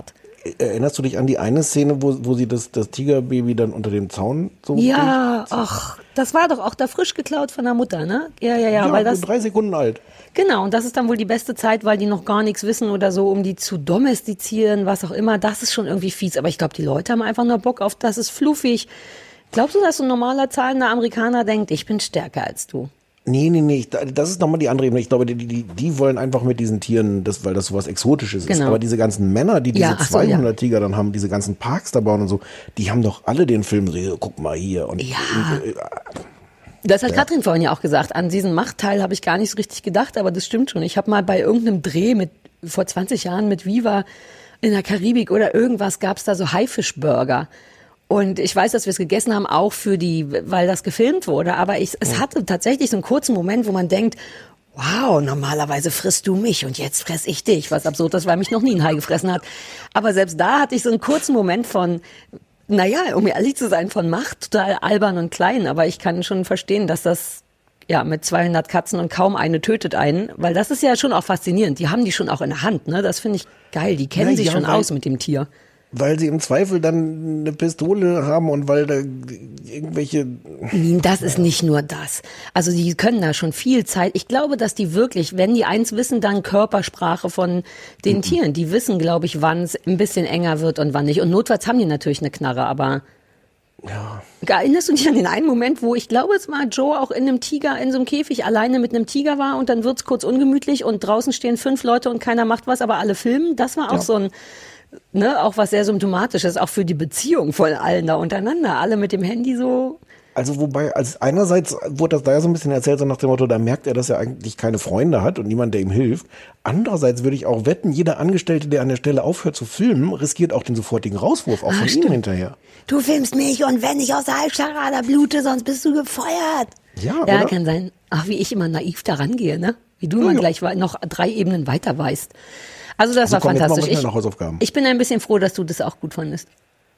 Erinnerst du dich an die eine Szene, wo sie das Tigerbaby dann unter dem Zaun so... Ja, ach, das war doch auch da frisch geklaut von der Mutter, ne? Ja, weil das 3 Sekunden alt. Genau, und das ist dann wohl die beste Zeit, weil die noch gar nichts wissen oder so, um die zu domestizieren, was auch immer. Das ist schon irgendwie fies, aber ich glaube, die Leute haben einfach nur Bock auf, das ist fluffig. Glaubst du, dass so ein normaler zahlender Amerikaner denkt, ich bin stärker als du? Nee, das ist nochmal die andere Ebene. Ich glaube, die wollen einfach mit diesen Tieren, weil das sowas Exotisches ist. Aber diese ganzen Männer, die diese 200 Tiger dann haben, diese ganzen Parks da bauen und so, die haben doch alle den Film, guck mal hier. Und das hat Katrin vorhin ja auch gesagt. An diesen Machtteil habe ich gar nicht so richtig gedacht, aber das stimmt schon. Ich habe mal bei irgendeinem Dreh vor 20 Jahren mit Viva in der Karibik oder irgendwas, gab es da so Haifischburger. Und ich weiß, dass wir es gegessen haben, auch weil das gefilmt wurde. Aber es hatte tatsächlich so einen kurzen Moment, wo man denkt, wow, normalerweise frisst du mich und jetzt fress ich dich. Was absurd ist, weil mich noch nie ein Hai gefressen hat. Aber selbst da hatte ich so einen kurzen Moment von, naja, um ehrlich zu sein, von Macht, total albern und klein. Aber ich kann schon verstehen, dass das mit 200 Katzen und kaum eine tötet einen. Weil das ist ja schon auch faszinierend. Die haben die schon auch in der Hand. Ne? Das finde ich geil. Die kennen sich schon aus mit dem Tier. Weil sie im Zweifel dann eine Pistole haben und weil da irgendwelche... Das ist nicht nur das. Also die können da schon viel Zeit. Ich glaube, dass die wirklich, wenn die eins wissen, dann Körpersprache von den Tieren. Die wissen, glaube ich, wann es ein bisschen enger wird und wann nicht. Und notfalls haben die natürlich eine Knarre, aber... Ja. Erinnerst du dich an den einen Moment, wo ich glaube, es war Joe auch in so einem Käfig alleine mit einem Tiger war und dann wird's kurz ungemütlich und draußen stehen 5 Leute und keiner macht was, aber alle filmen? Das war auch so ein... Ne, auch was sehr Symptomatisches, auch für die Beziehung von allen da untereinander, alle mit dem Handy so. Also wobei, einerseits wurde das da ja so ein bisschen erzählt, so nach dem Motto, da merkt er, dass er eigentlich keine Freunde hat und niemand, der ihm hilft. Andererseits würde ich auch wetten, jeder Angestellte, der an der Stelle aufhört zu filmen, riskiert auch den sofortigen Rauswurf, auch von ihm hinterher. Du filmst mich und wenn ich aus der Halsscharader blute, sonst bist du gefeuert. Ja, kann sein. Ach, wie ich immer naiv da rangehe, ne? wie du immer gleich noch 3 Ebenen weiter weißt. Also das war fantastisch. Jetzt machen wir Hausaufgaben. Ich bin ein bisschen froh, dass du das auch gut fandest.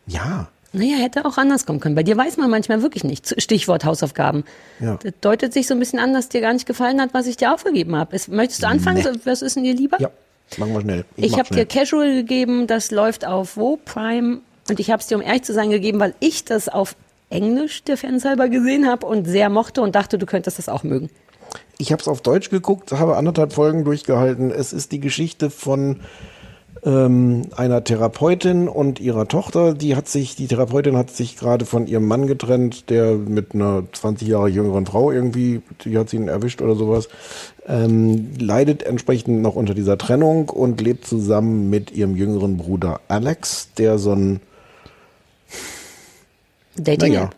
Ja. Naja, hätte auch anders kommen können. Bei dir weiß man manchmal wirklich nicht. Stichwort Hausaufgaben. Ja. Das deutet sich so ein bisschen an, dass dir gar nicht gefallen hat, was ich dir aufgegeben habe. Möchtest du anfangen? Nee. Was ist denn dir lieber? Ja, machen wir schnell. Ich habe dir Casual gegeben, das läuft auf wo? Prime. Und ich habe es dir, um ehrlich zu sein, gegeben, weil ich das auf Englisch der Fans halber gesehen habe und sehr mochte und dachte, du könntest das auch mögen. Ich habe es auf Deutsch geguckt, habe anderthalb Folgen durchgehalten. Es ist die Geschichte von einer Therapeutin und ihrer Tochter. Die Therapeutin hat sich gerade von ihrem Mann getrennt, der mit einer 20 Jahre jüngeren Frau irgendwie, die hat sie ihn erwischt oder sowas, leidet entsprechend noch unter dieser Trennung und lebt zusammen mit ihrem jüngeren Bruder Alex, der so ein Dating-App.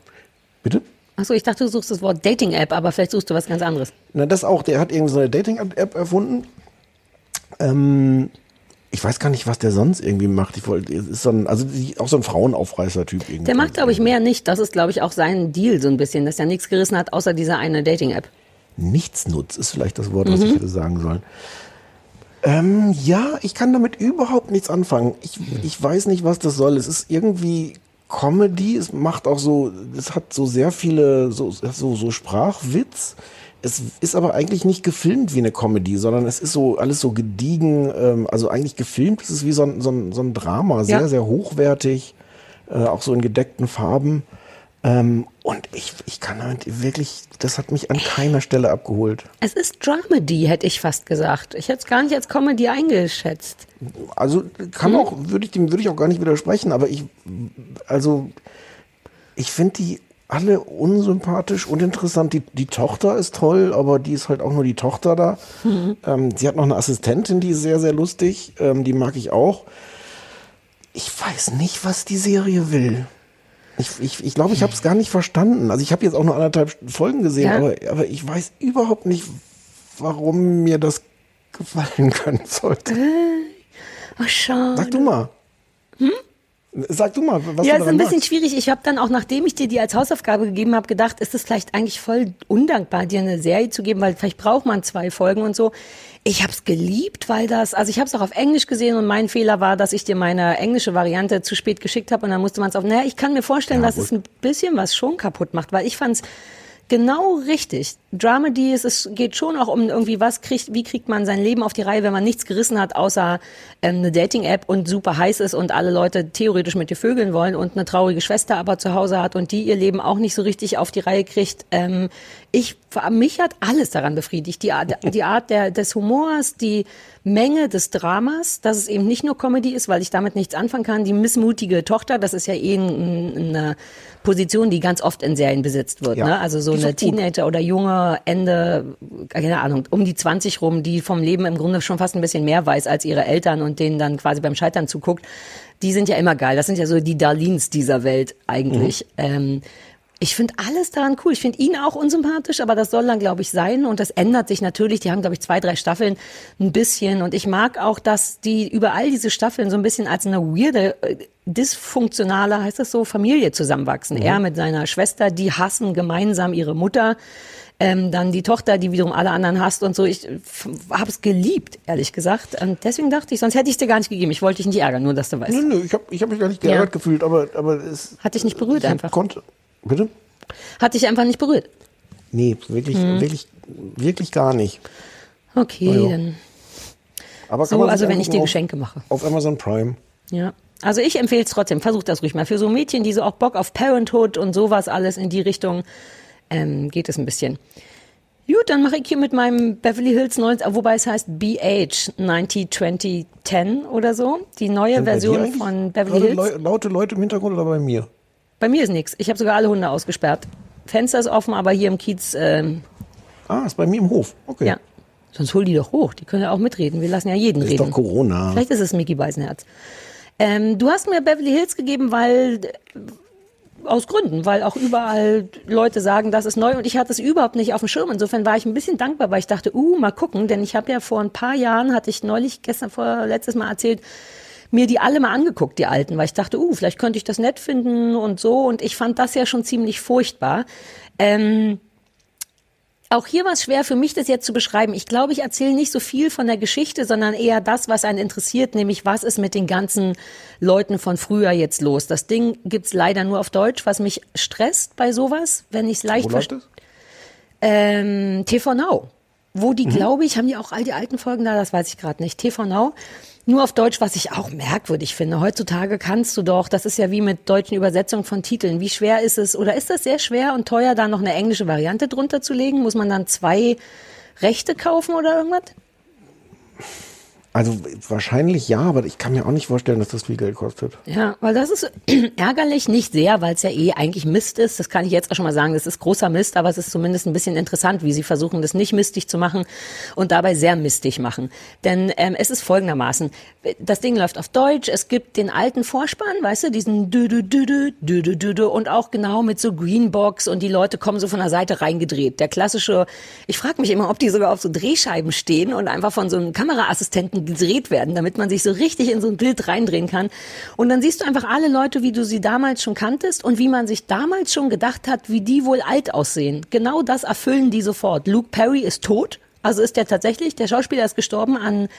Bitte? Achso, ich dachte, du suchst das Wort Dating-App, aber vielleicht suchst du was ganz anderes. Na, das auch. Der hat irgendwie so eine Dating-App erfunden. Ich weiß gar nicht, was der sonst irgendwie macht. Auch so ein Frauenaufreißer-Typ irgendwie. Der macht, glaube ich, mehr nicht. Das ist, glaube ich, auch sein Deal so ein bisschen, dass er nichts gerissen hat, außer dieser eine Dating-App. Nichtsnutz ist vielleicht das Wort, was ich hätte sagen sollen. Ja, ich kann damit überhaupt nichts anfangen. Ich weiß nicht, was das soll. Es ist irgendwie Comedy, es macht auch so, es hat so sehr viele, so Sprachwitz. Es ist aber eigentlich nicht gefilmt wie eine Comedy, sondern es ist so alles so gediegen, also eigentlich gefilmt ist es wie so ein Drama, sehr, sehr hochwertig, auch so in gedeckten Farben. Und ich kann damit wirklich, das hat mich an keiner Stelle abgeholt. Es ist Dramedy, hätte ich fast gesagt. Ich hätte es gar nicht als Comedy eingeschätzt. Also auch, würde ich auch gar nicht widersprechen, aber ich finde die alle unsympathisch, uninteressant. Die Tochter ist toll, aber die ist halt auch nur die Tochter da. Mhm. Sie hat noch eine Assistentin, die ist sehr, sehr lustig, die mag ich auch. Ich weiß nicht, was die Serie will. Ich glaube, ich habe es gar nicht verstanden. Also ich habe jetzt auch nur anderthalb Folgen gesehen, aber ich weiß überhaupt nicht, warum mir das gefallen können sollte. Oh, schade. Sag du mal. Sag du mal, was du daran ist ein bisschen schwierig. Ich habe dann auch, nachdem ich dir die als Hausaufgabe gegeben habe, gedacht, ist es vielleicht eigentlich voll undankbar, dir eine Serie zu geben, weil vielleicht braucht man 2 Folgen und so. Ich habe es geliebt, also ich habe es auch auf Englisch gesehen und mein Fehler war, dass ich dir meine englische Variante zu spät geschickt habe und dann musste man es ich kann mir vorstellen, dass es ein bisschen was schon kaputt macht, weil ich fand es genau richtig. Dramedy, es geht schon auch um irgendwie, wie kriegt man sein Leben auf die Reihe, wenn man nichts gerissen hat, außer eine Dating-App und super heiß ist und alle Leute theoretisch mit dir vögeln wollen und eine traurige Schwester aber zu Hause hat und die ihr Leben auch nicht so richtig auf die Reihe kriegt. Mich hat alles daran befriedigt. Die Art des Humors, die Menge des Dramas, dass es eben nicht nur Comedy ist, weil ich damit nichts anfangen kann. Die missmutige Tochter, das ist ja eh eine Position, die ganz oft in Serien besetzt wird. Ja, ne? Also so eine Teenager oder junge Ende, keine Ahnung, um die 20 rum, die vom Leben im Grunde schon fast ein bisschen mehr weiß als ihre Eltern und denen dann quasi beim Scheitern zuguckt. Die sind ja immer geil. Das sind ja so die Darlins dieser Welt eigentlich. Ich finde alles daran cool. Ich finde ihn auch unsympathisch, aber das soll dann, glaube ich, sein. Und das ändert sich natürlich. Die haben, glaube ich, 2, 3 Staffeln ein bisschen. Und ich mag auch, dass die über all diese Staffeln so ein bisschen als eine weirde, dysfunktionale, heißt das so, Familie zusammenwachsen. Mhm. Er mit seiner Schwester, die hassen gemeinsam ihre Mutter. Dann die Tochter, die wiederum alle anderen hasst und so. Ich habe es geliebt, ehrlich gesagt. Und deswegen dachte ich, sonst hätte ich es dir gar nicht gegeben. Ich wollte dich nicht ärgern, nur dass du weißt. Nö, ich hab mich gar nicht geärgert gefühlt. Aber es hat dich nicht berührt einfach. Bitte? Hat dich einfach nicht berührt? Nee, wirklich gar nicht. Okay, dann. Aber kann man also wenn ich dir Geschenke mache. Auf Amazon Prime. Ja, also ich empfehle es trotzdem. Versuch das ruhig mal. Für so Mädchen, die so auch Bock auf Parenthood und sowas alles in die Richtung, geht es ein bisschen. Gut, dann mache ich hier mit meinem Beverly Hills 90, wobei es heißt BH 902010 oder so. Die neue Version von Beverly Hills. Laute Leute im Hintergrund oder bei mir? Bei mir ist nichts. Ich habe sogar alle Hunde ausgesperrt. Fenster ist offen, aber hier im Kiez. Ist bei mir im Hof. Okay. Ja. Sonst hol die doch hoch. Die können ja auch mitreden. Wir lassen ja jeden reden. Ist doch Corona. Vielleicht ist es Micky Beisenherz. Du hast mir Beverly Hills gegeben, aus Gründen, weil auch überall Leute sagen, das ist neu und ich hatte es überhaupt nicht auf dem Schirm. Insofern war ich ein bisschen dankbar, weil ich dachte, mal gucken, denn ich habe ja vor ein paar Jahren, letztes Mal erzählt, mir die alle mal angeguckt, die alten, weil ich dachte, vielleicht könnte ich das nett finden und so. Und ich fand das ja schon ziemlich furchtbar. Auch hier war es schwer für mich, das jetzt zu beschreiben. Ich glaube, ich erzähle nicht so viel von der Geschichte, sondern eher das, was einen interessiert, nämlich was ist mit den ganzen Leuten von früher jetzt los. Das Ding gibt's leider nur auf Deutsch, was mich stresst bei sowas, wenn ich es leicht verstehe. TV Now. Wo die, glaube ich, haben die auch all die alten Folgen da, das weiß ich gerade nicht. TV Now. Nur auf Deutsch, was ich auch merkwürdig finde. Heutzutage kannst du doch, das ist ja wie mit deutschen Übersetzungen von Titeln. Wie schwer ist es, oder ist das sehr schwer und teuer, da noch eine englische Variante drunter zu legen? Muss man dann 2 Rechte kaufen oder irgendwas? Also wahrscheinlich ja, aber ich kann mir auch nicht vorstellen, dass das viel Geld kostet. Ja, weil das ist ärgerlich, nicht sehr, weil es ja eh eigentlich Mist ist. Das kann ich jetzt auch schon mal sagen, das ist großer Mist, aber es ist zumindest ein bisschen interessant, wie sie versuchen, das nicht mistig zu machen und dabei sehr mistig machen. Denn es ist folgendermaßen, das Ding läuft auf Deutsch, es gibt den alten Vorspann, weißt du, diesen Dü-Dü-Dü-Dü-Dü-Dü-Dü und auch genau mit so Greenbox und die Leute kommen so von der Seite reingedreht. Der klassische, ich frage mich immer, ob die sogar auf so Drehscheiben stehen und einfach von so einem Kameraassistenten gedreht werden, damit man sich so richtig in so ein Bild reindrehen kann. Und dann siehst du einfach alle Leute, wie du sie damals schon kanntest und wie man sich damals schon gedacht hat, wie die wohl alt aussehen. Genau das erfüllen die sofort. Luke Perry ist tot, also ist der tatsächlich, der Schauspieler ist gestorben an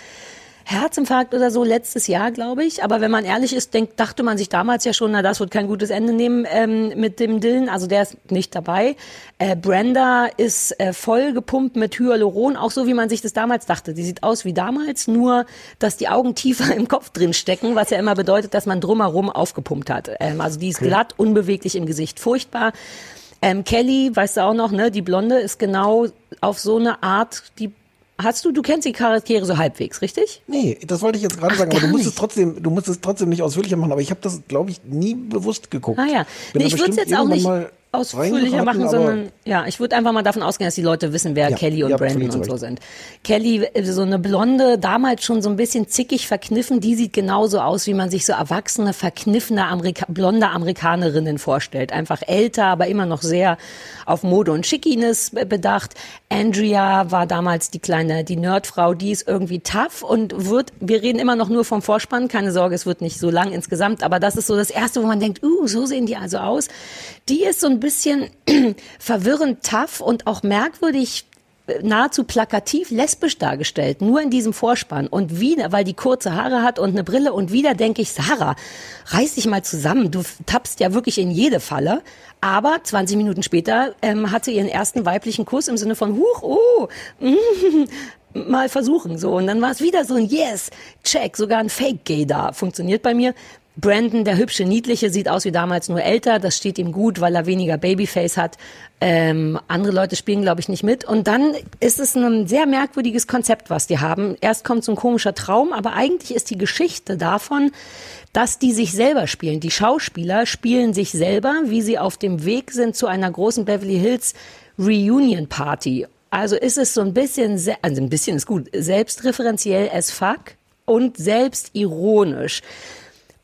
Herzinfarkt oder so letztes Jahr, glaube ich. Aber wenn man ehrlich ist, dachte man sich damals ja schon, na, das wird kein gutes Ende nehmen mit dem Dylan. Also der ist nicht dabei. Brenda ist voll gepumpt mit Hyaluron, auch so wie man sich das damals dachte. Die sieht aus wie damals, nur dass die Augen tiefer im Kopf drin stecken, was ja immer bedeutet, dass man drumherum aufgepumpt hat. Also die ist glatt, unbeweglich im Gesicht, furchtbar. Kelly, weißt du auch noch, ne? Die Blonde ist genau auf so eine Art, die du kennst die Charaktere so halbwegs, richtig? Nee, das wollte ich jetzt gerade sagen, aber du musst es trotzdem nicht ausführlicher machen, aber ich habe das, glaube ich, nie bewusst geguckt. Ah ja, nee, ich würde es jetzt auch nicht ausführlicher machen, sondern ja, ich würde einfach mal davon ausgehen, dass die Leute wissen, wer Kelly und Brandon und so sind. Kelly, so eine Blonde, damals schon so ein bisschen zickig verkniffen, die sieht genauso aus, wie man sich so erwachsene, verkniffene, blonde Amerikanerinnen vorstellt. Einfach älter, aber immer noch sehr auf Mode und Schickiness bedacht. Andrea war damals die Nerdfrau, die ist irgendwie tough und wir reden immer noch nur vom Vorspann, keine Sorge, es wird nicht so lang insgesamt, aber das ist so das Erste, wo man denkt, so sehen die also aus. Die ist so ein bisschen verwirrend tough und auch merkwürdig, nahezu plakativ lesbisch dargestellt, nur in diesem Vorspann. Und wieder, weil die kurze Haare hat und eine Brille und wieder denke ich, Sarah, reiß dich mal zusammen, du tappst ja wirklich in jede Falle. Aber 20 Minuten später hat sie ihren ersten weiblichen Kuss im Sinne von, mal versuchen. So. Und dann war es wieder so ein Yes, check, sogar ein Fake-Gay da, funktioniert bei mir. Brandon, der hübsche, niedliche, sieht aus wie damals, nur älter. Das steht ihm gut, weil er weniger Babyface hat. Andere Leute spielen, glaube ich, nicht mit. Und dann ist es ein sehr merkwürdiges Konzept, was die haben. Erst kommt so ein komischer Traum, aber eigentlich ist die Geschichte davon, dass die sich selber spielen. Die Schauspieler spielen sich selber, wie sie auf dem Weg sind zu einer großen Beverly Hills Reunion Party. Also ist es so ein bisschen, also ein bisschen ist gut, selbstreferenziell as fuck und selbstironisch.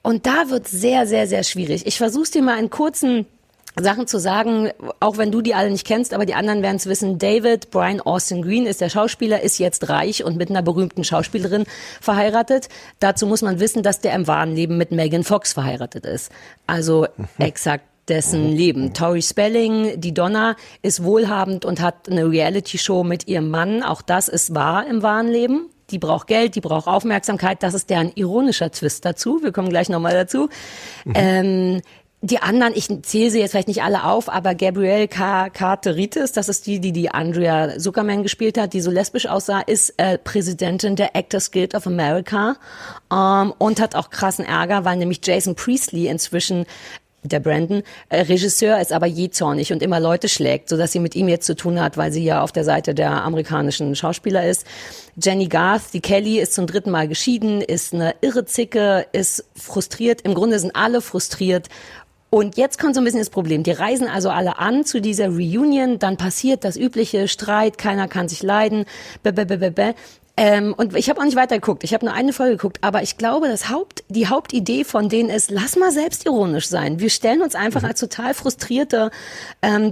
Und da wird sehr, sehr, sehr schwierig. Ich versuch's dir mal in kurzen Sachen zu sagen, auch wenn du die alle nicht kennst, aber die anderen werden es wissen. Brian Austin Green ist der Schauspieler, ist jetzt reich und mit einer berühmten Schauspielerin verheiratet. Dazu muss man wissen, dass der im wahren Leben mit Megan Fox verheiratet ist. Also exakt dessen Leben. Tori Spelling, die Donna, ist wohlhabend und hat eine Reality-Show mit ihrem Mann. Auch das ist wahr im wahren Leben. Die braucht Geld, die braucht Aufmerksamkeit. Das ist deren ironischer Twist dazu. Wir kommen gleich nochmal dazu. Die anderen, ich zähle sie jetzt vielleicht nicht alle auf, aber Gabrielle Carteritis, das ist die Andrea Zuckerman gespielt hat, die so lesbisch aussah, ist Präsidentin der Actors Guild of America und hat auch krassen Ärger, weil nämlich Jason Priestley inzwischen, der Brandon, Regisseur ist, aber jähzornig und immer Leute schlägt, sodass sie mit ihm jetzt zu tun hat, weil sie ja auf der Seite der amerikanischen Schauspieler ist. Jenny Garth, die Kelly, ist zum 3. Mal geschieden, ist eine irre Zicke, ist frustriert. Im Grunde sind alle frustriert. Und jetzt kommt so ein bisschen das Problem. Die reisen also alle an zu dieser Reunion, dann passiert das übliche Streit, keiner kann sich leiden, und ich habe auch nicht weitergeguckt, ich habe nur eine Folge geguckt, aber ich glaube, die Hauptidee von denen ist, lass mal selbstironisch sein. Wir stellen uns einfach als total frustrierte,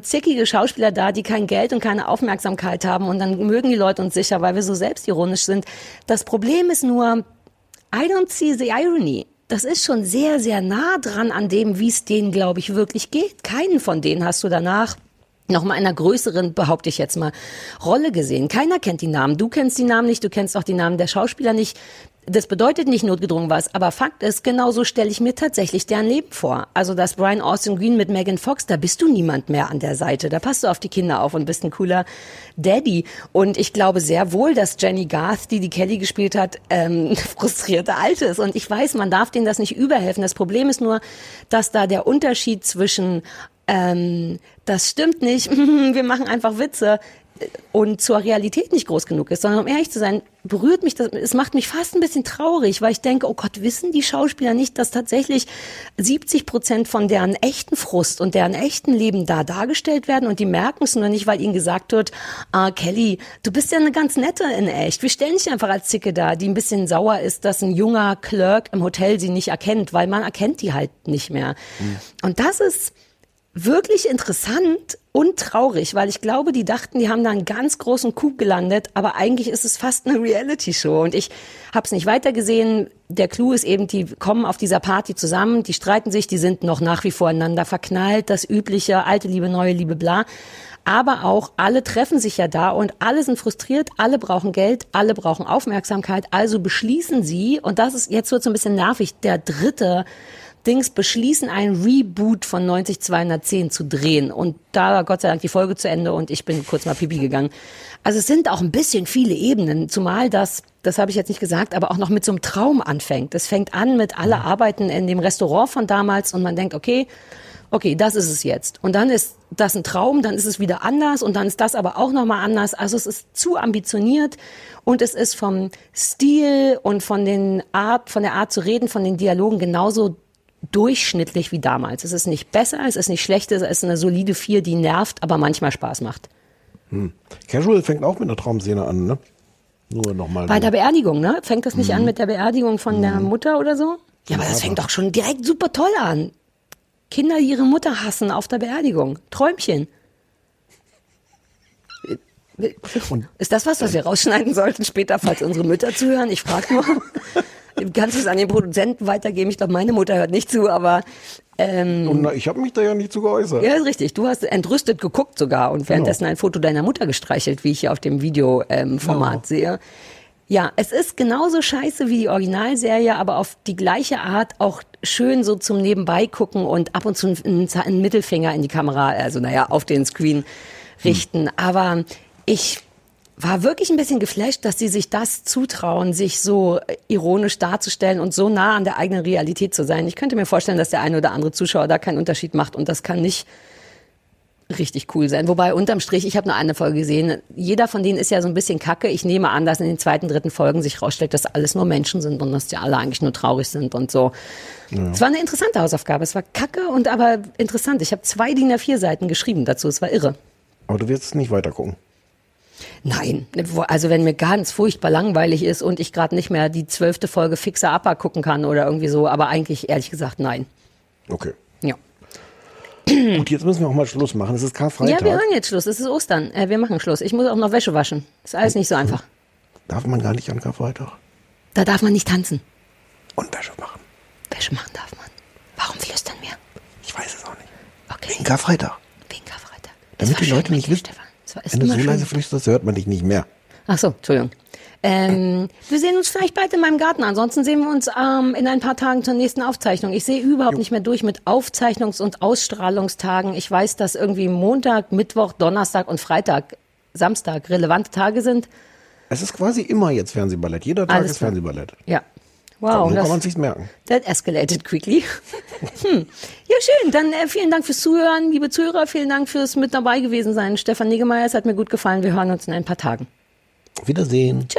zickige Schauspieler dar, die kein Geld und keine Aufmerksamkeit haben und dann mögen die Leute uns sicher, weil wir so selbstironisch sind. Das Problem ist nur, I don't see the irony. Das ist schon sehr, sehr nah dran an dem, wie es denen, glaube ich, wirklich geht. Keinen von denen hast du danach nochmal in einer größeren, behaupte ich jetzt mal, Rolle gesehen. Keiner kennt die Namen. Du kennst die Namen nicht, du kennst auch die Namen der Schauspieler nicht. Das bedeutet nicht, notgedrungen war es, aber Fakt ist, genauso stelle ich mir tatsächlich deren Leben vor. Also, dass Brian Austin Green mit Megan Fox, da bist du niemand mehr an der Seite. Da passt du auf die Kinder auf und bist ein cooler Daddy. Und ich glaube sehr wohl, dass Jenny Garth, die Kelly gespielt hat, eine frustrierte Alte ist. Und ich weiß, man darf denen das nicht überhelfen. Das Problem ist nur, dass da der Unterschied zwischen das stimmt nicht, wir machen einfach Witze und zur Realität nicht groß genug ist, sondern um ehrlich zu sein, berührt mich das, es macht mich fast ein bisschen traurig, weil ich denke, oh Gott, wissen die Schauspieler nicht, dass tatsächlich 70% von deren echten Frust und deren echten Leben da dargestellt werden und die merken es nur nicht, weil ihnen gesagt wird, ah Kelly, du bist ja eine ganz nette in echt, wir stellen dich einfach als Zicke da, die ein bisschen sauer ist, dass ein junger Clerk im Hotel sie nicht erkennt, weil man erkennt die halt nicht mehr. Mhm. Und das ist wirklich interessant und traurig, weil ich glaube, die dachten, die haben da einen ganz großen Coup gelandet, aber eigentlich ist es fast eine Reality-Show und ich habe es nicht weitergesehen. Der Clou ist eben, die kommen auf dieser Party zusammen, die streiten sich, die sind noch nach wie vor einander verknallt, das übliche, alte Liebe, neue Liebe, bla. Aber auch, alle treffen sich ja da und alle sind frustriert, alle brauchen Geld, alle brauchen Aufmerksamkeit, also beschließen sie, und das ist, jetzt wird so ein bisschen nervig, der dritte Dings beschließen, ein Reboot von 90210 zu drehen. Und da war Gott sei Dank die Folge zu Ende und ich bin kurz mal pipi gegangen. Also es sind auch ein bisschen viele Ebenen, zumal das habe ich jetzt nicht gesagt, aber auch noch mit so einem Traum anfängt. Das fängt an mit alle Arbeiten in dem Restaurant von damals und man denkt, okay, das ist es jetzt. Und dann ist das ein Traum, dann ist es wieder anders und dann ist das aber auch nochmal anders. Also es ist zu ambitioniert und es ist vom Stil und von der Art zu reden, von den Dialogen genauso durchschnittlich wie damals. Es ist nicht besser, es ist nicht schlechter, es ist eine solide 4, die nervt, aber manchmal Spaß macht. Casual fängt auch mit einer Traumszene an, ne? Nur nochmal. Bei der Beerdigung, ne? Fängt das nicht an mit der Beerdigung von der Mutter oder so? Ja, aber das fängt doch schon direkt super toll an. Kinder, die ihre Mutter hassen auf der Beerdigung. Träumchen. Ist das was wir rausschneiden sollten später, falls unsere Mütter zuhören? Ich frage nur. Kannst du es an den Produzenten weitergeben? Ich glaube, meine Mutter hört nicht zu, aber... ich habe mich da ja nicht zu geäußert. Ja, ist richtig. Du hast entrüstet geguckt sogar und währenddessen ein Foto deiner Mutter gestreichelt, wie ich hier auf dem Videoformat sehe. Ja, es ist genauso scheiße wie die Originalserie, aber auf die gleiche Art auch schön so zum Nebenbei gucken und ab und zu einen Mittelfinger in die Kamera, auf den Screen richten. Aber ich war wirklich ein bisschen geflasht, dass sie sich das zutrauen, sich so ironisch darzustellen und so nah an der eigenen Realität zu sein. Ich könnte mir vorstellen, dass der eine oder andere Zuschauer da keinen Unterschied macht und das kann nicht richtig cool sein. Wobei unterm Strich, ich habe nur eine Folge gesehen, jeder von denen ist ja so ein bisschen kacke. Ich nehme an, dass in den 2., 3. Folgen sich rausstellt, dass alles nur Menschen sind und dass die alle eigentlich nur traurig sind und so. Ja. Es war eine interessante Hausaufgabe. Es war kacke und aber interessant. Ich habe 2 DIN-A4 Seiten geschrieben dazu. Es war irre. Aber du wirst es nicht weitergucken. Nein, also wenn mir ganz furchtbar langweilig ist und ich gerade nicht mehr die 12. Folge Fixer Upper gucken kann oder irgendwie so, aber eigentlich ehrlich gesagt nein. Okay. Ja. Gut, jetzt müssen wir auch mal Schluss machen. Es ist Karfreitag. Ja, wir machen jetzt Schluss. Es ist Ostern. Wir machen Schluss. Ich muss auch noch Wäsche waschen. Ist alles nicht so einfach. Darf man gar nicht an Karfreitag? Da darf man nicht tanzen. Und Wäsche machen. Wäsche machen darf man. Warum flüstern wir? Ich weiß es auch nicht. Okay. Wegen Karfreitag. Wegen Karfreitag. Damit die Leute nicht wissen. Wenn du so leise flüsterst, hört man dich nicht mehr. Ach so, Entschuldigung. Wir sehen uns vielleicht bald in meinem Garten. Ansonsten sehen wir uns in ein paar Tagen zur nächsten Aufzeichnung. Ich sehe überhaupt nicht mehr durch mit Aufzeichnungs- und Ausstrahlungstagen. Ich weiß, dass irgendwie Montag, Mittwoch, Donnerstag und Freitag, Samstag relevante Tage sind. Es ist quasi immer jetzt Fernsehballett. Jeder Tag ist Fernsehballett. Ja. Wow, so kann man sich's merken. That escalated quickly. Ja, schön. Dann vielen Dank fürs Zuhören, liebe Zuhörer. Vielen Dank fürs mit dabei gewesen sein. Stefan Niggemeier, es hat mir gut gefallen. Wir hören uns in ein paar Tagen. Wiedersehen. Tschö.